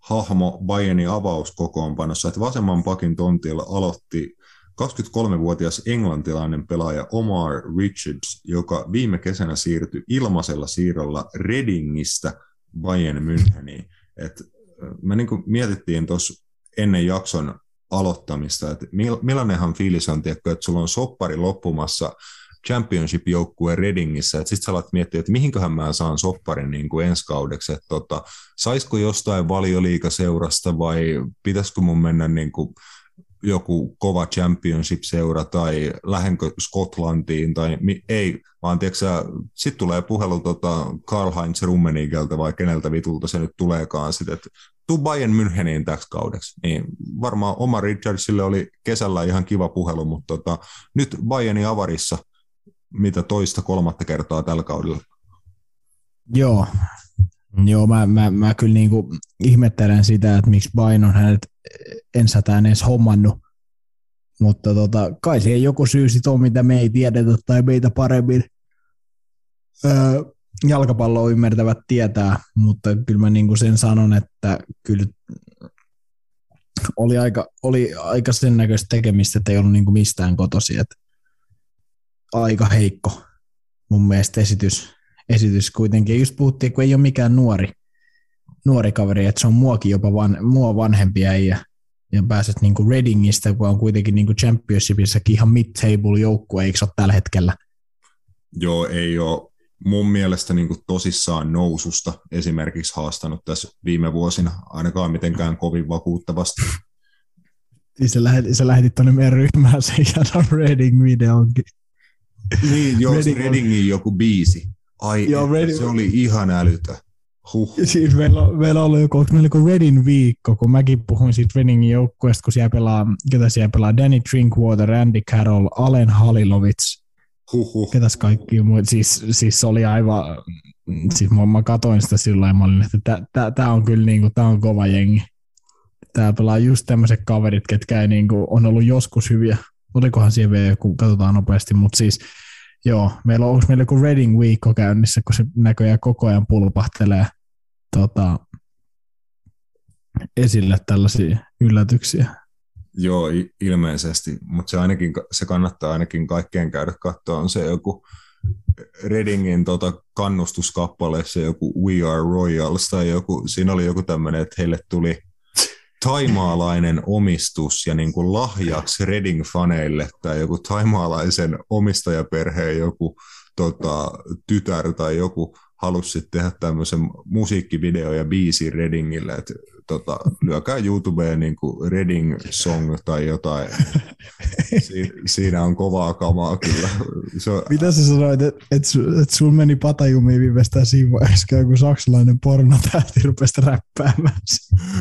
hahmo Bayernin avauskokoonpanossa, että vasemman pakin tontilla aloitti 23-vuotias englantilainen pelaaja Omar Richards, joka viime kesänä siirtyi ilmaisella siirrolla Readingistä Bayern Müncheniin. Me niin kuin mietittiin tuossa ennen jakson aloittamista, että millainenhan fiilis on, tiedätkö, että sulla on soppari loppumassa Championship-joukkueen Readingissä, että sitten sä alat miettiä, että mihinköhän mä saan sopparin niin kuin ensi kaudeksi, että saisiko jostain valioliigaseurasta vai pitäisikö mun mennä niin kuin joku kova Championship-seura tai lähenkö Skotlantiin tai ei, vaan sitten tulee puhelu Karl-Heinz Rummenigeltä vai keneltä vitulta se nyt tuleekaan sitten, että tuu Bayern Müncheniin täksi kaudeksi. Niin varmaan Oma Richardsille oli kesällä ihan kiva puhelu, mutta nyt Bayernin avarissa mitä toista kolmatta kertaa tällä kaudella. Joo, Joo, mä kyllä niinku ihmettelen sitä, että miksi Bain on hänet ensätään edes hommannut, mutta kai siihen joku syy sit on, mitä me ei tiedetä tai meitä paremmin jalkapalloa ymmärtävät tietää, mutta kyllä mä niinku sen sanon, että kyllä oli aika sen näköistä tekemistä, että ei ollut niinku mistään kotosi, että aika heikko mun mielestä esitys kuitenkin. Just puhuttiin, kun ei ole mikään nuori kaveri, että se on muakin jopa mua vanhempi äijä. Ja pääset niinku Readingistä, kun on kuitenkin niinku Championshipissakin ihan mid-table joukkue, eikö se ole tällä hetkellä? Joo, ei ole mun mielestä niinku tosissaan noususta esimerkiksi haastanut tässä viime vuosina, ainakaan mitenkään kovin vakuuttavasti. Sä lähetit tuonne meidän ryhmään sen Jadon Reading-videonkin. Niin, joo, Reading on... Readingin joku biisi. Ai, joo, se oli ihan älytä. Huh. Siis meillä oli joku, onko Reading viikko, kun mäkin puhuin siitä Readingin joukkueesta, kun ketä siellä pelaa Danny Drinkwater, Andy Carroll, Alen Halilovic, ketäs kaikki muut. Siis se oli aivan, siis mä katoin sitä sillä tavalla, että tää on kyllä niinku, tää on kova jengi. Tää pelaa just tämmöiset kaverit, ketkä ei niinku, on ollut joskus hyviä. Olikohan siellä vielä joku, katsotaan nopeasti, mutta siis joo, meillä on joku Reading Weekko käynnissä, kun se näköjään koko ajan pulpahtelee esille tällaisia yllätyksiä. Joo, ilmeisesti, mutta se kannattaa ainakin kaikkeen käydä katsoa, on se joku Readingin kannustuskappaleessa joku We Are Royals tai joku, siinä oli joku tämmöinen, että heille tuli thaimaalainen omistus ja niin kuin lahjaksi Reading-faneille tai joku thaimaalaisen omistajaperheen joku tytär tai joku halusi tehdä tämmöisen musiikkivideo ja biisi Readingille, että lyökää YouTubeen niin kuin Reading song tai jotain. Siinä on kovaa kamaa kyllä. Mitä sä sanoit, että sun meni patajumiin viimeistään siinä vaiheessa, kun saksalainen pornotähti rupesi räppäämään?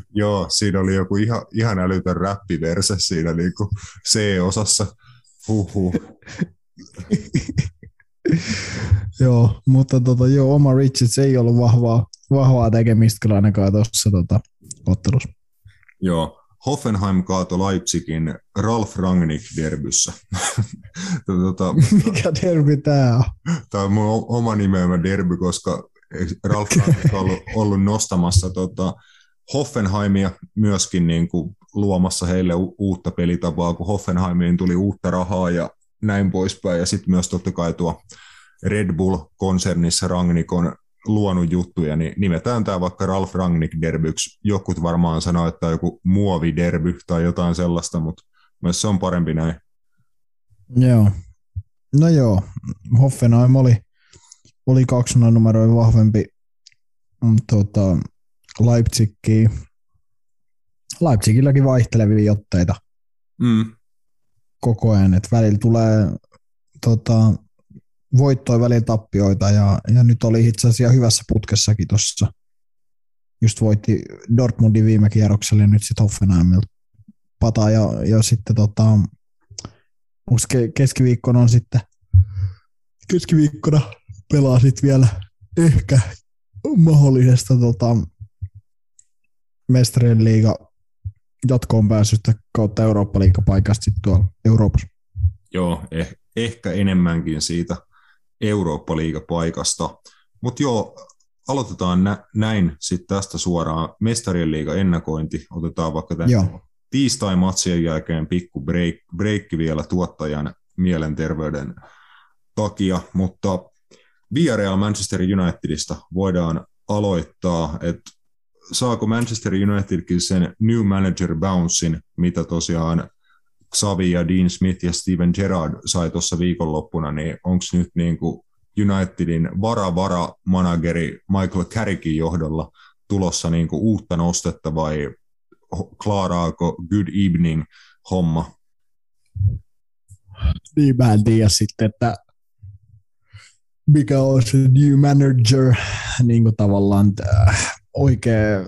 Joo, siinä oli joku ihan älytön räppiverse siinä niin kuin C-osassa. Huhhuh. Joo, mutta oma Richards ei ollut vahvaa tekemistä kyllä ainakaan tuossa ottelussa. Joo, Hoffenheim kaatoi Leipzigin Ralf Rangnick-derbyssä. Mikä derby tämä on? Tämä on mun oma nimeämä derby, koska Ralf Rangnick on ollut nostamassa Hoffenheimia myöskin niin kuin luomassa heille uutta pelitapaa, kun Hoffenheimiin tuli uutta rahaa ja näin poispäin. Ja sitten myös totta kai tuo Red Bull-konsernissa Rangnick on luonut juttuja, niin nimetään tämä vaikka Ralf Rangnick-derbyksi. Jokut varmaan sanoo, että joku muoviderby tai jotain sellaista, mutta myös se on parempi näin. Joo. No joo, Hoffenheim oli 2-0 numeroin vahvempi Leipzigiä. Leipzigilläkin vaihtelevia otteita koko ajan, että välillä tulee voittoja, välillä tappioita ja nyt oli itse asiassa hyvässä putkessakin tuossa. Just voitti Dortmundin viime kierroksella ja nyt sitten Hoffenheimilta pataa ja sitten keskiviikkona pelaa sitten vielä ehkä mahdollisesta Mestarien liiga jatkoon pääsystä kautta Eurooppa-liigapaikasta sitten tuolla Euroopassa. Joo, ehkä enemmänkin siitä Eurooppa-liigapaikasta. Mutta joo, aloitetaan näin sitten tästä suoraan. Mestarien liiga ennakointi. Otetaan vaikka tämän tiistai-matsien jälkeen pikku breikki vielä tuottajan mielenterveyden takia. Mutta Villarreal Manchester Unitedista voidaan aloittaa, että saako Manchester Unitedkin sen new manager bouncein, mitä tosiaan Xavi ja Dean Smith ja Steven Gerrard sai tuossa viikonloppuna, niin onko nyt niin kuin Unitedin vara-manageri Michael Carrickin johdolla tulossa niin kuin uutta nostetta vai klaaraako good evening homma? Niin mä en tiedä sitten, että mikä on se new manager niin kuin tavallaan oikea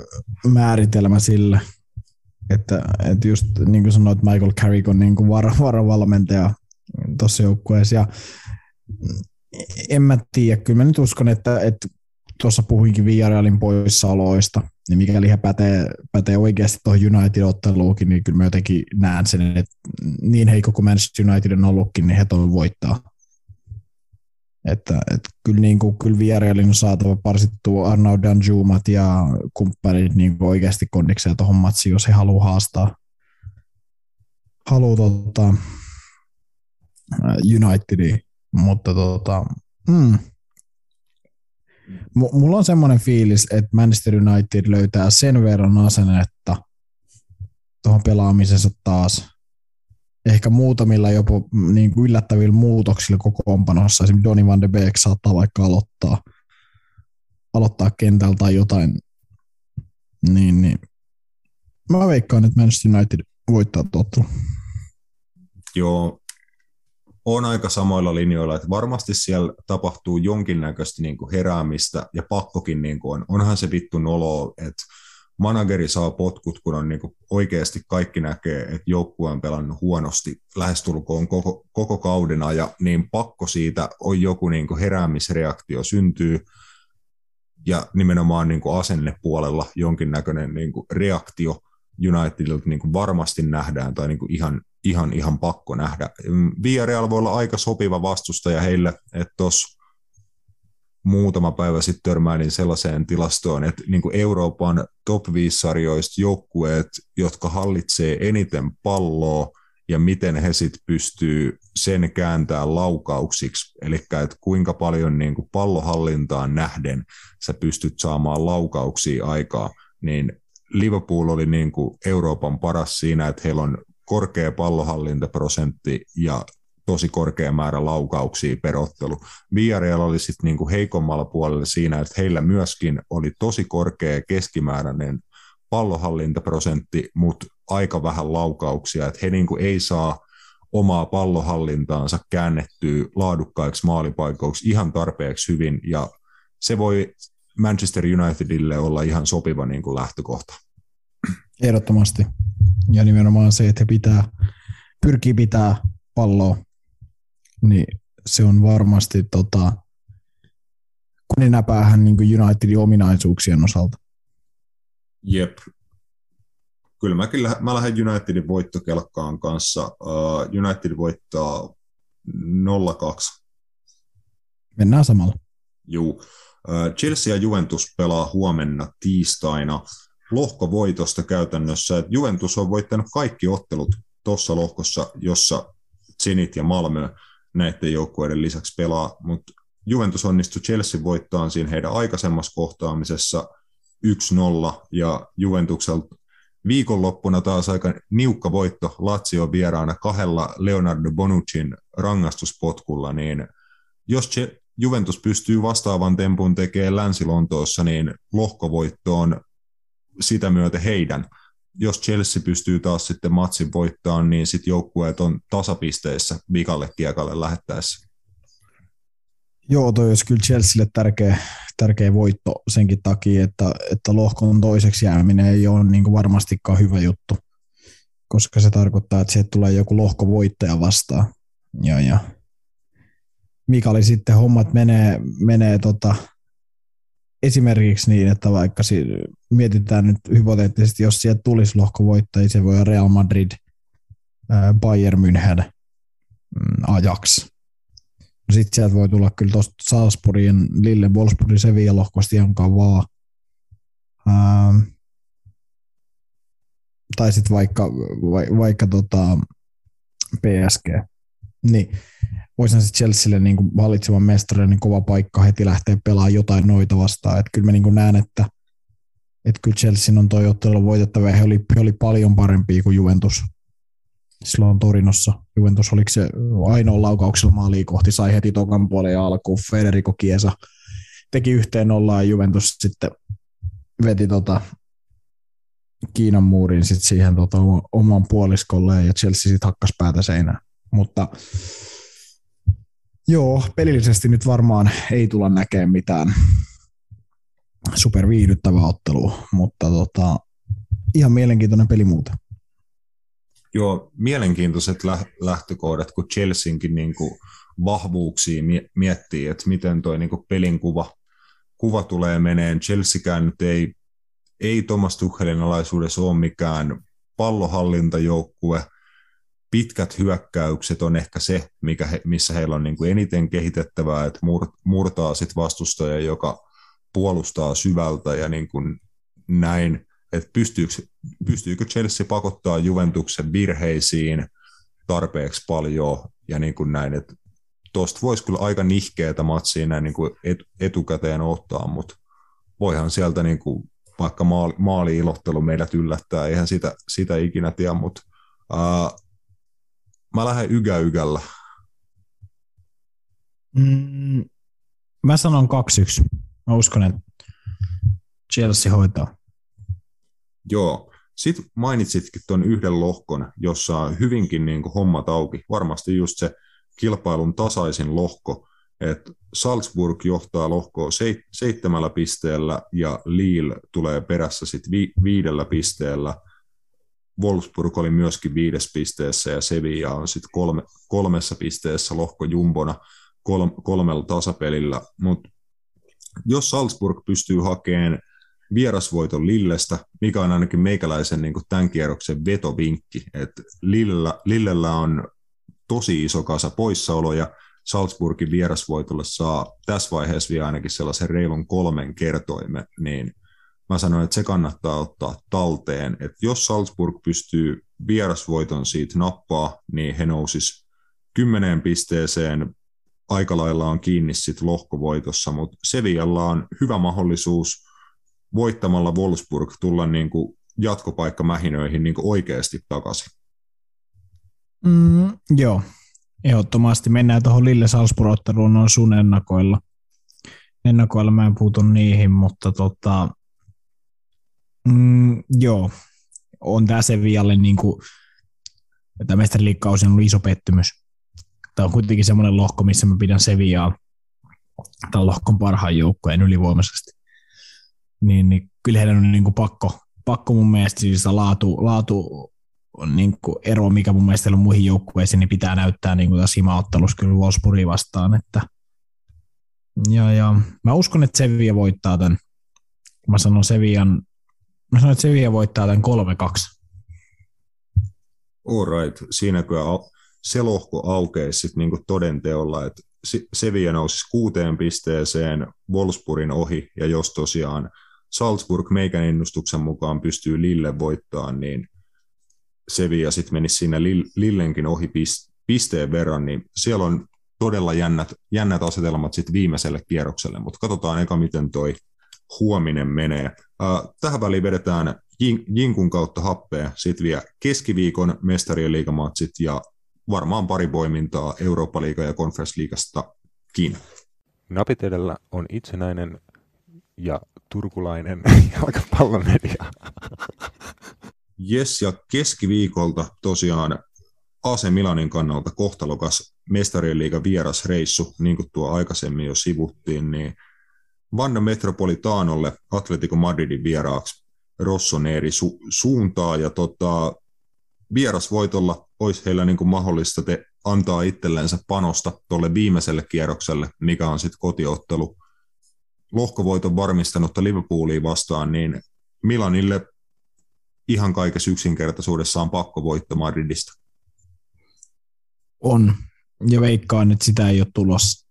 määritelmä sille. Että just niin kuin sanoit, Michael Carrick on niin kuin varavalmentaja tuossa joukkueessa ja en mä tiedä, kyllä mä nyt uskon, että tuossa puhuinkin Villarrealin poissaoloista, niin mikäli he pätee oikeasti tuohon United-otteluukin, niin kyllä mä jotenkin näen sen, että niin heikko kuin Manchester United on ollutkin, niin he toivon voittaa. Että kyllä, niin kuin, kyllä Villarrealin on saatava parsittua Arnaud Danjumat ja kumppanit niin kuin oikeasti kondikseen tuohon matsiin, jos he haluaa haastaa. Haluaa Unitediin, mutta mulla on semmoinen fiilis, että Manchester United löytää sen verran asennetta tuohon pelaamisensa taas. Ehkä muutamilla jopa niin kuin yllättävillä muutoksilla kokoonpanossa. Esimerkiksi Donny van de Beek saattaa vaikka aloittaa kentällä tai jotain. Niin. Mä veikkaan, että Manchester United voittaa ottelun. Joo. On aika samoilla linjoilla, että varmasti siellä tapahtuu jonkinnäköistä niin kuin heräämistä ja pakkokin niin kuin on. Onhan se vittu noloa, että manageri saa potkut, kun on niin kuin oikeasti kaikki näkee, että joukkue on pelannut huonosti lähestulkoon koko kaudena ja niin pakko siitä on joku niin kuin heräämisreaktio syntyy ja nimenomaan niin kuin asennepuolella jonkinnäköinen niin kuin reaktio Unitedilta niin kuin varmasti nähdään tai niin kuin ihan pakko nähdä. Villarreal voi olla aika sopiva vastustaja heille, että tuossa muutama päivä sitten törmäilin sellaiseen tilastoon, että niin kuin Euroopan top 5-sarjoista joukkueet, jotka hallitsee eniten palloa ja miten he sitten pystyy sen kääntämään laukauksiksi, eli että kuinka paljon niin kuin pallohallintaan nähden sä pystyt saamaan laukauksia aikaa, niin Liverpool oli niin kuin Euroopan paras siinä, että heillä on korkea pallohallintaprosentti ja tosi korkea määrä laukauksia per ottelu. Villarreal oli sitten niinku heikommalla puolella siinä, että heillä myöskin oli tosi korkea keskimääräinen pallohallintaprosentti, mutta aika vähän laukauksia. Että he niinku ei saa omaa pallohallintaansa käännettyä laadukkaiksi maalipaikoiksi ihan tarpeeksi hyvin, ja se voi Manchester Unitedille olla ihan sopiva niinku lähtökohta. Ehdottomasti. Ja nimenomaan se, että he pyrkii pitää palloa, niin se on varmasti kuninäpäähän niin kuin Unitedin ominaisuuksien osalta. Jep. Kyllä mä lähden Unitedin voittokelkkaan kanssa. United voittaa 0-2. Mennään samalla. Juu. Chelsea ja Juventus pelaa huomenna tiistaina. Lohkovoitosta käytännössä, että Juventus on voittanut kaikki ottelut tuossa lohkossa, jossa Zenit ja Malmö näiden joukkueiden lisäksi pelaa, mutta Juventus onnistui Chelsea voittamaan siinä heidän aikaisemmassa kohtaamisessa 1-0, ja Juventukselta viikonloppuna taas aika niukka voitto Lazio vieraana 2 Leonardo Bonuccin rangaistuspotkulla, niin jos Juventus pystyy vastaavan tempun tekemään Länsi-Lontoossa, niin lohkovoitto on sitä myöten heidän. Jos Chelsea pystyy taas sitten matsin voittamaan, niin sitten joukkueet on tasapisteissä vikalle kiekalle lähettäessä. Joo, toi olisi kyllä Chelsealle tärkeä voitto senkin takia, että lohkon toiseksi jääminen ei ole niin kuin varmastikaan hyvä juttu, koska se tarkoittaa, että sieltä tulee joku lohkovoittaja vastaan. Ja mikäli sitten hommat menee esimerkiksi niin, että vaikka mietitään nyt hypoteettisesti, jos sieltä tulisi lohkovoittajia, se voi Real Madrid, Bayern München, Ajax. No sitten sieltä voi tulla kyllä tuosta Salzburgin, Lille, Wolfsburgin, Sevilla lohkosta ihan kavaa. Tai sitten vaikka PSG. Niin. Voisin sitten Chelsealle niin valitsevan mestarin niin kova paikka heti lähteä pelaamaan jotain noita vastaan. Et kyllä mä niin näen, että kyllä Chelsea on toi ottelu voitettava. He oli paljon parempia kuin Juventus silloin Torinossa. Juventus oliko se ainoa laukauksella maaliin kohti, sai heti tokan puolen alkuun. Federico Chiesa teki 1-0 ja Juventus sitten veti Kiinan muurin sit siihen oman puoliskolleen ja Chelsea sitten hakkas päätä seinään. Mutta joo, pelillisesti nyt varmaan ei tulla näkemään mitään superviihdyttävää ottelua, mutta ihan mielenkiintoinen peli muuten. Joo, mielenkiintoiset lähtökohdat, kun Chelseankin niin kuin vahvuuksia miettii, että miten tuo niin kuin pelin kuva kuva tulee meneen. Chelseakään nyt ei Thomas Tuchelin alaisuudessa ole mikään pallohallintajoukkue. Pitkät hyökkäykset on ehkä se, missä heillä on niin kuin eniten kehitettävää, että murtaa sit vastustaja, joka puolustaa syvältä ja niin kuin näin, että pystyykö Chelsea pakottaa Juventuksen virheisiin tarpeeksi paljon ja niin kuin näin, että tuosta voisi kyllä aika nihkeätä matsia näin niin kuin etukäteen ottaa, mutta voihan sieltä niin kuin vaikka maali-ilottelu meidät yllättää, eihän sitä ikinä tiedä, mutta mä lähden ygällä. Mä sanon 2-1. Mä uskon, että Chelsea hoitaa. Joo. Sitten mainitsitkin tuon yhden lohkon, jossa on hyvinkin niin kuin hommat auki. Varmasti just se kilpailun tasaisin lohko. Et Salzburg johtaa lohkoa 7 pisteellä ja Lille tulee perässä sit 5 pisteellä. Wolfsburg oli myöskin 5 pisteessä ja Sevilla on sitten 3 pisteessä lohkojumbona 3 tasapelillä. Mut jos Salzburg pystyy hakemaan vierasvoiton Lillestä, mikä on ainakin meikäläisen niin kuin tämän kierroksen vetovinkki, että Lillellä on tosi iso kasa poissaoloja, Salzburgin vierasvoitolle saa tässä vaiheessa vielä ainakin sellaisen reilun 3 kertoimen, niin mä sanoin, että se kannattaa ottaa talteen, että jos Salzburg pystyy vierasvoiton siitä nappaa, niin he nousis 10 pisteeseen, aika lailla on kiinni sitten lohkovoitossa, mutta Sevillalla on hyvä mahdollisuus voittamalla Wolfsburg tulla niinku jatkopaikkamähinöihin niinku oikeasti takaisin. Joo, ehdottomasti mennään tuohon Lille-Salzburg-otteluun noin sun ennakoilla. Ennakoilla mä en puutu niihin, mutta joo, on tämä Sevillalle niinku, tämä mestariliikkausi on ollut iso pettymys. Tämä on kuitenkin semmoinen lohko, missä mä pidän Sevillaa tämän lohkon parhaan joukkojen ylivoimaisesti. Niin kyllä heidän on niinku pakko mun mielestä siis laatu on niinku ero, mikä mun mielestä on muihin joukkueisiin, niin pitää näyttää niinku tässä himaottelussa kyllä Wolfsburgia vastaan. Että. Ja mä uskon, että Sevilla voittaa tämän. Mä sanon, että Sevilla voittaa tämän 3-2. All right. Siinäkö se lohko aukeaa sitten niinku todenteolla, että Sevilla nousisi 6 pisteeseen Wolfsburgin ohi, ja jos tosiaan Salzburg meikän ennustuksen mukaan pystyy Lille voittamaan, niin Sevilla sitten menisi siinä Lillenkin ohi pisteen verran, niin siellä on todella jännät asetelmat sitten viimeiselle kierrokselle, mutta katsotaan eka miten toi huominen menee. Tähän väliin vedetään Jinkun kautta happea, sitten vielä keskiviikon mestarien liigamatsit ja varmaan pari poimintaa Eurooppa-liiga- ja Conference-liigastakin. Napit edellä on itsenäinen ja turkulainen jalkapallomedia. Jes, ja keskiviikolta tosiaan AC Milanin kannalta kohtalokas mestarien liiga vierasreissu, niin kuin tuo aikaisemmin jo sivuttiin, niin Wanda Metropolitanolle Atletico Madridin vieraaksi Rossoneri suuntaa, ja vierasvoitolla olisi heillä niin kuin mahdollista antaa itsellensä panosta tuolle viimeiselle kierrokselle, mikä on sitten kotiottelu lohkovoiton varmistanutta Liverpoolia vastaan, niin Milanille ihan kaikessa yksinkertaisuudessaan pakko voittaa Madridista. On, ja veikkaan, että sitä ei ole tulossa.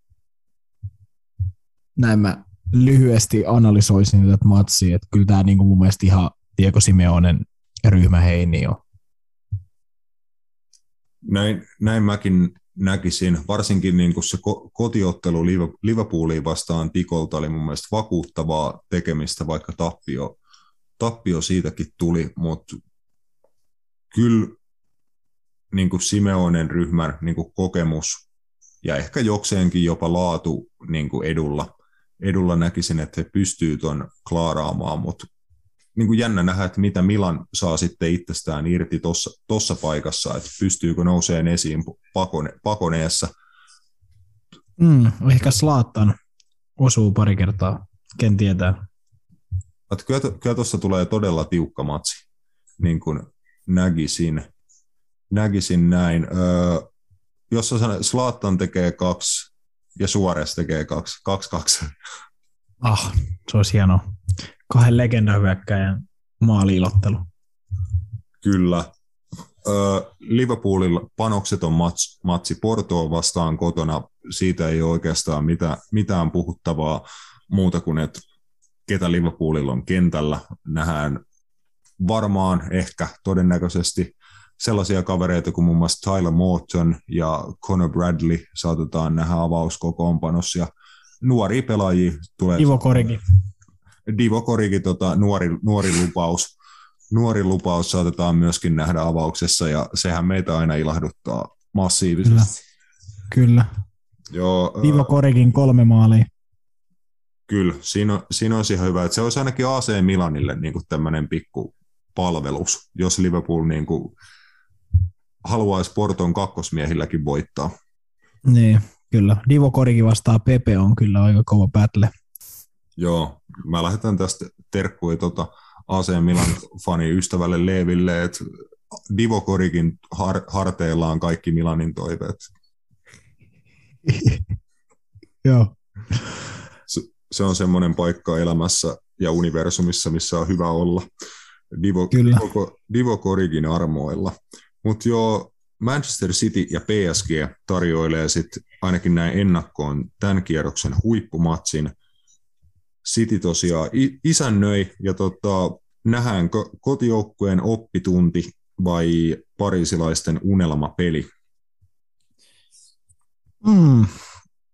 Näin mä lyhyesti analysoisin tätä matsia, että kyllä tämä niin kuin mun mielestä ihan Diego Simeonen ryhmäheini on. Näin mäkin näkisin, varsinkin niin kuin se kotiottelu Liverpooliin vastaan Tikolta oli mun mielestä vakuuttavaa tekemistä, vaikka tappio siitäkin tuli, mutta kyllä niin kuin Simeonen ryhmän niin kuin kokemus ja ehkä jokseenkin jopa laatu niin kuin edulla näkisin, että he pystyvät tuon klaaraamaan, mutta niin kuin jännä nähdä, että mitä Milan saa sitten itsestään irti tuossa paikassa, että pystyykö nouseen esiin pakoneessa. Ehkä Zlatan osuu pari kertaa, ken tietää. Että kyllä tuossa tulee todella tiukka matsi, niin kuin näkisin näin. Jos Zlatan tekee 2 ja Suores tekee 2, 2-2. Se olisi hienoa. Kahden legendahyökkäjän maaliilottelu. Kyllä. Liverpoolilla panokset on matsi Portoa vastaan kotona. Siitä ei ole oikeastaan mitään puhuttavaa muuta kuin, että ketä Liverpoolilla on kentällä. Nähdään varmaan, ehkä todennäköisesti sellaisia kavereita kuin muun muassa Tyler Morton ja Connor Bradley saatetaan nähdä avauskokoonpanossa. Ja nuoria pelaajia tulee... Divo Korigi, nuori lupaus saatetaan myöskin nähdä avauksessa, ja sehän meitä aina ilahduttaa massiivisesti. Kyllä. Joo, Divo Korigin 3 maalia. Kyllä, siinä olisi ihan hyvä. Että se olisi ainakin AC Milanille niin kuin tämmöinen pikku palvelus, jos Liverpool niin kuin haluaisi Porton kakkosmiehilläkin voittaa. Niin, kyllä. Divo Korigi vastaa Pepe on kyllä aika kova battle. Joo, mä lähetän tästä terkkuja AC Milan fani ystävälle Leeville, että Divo Korikin harteilla on kaikki Milanin toiveet. Joo. Se on semmoinen paikka elämässä ja universumissa, missä on hyvä olla. Divo Korigin armoilla. Mutta joo, Manchester City ja PSG tarjoilee sitten ainakin näin ennakkoon tämän kierroksen huippumatsin. City tosiaan isännöi, ja nähdäänkö kotijoukkueen oppitunti vai pariisilaisten unelmapeli?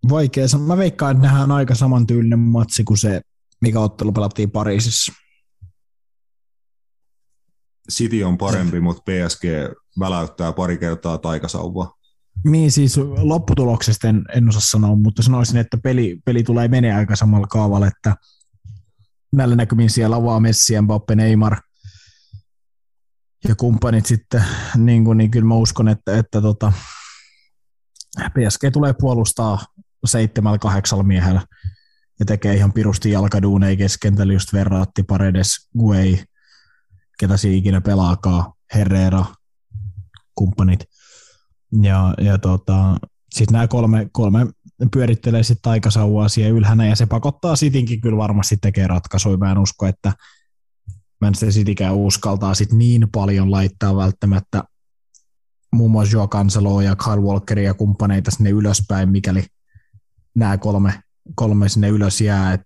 Vaikea. Mä veikkaan, että nähdään aika samantyylinen matsi kuin se, mikä ottelu pelattiin Pariisissa. City on parempi, mutta PSG väläyttää pari kertaa taikasauvaa. Niin, siis lopputuloksesta en osaa sanoa, mutta sanoisin, että peli tulee menee aika samalla kaavalla, että näillä näkymin siellä avaa Messi, Mbappé, Neymar ja kumppanit sitten, niin kyllä mä uskon, että PSG tulee puolustaa 7-8 miehellä ja tekee ihan pirusti jalkaduuneja keskentällä, just Verratti, Paredes, Gueye, ketä siinä ikinä pelaakaan, Herrera, kumppanit. Ja sitten nämä kolme pyörittelee sitten taikasauvaa siellä ylhänä, ja se pakottaa Cityinkin kyllä varmasti tekee ratkaisuja. Mä en usko, että Manchester Citykään uskaltaa sitten niin paljon laittaa välttämättä muun muassa João Canceloa ja Kyle Walkeria ja kumppaneita sinne ylöspäin, mikäli nämä kolme sinne ylös jää.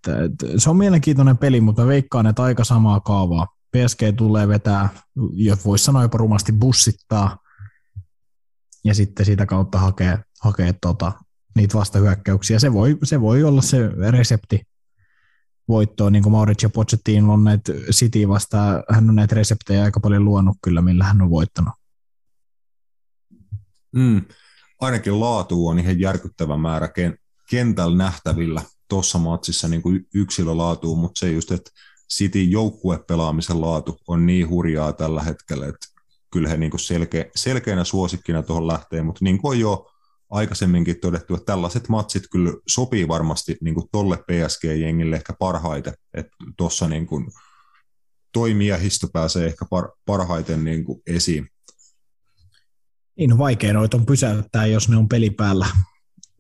Se on mielenkiintoinen peli, mutta veikkaan, että aika samaa kaavaa. PSG tulee vetää, jos voisi sanoa jopa rumasti bussittaa, ja sitten sitä kautta hakee niitä vastahyökkäyksiä. Se voi olla se resepti voittoon, niin kuin Mauricio Pochettino on näitä City vastaan. Hän on näitä reseptejä aika paljon luonut kyllä, millä hän on voittanut. Ainakin laatu on ihan järkyttävä määrä kentällä nähtävillä tuossa matsissa niin kuin yksilölaatua, mutta se just, että Cityn joukkuepelaamisen laatu on niin hurjaa tällä hetkellä, että kyllä he niin selkeänä suosikkina tuohon lähtee, mutta niin kuin jo aikaisemminkin todettu, että tällaiset matsit kyllä sopii varmasti niin kuin tolle PSG-jengille ehkä parhaiten, että tuossa niin kuin toimijahisto pääsee ehkä parhaiten niin kuin esiin. Niin on vaikea noita on pysäyttää, jos ne on pelipäällä,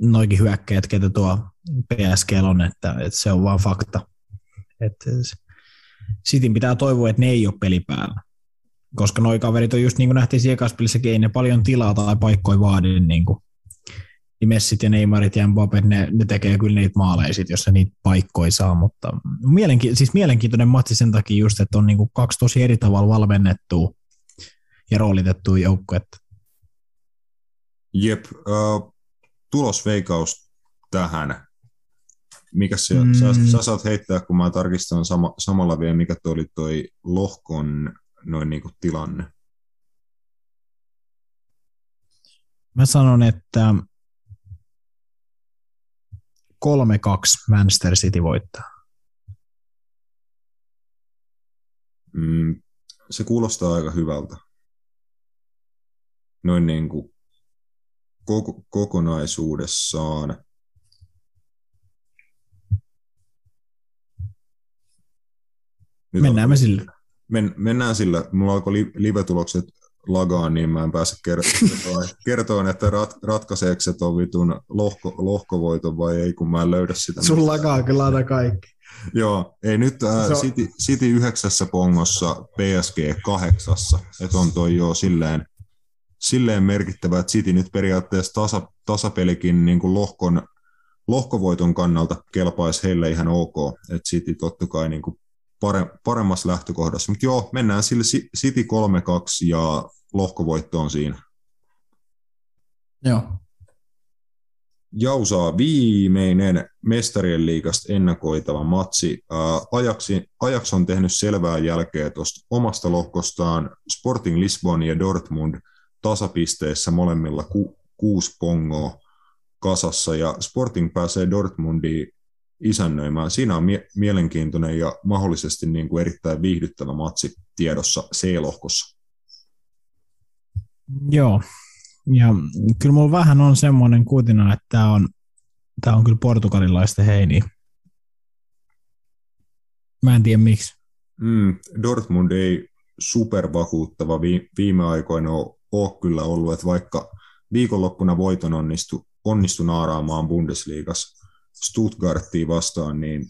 noikin hyökkäjät, ketä tuo PSG on, että se on vaan fakta. Cityn pitää toivoa, että ne ei ole pelipäällä. Koska noi kaverit on just niin kuin nähtiin siinä ekassa pelissäkin, ei ne paljon tilaa tai paikkoja vaadi. Niin Messit ja Neymarit ja Mbappet, ne tekee kyllä niitä maaleja sit, jos ne niitä paikkoja saa. Mutta mielenkiintoinen matsi sen takia just, että on niin kuin kaksi tosi eri tavalla valmennettua ja roolitettua joukkuetta. Jep. Tulosveikaus tähän. Mikä se on? Sä saat heittää, kun mä tarkistan samalla vielä, mikä toi oli toi lohkon... noin niin kuin tilanne. Mä sanon, että 3-2 Manchester City voittaa. Se kuulostaa aika hyvältä. Noin niin kuin kokonaisuudessaan. Nyt mennään me sille. Mennään sillä. Mulla alkoi live-tulokset lagaan, niin mä en pääse kertoon, että ratkaiseeko se tuon vitun lohkovoiton vai ei, kun mä en löydä sitä. Sun lagaa kyllä aina kaikki. Joo, ei nyt City 9 pongossa, PSG 8, että on toi jo silleen merkittävä, että City nyt periaatteessa tasapelikin niin kuin lohkovoiton kannalta kelpaisi heille ihan ok, että City totta kai niin kuin paremmassa lähtökohdassa, mutta joo, mennään sille City 3-2 ja lohkovoitto on siinä. Joo. Jousaa viimeinen mestarien liigasta ennakoitava matsi. Ajax on tehnyt selvää jälkeä tuosta omasta lohkostaan. Sporting Lisbon ja Dortmund tasapisteissä molemmilla 6 pongoa kasassa, ja Sporting pääsee Dortmundiin isännöimään. Siinä on mielenkiintoinen ja mahdollisesti niin kuin erittäin viihdyttävä matsi tiedossa C-lohkossa. Joo. Ja kyllä minulla vähän on semmoinen kutina, että tämä on kyllä portugalilaisten heiniä. Mä en tiedä miksi. Dortmund ei supervakuuttava viime aikoina ole kyllä ollut, että vaikka viikonloppuna voiton onnistui naaraamaan Bundesliigassa Stuttgartia vastaan, niin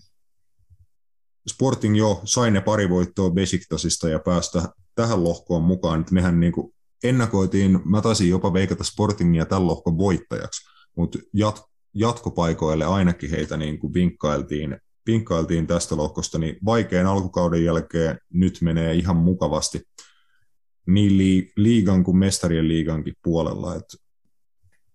Sporting jo sai ne pari voittoa Besiktasista ja päästä tähän lohkoon mukaan. Mehän niinku ennakoitiin, mä taisin jopa veikata Sportingia tämän lohkon voittajaksi, mutta jatkopaikoille ainakin heitä niin kuin vinkkailtiin tästä lohkosta, niin vaikean alkukauden jälkeen nyt menee ihan mukavasti niin liigan kuin mestarien liigankin puolella. Et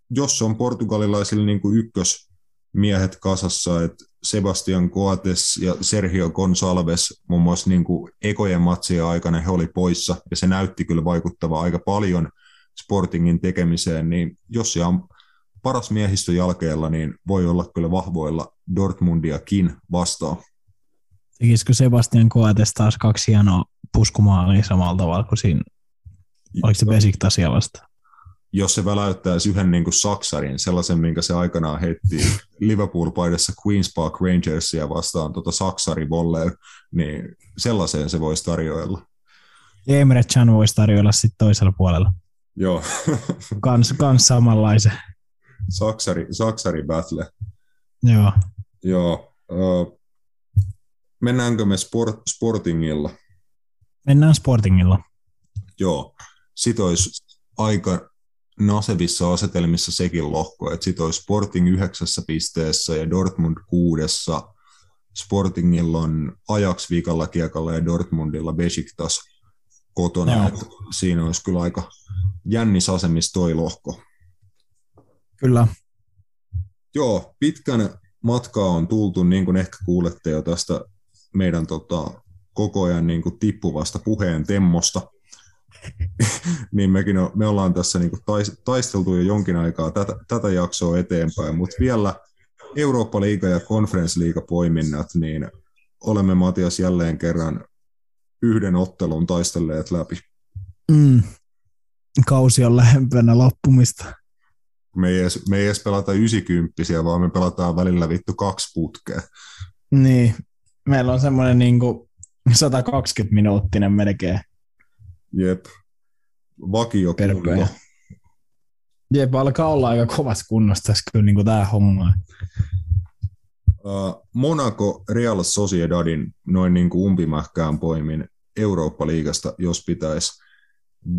jos on portugalilaisilla niin kuin ykkösmiehet kasassa, että Sebastian Coates ja Sergio Gonçalves muun muassa niin kuin ekojen matsien aikana he oli poissa, ja se näytti kyllä vaikuttava aika paljon Sportingin tekemiseen, niin jos siellä on paras miehistö jälkeellä, niin voi olla kyllä vahvoilla Dortmundiakin vastaan. Tekisikö Sebastian Coates taas 2 hienoa puskumaalia samalla tavalla kuin siinä, oliko se Besiktasia vastaan? Jos se väläyttäisi yhden niin kuin saksarin, sellaisen, minkä se aikanaan heitti Liverpool-paidassa Queen's Park Rangersia vastaan saksarivolley, niin sellaiseen se voisi tarjoilla. Ja Emre Can voisi tarjoilla sitten toisella puolella. Joo. Kans samanlaisen. Saksari battle. Joo. Joo. Mennäänkö me Sportingilla? Mennään Sportingilla. Joo. Sitten olisi aika nasevissa asetelmissa sekin lohko, että sit olisi Sporting 9 pisteessä ja Dortmund 6. Sportingilla on Ajax viikalla kiekalla ja Dortmundilla Besiktas kotona. No. Et siinä olisi kyllä aika jännis asemissa toi lohko. Kyllä. Joo, pitkän matkaa on tultu, niin kuin ehkä kuulette jo tästä meidän koko ajan niin kuin tippuvasta puheen temmosta. Niin me ollaan tässä niinku taisteltu jo jonkin aikaa tätä jaksoa eteenpäin, mutta vielä Eurooppa-liiga ja konferenssliiga poiminnat, niin olemme Matias jälleen kerran yhden ottelun taistelleet läpi. Kausi on lähempänä loppumista. Me ei edes pelata 90-siä, vaan me pelataan välillä vittu 2 putkea. Niin, meillä on semmoinen niinku 120-minuuttinen melkein. Jep, vakiokunto. Jep, alkaa olla aika kovassa kunnossa tässä kyllä niin kuin tämä homma. Monaco Real Sociedadin noin niin kuin umpimähkään poimin Eurooppa-liigasta, jos pitäisi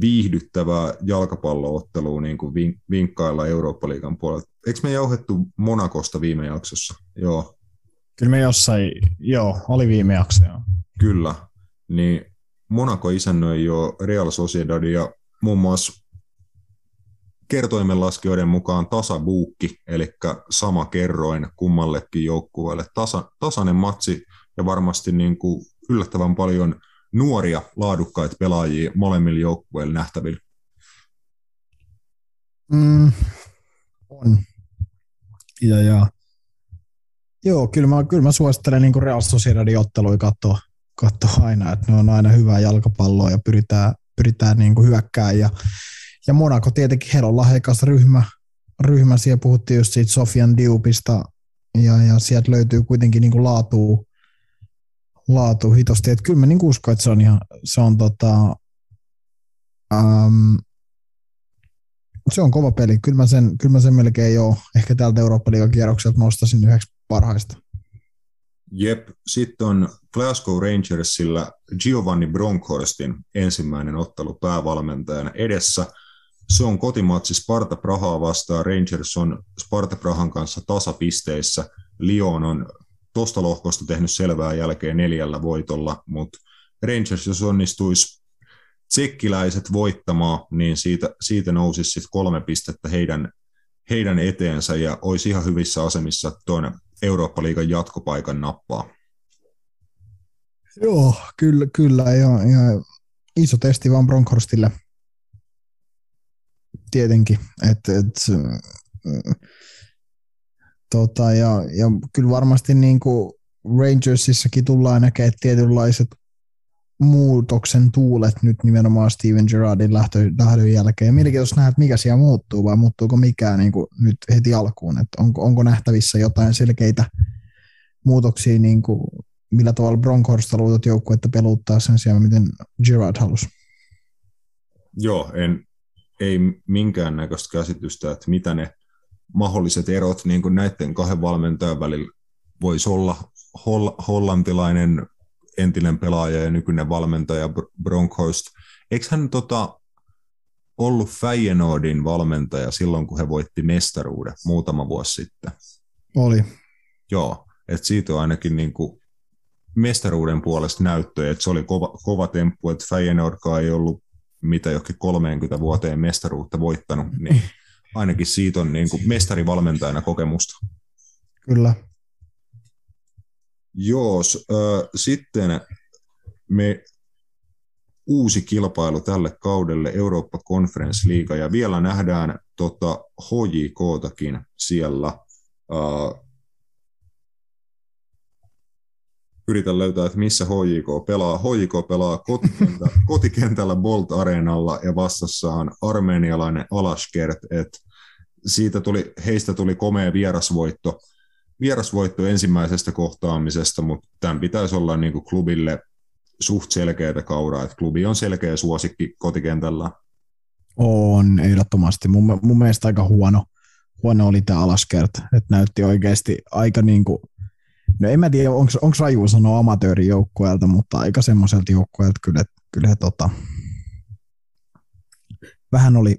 viihdyttävää jalkapalloottelua niin kuin vinkkailla Eurooppa-liigan puolella. Eikö me jauhettu Monacosta viime jaksossa? Joo. Kyllä me jossain, joo, oli viime jakso. Joo. Kyllä, niin Monaco isännöi jo Real Sociedadia ja muun muassa kertoimenlaskijoiden mukaan tasabuukki, eli sama kerroin kummallekin joukkueelle. Tasainen matsi ja varmasti niin kuin yllättävän paljon nuoria laadukkaita pelaajia molemmilla joukkueilla nähtävillä. On. Ja. Joo, kyllä mä suosittelen niin kuin Real Sociedadin ottelua katso aina, että ne on aina hyvää jalkapalloa ja pyritään niin kuin hyökkää. Ja Monaco tietenkin, heillä on lahjakas ryhmä. Siellä puhuttiin just siitä Sofian Diupista ja sieltä löytyy kuitenkin niin kuin laatu hitosti. Että kyllä mä niin kuin uskon, että se on kova peli. Kyllä mä sen melkein jo ehkä tältä Eurooppa-liigan kierrokselta nostaisin 9 parhaista. Jep, sitten on Glasgow Rangersilla Giovanni Bronkhorsten ensimmäinen ottelu päävalmentajana edessä. Se on kotimatsi Sparta Prahaa vastaan. Rangers on Sparta Prahan kanssa tasapisteissä. Lyon on tuosta lohkosta tehnyt selvää jälkeen 4 voitolla, mutta Rangers jos onnistuisi tsekkiläiset voittamaan, niin siitä nousisi sitten 3 pistettä heidän eteensä ja olisi ihan hyvissä asemissa tuon Eurooppa-liigan jatkopaikan nappaa. Joo, kyllä. Ihan iso testi vaan Bronkhorstille. Tietenkin, ja kyllä varmasti niin kuin Rangersissakin tullaan näkemään tietynlaiset muutoksen tuulet nyt nimenomaan Steven Gerrardin lähdön jälkeen. Mielenkiintoista nähdä, mikä siellä muuttuu vai muuttuuko mikään niin kuin nyt heti alkuun, että onko nähtävissä jotain selkeitä muutoksia, niin kuin millä tavalla Bronkhorst luutat joukkuetta peluttaa sen sijaan, miten Gerrard halusi. Joo, ei minkäännäköistä käsitystä, että mitä ne mahdolliset erot niin kuin näiden kahden valmentajan välillä voisi olla. Hollantilainen entinen pelaaja ja nykyinen valmentaja Bronkhorst. Eikö hän ollut Feyenoordin valmentaja silloin, kun he voitti mestaruuden muutama vuosi sitten? Oli. Joo, että siitä on ainakin niin kuin mestaruuden puolesta näyttöjä, että se oli kova temppu, että Feyenoordkaan ei ollut mitä johonkin 30 vuoteen mestaruutta voittanut, niin ainakin siitä on niin kuin mestarivalmentajana kokemusta. Kyllä. Jos sitten me uusi kilpailu tälle kaudelle, Eurooppa Conference League, ja vielä nähdään HJK:takin siellä. Yritän löytää, että missä HJK pelaa. HJK pelaa kotikentällä Bolt Areenalla ja vastassaan armenialainen Alaskert. Heistä tuli komea vierasvoitto ensimmäisestä kohtaamisesta, mutta tämän pitäisi olla niin kuin klubille suht selkeätä kauraa. Että klubi on selkeä suosikki kotikentällä. On ehdottomasti. Mun mielestä aika huono oli tämä Alaskert. Että näytti oikeasti aika niin kuin... No en mä tiedä, onko raju sanoa amatöörijoukkueelta, mutta aika semmoiselta joukkueelta kyllä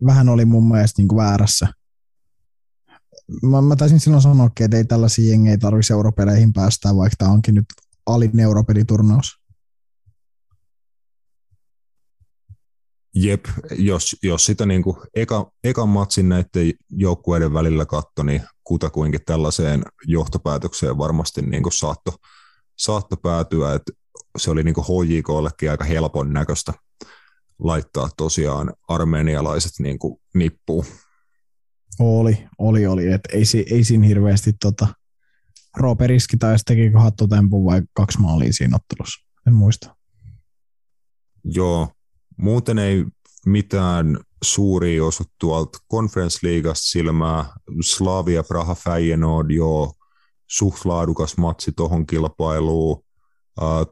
vähän oli mun mielestä niin kuin väärässä. Mä taisin silloin sanoakin, että ei tällaisia jengejä tarvitse europeleihin päästää, vaikka tämä onkin nyt alin europeliturnaus. Jep, jos sitä niin kuin ekan matsin näiden joukkueiden välillä katsoi, niin kutakuinkin tällaiseen johtopäätökseen varmasti niin kuin saatto päätyä, että se oli niin kuin HJK:llekin aika helpon näköistä laittaa tosiaan armenialaiset niin kuin nippuun. Oli. Et ei siinä hirveästi Roope Riski taisi tekikö hattutempun vai 2 maalia siinä ottelussa, en muista. Joo. Muuten ei mitään suuria osu tuolta konferenssliigasta silmää. Slavia, Praha, Feyenoord, joo, suht laadukas matsi tohon kilpailuun.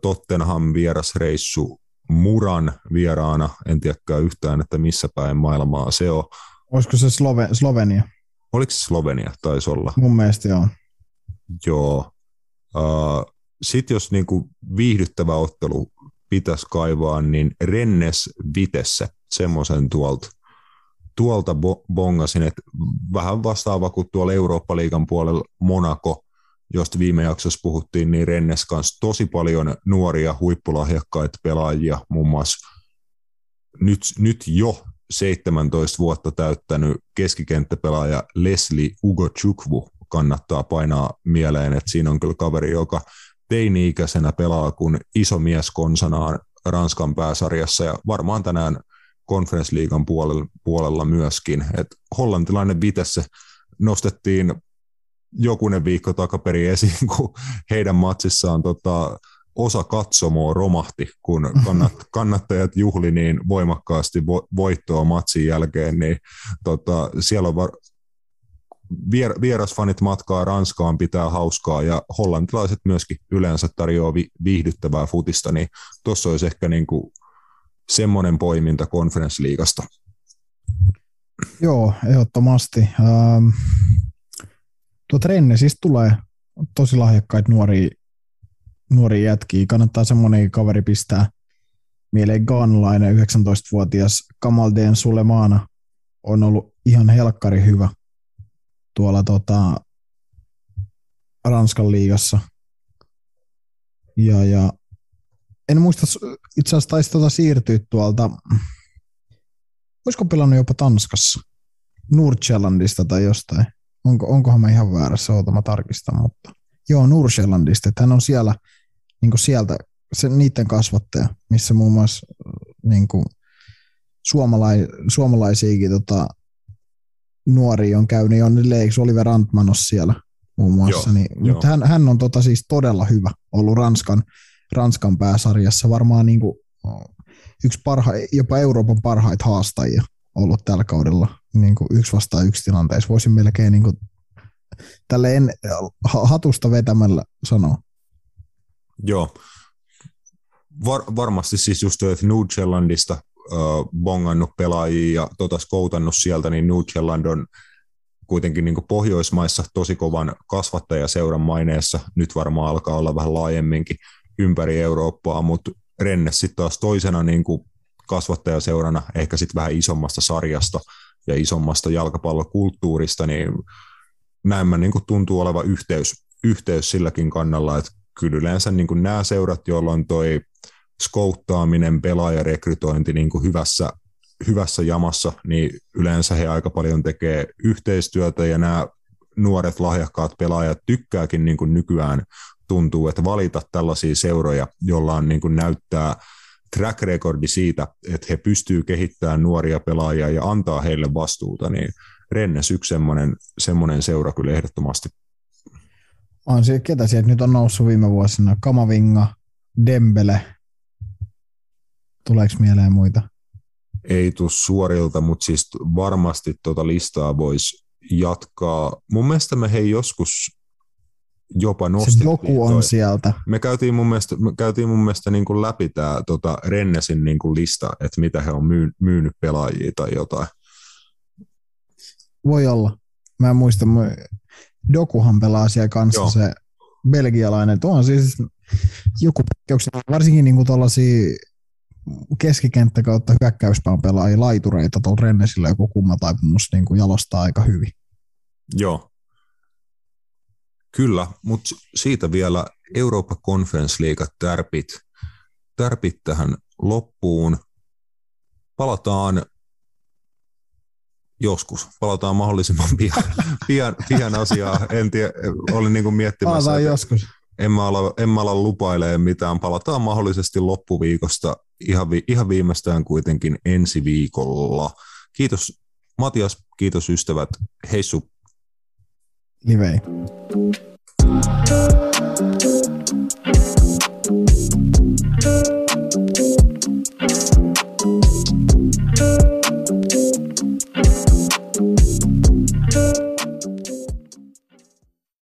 Tottenham vierasreissu Muran vieraana. En tiedäkään yhtään, että missä päin maailmaa se on. Olisiko se Slovenia? Oliko se Slovenia? Taisi olla. Mun mielestä joo. Joo. Sitten jos niinku viihdyttävä ottelu pitäisi kaivaa, niin Rennes Vitesse, semmoisen tuolta bongasin, että vähän vastaava kuin tuolla Eurooppa-liigan puolella Monaco, josta viime jaksossa puhuttiin, niin Rennes kanssa tosi paljon nuoria huippulahjakkaita pelaajia, muun muassa nyt jo 17 vuotta täyttänyt keskikenttäpelaaja Leslie Ugochukwu kannattaa painaa mieleen, että siinä on kyllä kaveri, joka teini-ikäisenä pelaa kun iso mies konsanaan Ranskan pääsarjassa ja varmaan tänään Conference League'n puolella myöskin. Et hollantilainen Vitesse nostettiin jokunen viikko takaperin esiin, kun heidän matsissaan osa katsomoa romahti, kun kannattajat juhli niin voimakkaasti voittoa matsin jälkeen. Niin siellä on vierasfanit matkaa Ranskaan pitää hauskaa ja hollantilaiset myöskin yleensä tarjoaa viihdyttävää futista, niin tuossa olisi ehkä niin kuin semmoinen poiminta konferenssliigasta. Joo, ehdottomasti. Tuo Rennesistä tulee tosi lahjakkaita nuoria nuori jätkiä. Kannattaa semmoinen kaveri pistää mieleen. Ghanalainen 19-vuotias Kamaldeen Sulemana on ollut ihan helkkari hyvä tuolla Ranskan liigassa. Ja en muista, itse asiassa taisi siirtyä tuolta, olisiko pelannut jopa Tanskassa, Nordsjällandista tai jostain. Onkohan mä ihan väärässä, oota mä tarkistan, mutta joo, Nordsjällandista, että hän on siellä, niin kuin sieltä niiden kasvattaja, missä muun muassa niin kuin suomalaisiakin nuoria on käynyt, on leiks Oliver Antmanos siellä muun muassa, niin, mutta hän on siis todella hyvä ollut Ranskan pääsarjassa, varmaan niin kuin yksi jopa Euroopan parhaita haastajia ollut tällä kaudella, niin kuin 1 vastaan 1 tilanteessa, voisin melkein niin kuin tälleen hatusta vetämällä sanoa. Joo, varmasti siis just Nordsjällandista bongannut pelaajia ja skoutannut sieltä, niin Nordsjälland on kuitenkin niin kuin Pohjoismaissa tosi kovan kasvattajaseuran maineessa, nyt varmaan alkaa olla vähän laajemminkin ympäri Eurooppaa, mutta Renne sitten taas toisena niin kuin kasvattajaseurana, ehkä sitten vähän isommasta sarjasta ja isommasta jalkapallokulttuurista, niin näin mä niin kuin tuntuu oleva yhteys silläkin kannalla, että kyllä yleensä niin kuin nämä seurat, joilla on toi skouttaaminen, pelaajarekrytointi niin kuin hyvässä jamassa, niin yleensä he aika paljon tekee yhteistyötä, ja nämä nuoret lahjakkaat pelaajat tykkääkin niin kuin nykyään tuntuu, että valita tällaisia seuroja, joilla on niin kuin näyttää track recordi siitä, että he pystyvät kehittämään nuoria pelaajia ja antaa heille vastuuta, niin Rennes yksi semmoinen seura kyllä ehdottomasti. On siellä, ketä sieltä nyt on noussut viime vuosina? Kamavinga, Dembele. Tuleeko mieleen muita? Ei tule suorilta, mutta siis varmasti listaa voisi jatkaa. Mun mielestä me hei joskus jopa nostettiin. Se joku on sieltä. Me käytiin mun mielestä niin kuin läpi tämä Rennesin niin kuin lista, että mitä he on myynyt pelaajia tai jotain. Voi olla. Mä en muista. Dokuhan pelaa siellä kanssa. Joo. Se belgialainen. Tuo on siis joku poikkeuksia. Varsinkin niin kuin tuollaisia keskikenttä kautta hyökkäyspään pelaajia, laitureita tuolla Rennesillä joku kumma taipumus niin kuin jalostaa aika hyvin. Joo. Kyllä, mutta siitä vielä Euroopan Conference League tärpit tähän loppuun. Palataan mahdollisimman pian asiaa. En tiedä, olin niin kuin miettimässä. Palataan joskus. En mä ala lupailemaan mitään. Palataan mahdollisesti loppuviikosta ihan viimeistään kuitenkin ensi viikolla. Kiitos Matias, kiitos ystävät. Heissu. Anyway.